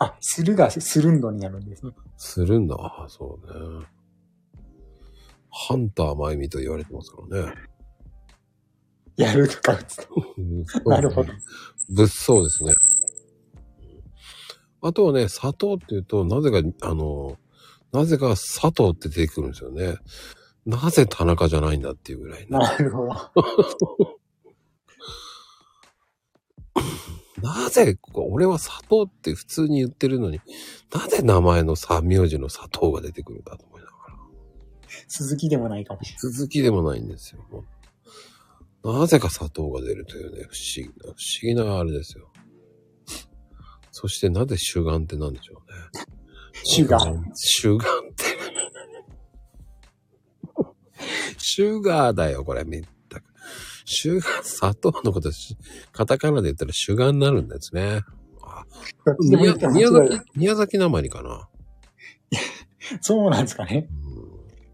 あ、するがスルンドになるんですね。スルンド、ああ、そうね。ハンターまゆみと言われてますからね。やるとか打つと。なるほど。物騒ですね。あとはね、砂糖っていうと、なぜか、あの、なぜか砂糖って出てくるんですよね。なぜ田中じゃないんだっていうぐらい、ね。なるほど。なぜ、俺は砂糖って普通に言ってるのに、なぜ名前のさ、名字の砂糖が出てくるんだと思いながら。鈴木でもないかもしれない。鈴木でもないんですよ。なぜか砂糖が出るというね、不思議な、不思議なあれですよ。そしてなぜ主眼って何でしょうね。主眼。主眼って。シュガーだよ、これ。シュガー、砂糖のこと、カタカナで言ったらシュガーになるんですね。あ、宮, 宮崎、宮崎なまりかな。そうなんですかね。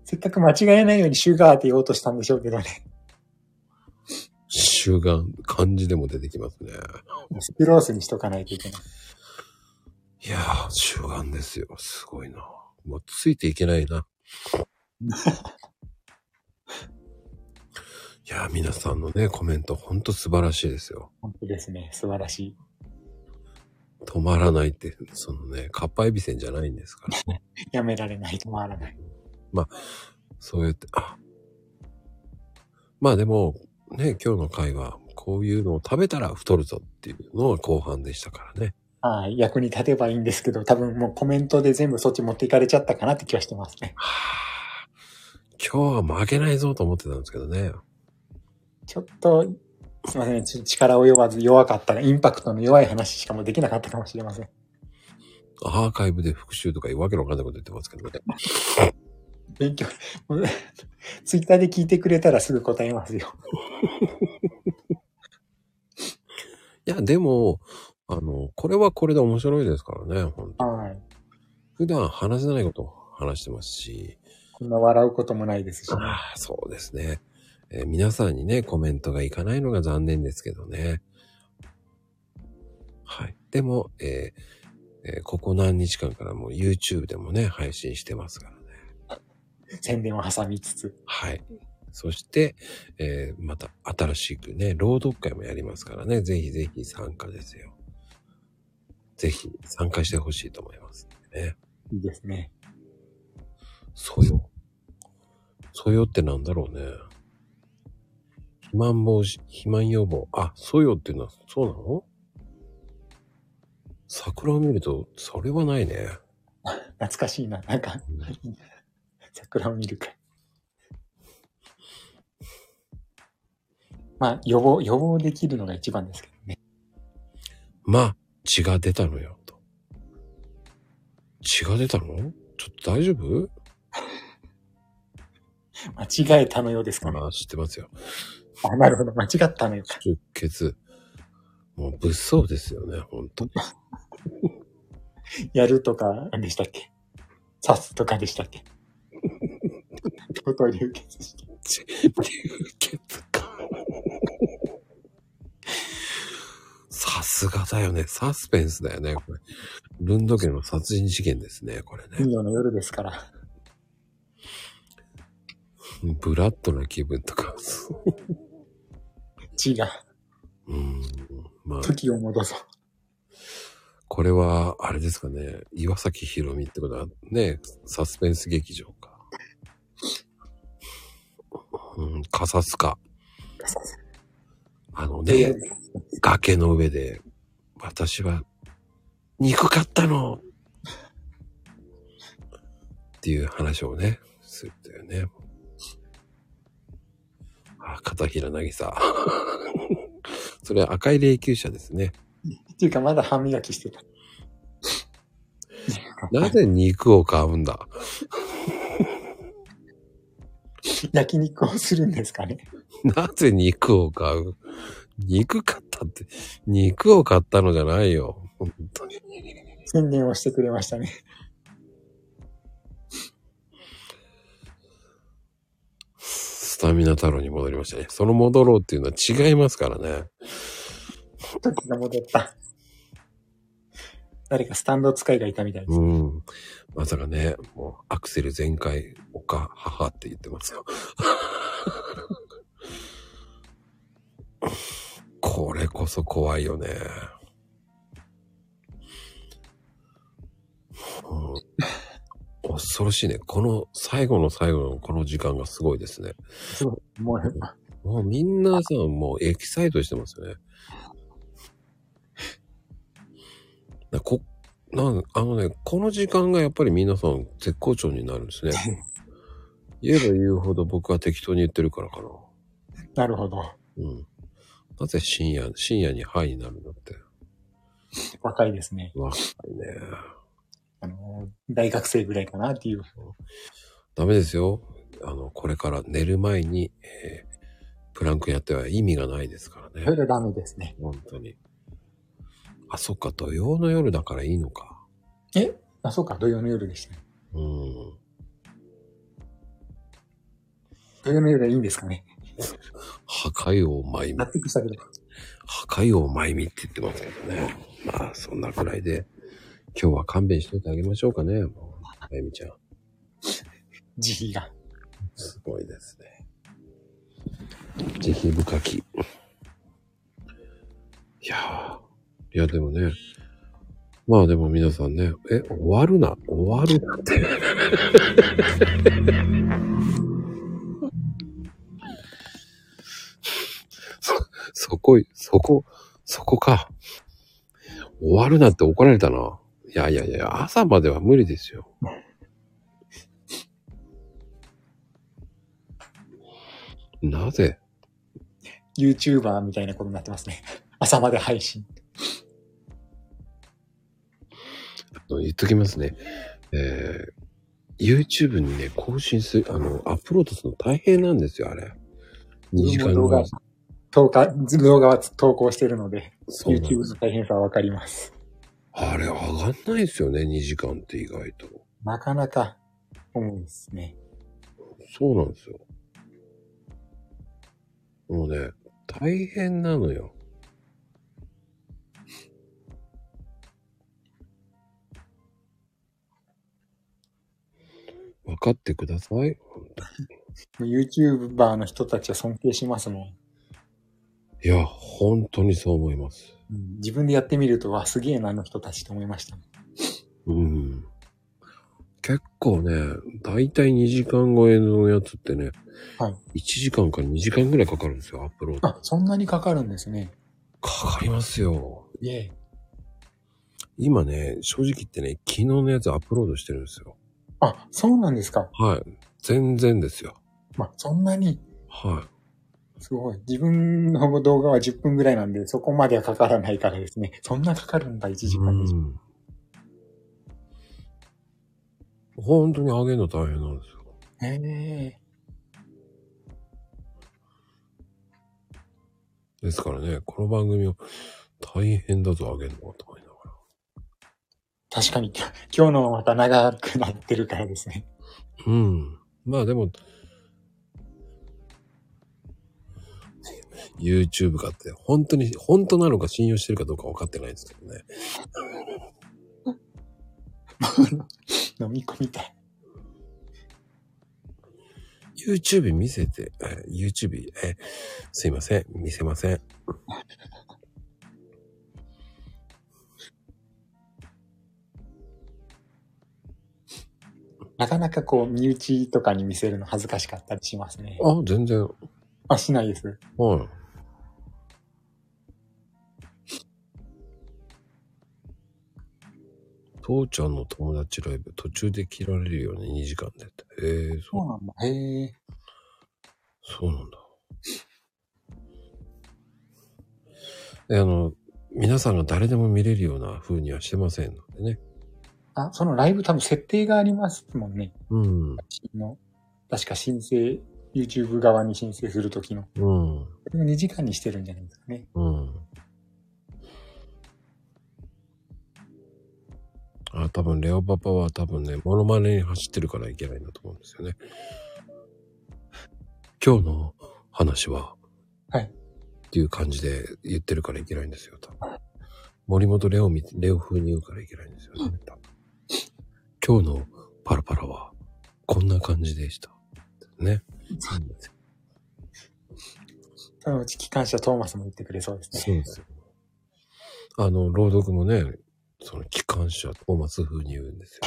せっかく間違えないようにシュガーって言おうとしたんでしょうけどね。シュガー、漢字でも出てきますね。スクロースにしとかないといけない。いやー、シュガーですよ。すごいな。もうついていけないな。いやー、皆さんのね、コメントほんと素晴らしいですよ。ほんとですね、素晴らしい。止まらないって、そのね、かっぱえびせんじゃないんですからね。やめられない、止まらない。まあ、そう言って、あ、まあでも、ね、今日の回は、こういうのを食べたら太るぞっていうのが後半でしたからね。ああ、役に立てばいいんですけど、多分もうコメントで全部そっち持っていかれちゃったかなって気はしてますね。はあ、今日は負けないぞと思ってたんですけどね。ちょっと、すいません。力及ばず弱かったら、インパクトの弱い話しかもできなかったかもしれません。アーカイブで復習とかいうわけのわかんないこと言ってますけどね。勉強、ツイッターで聞いてくれたらすぐ答えますよ。いや、でも、あの、これはこれで面白いですからね、本当に。はい。普段話せないことを話してますし。こんな笑うこともないですし、ね。ああ、そうですね、えー。皆さんにね、コメントがいかないのが残念ですけどね。はい。でも、えーえー、ここ何日間からも YouTube でもね、配信してますから。宣伝を挟みつつ。はい。そして、えー、また新しくね、朗読会もやりますからね、ぜひぜひ参加ですよ。ぜひ参加してほしいと思いますね。いいですね。そよ。そよってなんだろうね。肥満防止、肥満予防。あ、そよっていうのはそうなの？桜を見ると、それはないね。懐かしいな、なんか。うん桜を見るか。まあ、予防、予防できるのが一番ですけどね。まあ、血が出たのよ、と。血が出たの？ちょっと大丈夫？間違えたのようですかね。ああ、知ってますよ。あ、なるほど。間違ったのよ。出血。もう、物騒ですよね、本当に。やるとかでしたっけ？刺すとかでしたっけ？こと流血して流血かさすがだよね。サスペンスだよね、これ。ルンド家の殺人事件ですね、これね。金曜の夜ですから。ブラッドな気分とか血がうーん、まあ、時を戻そう。これはあれですかね、岩崎宏美ってことはね、サスペンス劇場か。うん、カサスカ。あのね、崖の上で、私は、憎かったのっていう話をね、するんだよね。あ、片平なぎさ。それは赤い霊柩車ですね。っていうか、まだ歯磨きしてた。なぜ肉を買うんだ。焼肉をするんですかね。なぜ肉を買う？肉買ったって、肉を買ったのじゃないよ。本当に。宣伝をしてくれましたね。スタミナ太郎に戻りましたね。その戻ろうっていうのは違いますからね。時が戻った。誰かスタンド使いがいたみたいです、ね。うん。まさかね、もうアクセル全開、おか、母って言ってますよ。これこそ怖いよね。うん、恐ろしいね。この最後の最後のこの時間がすごいですね。そう、もう、もうみんなさ、もうエキサイトしてますよね。こなんあのね、この時間がやっぱり皆さん絶好調になるんですね。言えば言うほど僕は適当に言ってるからかな。なるほど。うん。なぜ深夜、深夜にハイになるんだって。若いですね。若いね。あの、大学生ぐらいかなっていう。ダメですよ。あの、これから寝る前に、えー、プランクやっては意味がないですからね。それはダメですね。本当に。あ、そっか、土曜の夜だからいいのか。え、あ、そっか、土曜の夜でしたね。うん。土曜の夜はいいんですかね。破壊王まゆみ。納得したけど。破壊王まゆみって言ってますけどね。まあ、そんなくらいで、今日は勘弁しといてあげましょうかね、まゆみちゃん。慈悲が。すごいですね。慈悲深き。いやー。いやでもね、まあでも皆さんね、え、終わるな、終わるなって。そ、そこ、そこ、そこか。終わるなって怒られたな。いやいやいや、朝までは無理ですよ。なぜ？ YouTuber みたいなことになってますね。朝まで配信。と言っときますね。えー、YouTube にね、更新する、あの、アップロードするの大変なんですよ、あれ。にじかん動画、動画、動画は投稿してるので、YouTube の大変さはわかります。あれ、上がんないですよね、にじかんって意外と。なかなか、重いですね。そうなんですよ。もうね、大変なのよ。分かってください。YouTuber の人たちは尊敬しますもん。いや、本当にそう思います。うん、自分でやってみると、わ、すげえな、あの人たちと思いました、ね。うん。結構ね、だいたいにじかん超えのやつってね、はい、いちじかんからにじかんぐらいかかるんですよ、アップロード。あ、そんなにかかるんですね。かかりますよ。イエーイ。今ね、正直言ってね、昨日のやつアップロードしてるんですよ。あ、そうなんですか。はい。全然ですよ。まあ、そんなに。はい。すごい。自分の動画はじゅっぷんぐらいなんで、そこまではかからないからですね。そんなかかるんだ、いちじかんで。うん。本当に上げるの大変なんですよ。へえ。ですからね、この番組を大変だぞ、上げるのがとか言いながら。確かに、今日のまた長くなってるからですね。うん。まあでも、YouTube かって、本当に、本当なのか信用してるかどうか分かってないですけどね。飲み込みたい。YouTube 見せて、YouTube、え、すいません、見せません。なかなかこう、身内とかに見せるの恥ずかしかったりしますね。あ、全然。あ、しないです。はい。父ちゃんの友達ライブ、途中で切られるよね、にじかんでって。へぇ、そうなんだ。へぇ。そうなんだ。で、あの、皆さんが誰でも見れるような風にはしてませんのでね。あ、そのライブ多分設定がありますもんね。うん。の確か申請、YouTube 側に申請するときの。うん。にじかんにしてるんじゃないですかね。うん。あ、多分レオパパは多分ね、モノマネに走ってるからいけないんだと思うんですよね。今日の話は、はい。っていう感じで言ってるからいけないんですよ、多分。森本レオ、レオ風に言うからいけないんですよね、うん、多分。今日のパラパラはこんな感じでした。ね。そのうち機関車トーマスも言ってくれそうですね。そうですよ。あの、朗読もね、その機関車トーマス風に言うんです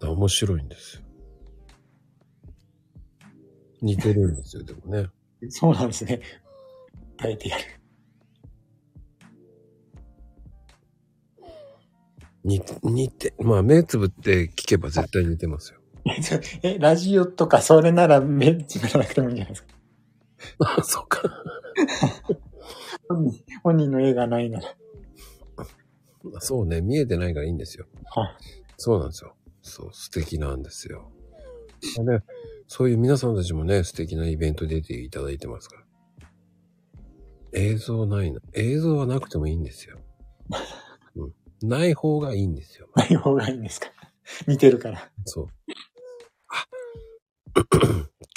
よ。面白いんですよ。似てるんですよ、でもね。そうなんですね。耐えてやる。似て、似て、まあ目つぶって聞けば絶対似てますよ。え、ラジオとかそれなら目つぶらなくてもいいんじゃないですか。あ、そうか。本人、本人の絵がないなら。そうね、見えてないからいいんですよ。はい。そうなんですよ。そう、素敵なんですよ。ね、そういう皆さんたちもね、素敵なイベント出ていただいてますから。映像ないな。映像はなくてもいいんですよ。うん、ない方がいいんですよ。ない方がいいんですか。似てるから。そう。あ、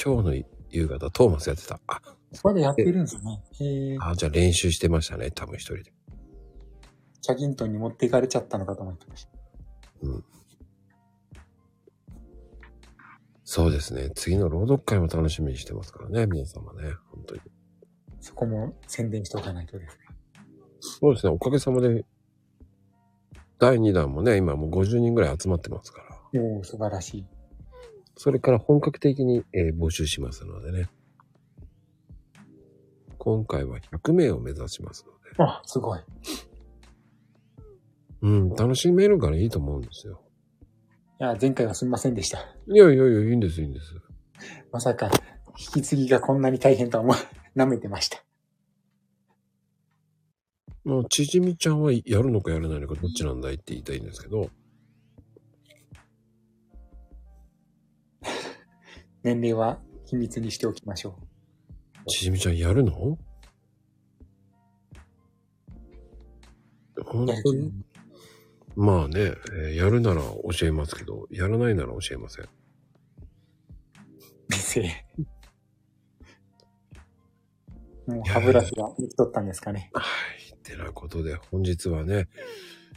今日の夕方トーマスやってた。あ、そこでやってるんですね。へえ。あ、じゃあ練習してましたね。多分一人で。チャギントンに持っていかれちゃったのかと思ってました。うん。そうですね。次の朗読会も楽しみにしてますからね、皆様ね、本当に。そこも宣伝しておかないとですね。そうですね。おかげさまでだいにだんもね、今もうごじゅうにんぐらい集まってますから。おお、素晴らしい。それから本格的に、えー、募集しますのでね。今回はひゃくめいを目指しますので。あ、すごい。うん、楽しめるからいいと思うんですよ。いや、前回はすみませんでした。いやいやいや、いいんです、いいんです。まさか、引き継ぎがこんなに大変とは思う、舐めてました。もうちじみちゃんはやるのかやらないのかどっちなんだいって言いたいんですけど。年齢は秘密にしておきましょう。ちじみちゃんやるの？本当に？まあね、やるなら教えますけど、やらないなら教えません。ですね。もう歯ブラシが抜き取ったんですかね。はい。てなことで、本日はね、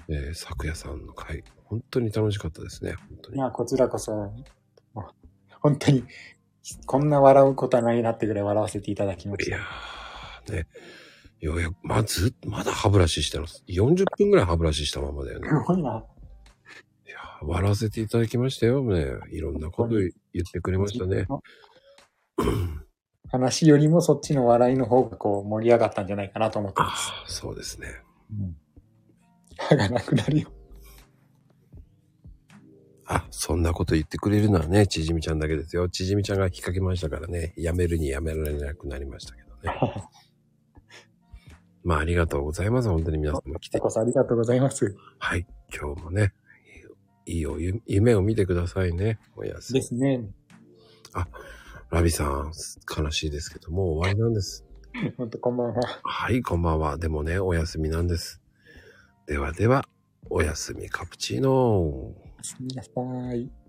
えー、咲夜さんの会、本当に楽しかったですね。本当に。いや、こちらこそ、本当に、こんな笑うことはないなってぐらい笑わせていただきました。いやー、ね。ようやく、まず、まだ歯ブラシしてます。よんじゅっぷんぐらい歯ブラシしたままだよね。すごいな。いや、笑わせていただきましたよね。いろんなこと言ってくれましたね。話よりもそっちの笑いの方がこう盛り上がったんじゃないかなと思ってます。ああ、そうですね。うん、歯がなくなるよ。あ、そんなこと言ってくれるのはね、ちじみちゃんだけですよ。ちじみちゃんが引っ掛けましたからね、やめるにやめられなくなりましたけどね。まあ、ありがとうございます。本当に皆さんも来て。こそありがとうございます。はい。今日もね、いいおゆ夢を見てくださいね。おやすみ。ですね。あ、ラビさん、悲しいですけど、もう終わりなんです。ほんと、こんばんは。はい、こんばんは。でもね、おやすみなんです。ではでは、おやすみカプチーノ。おやすみなさい。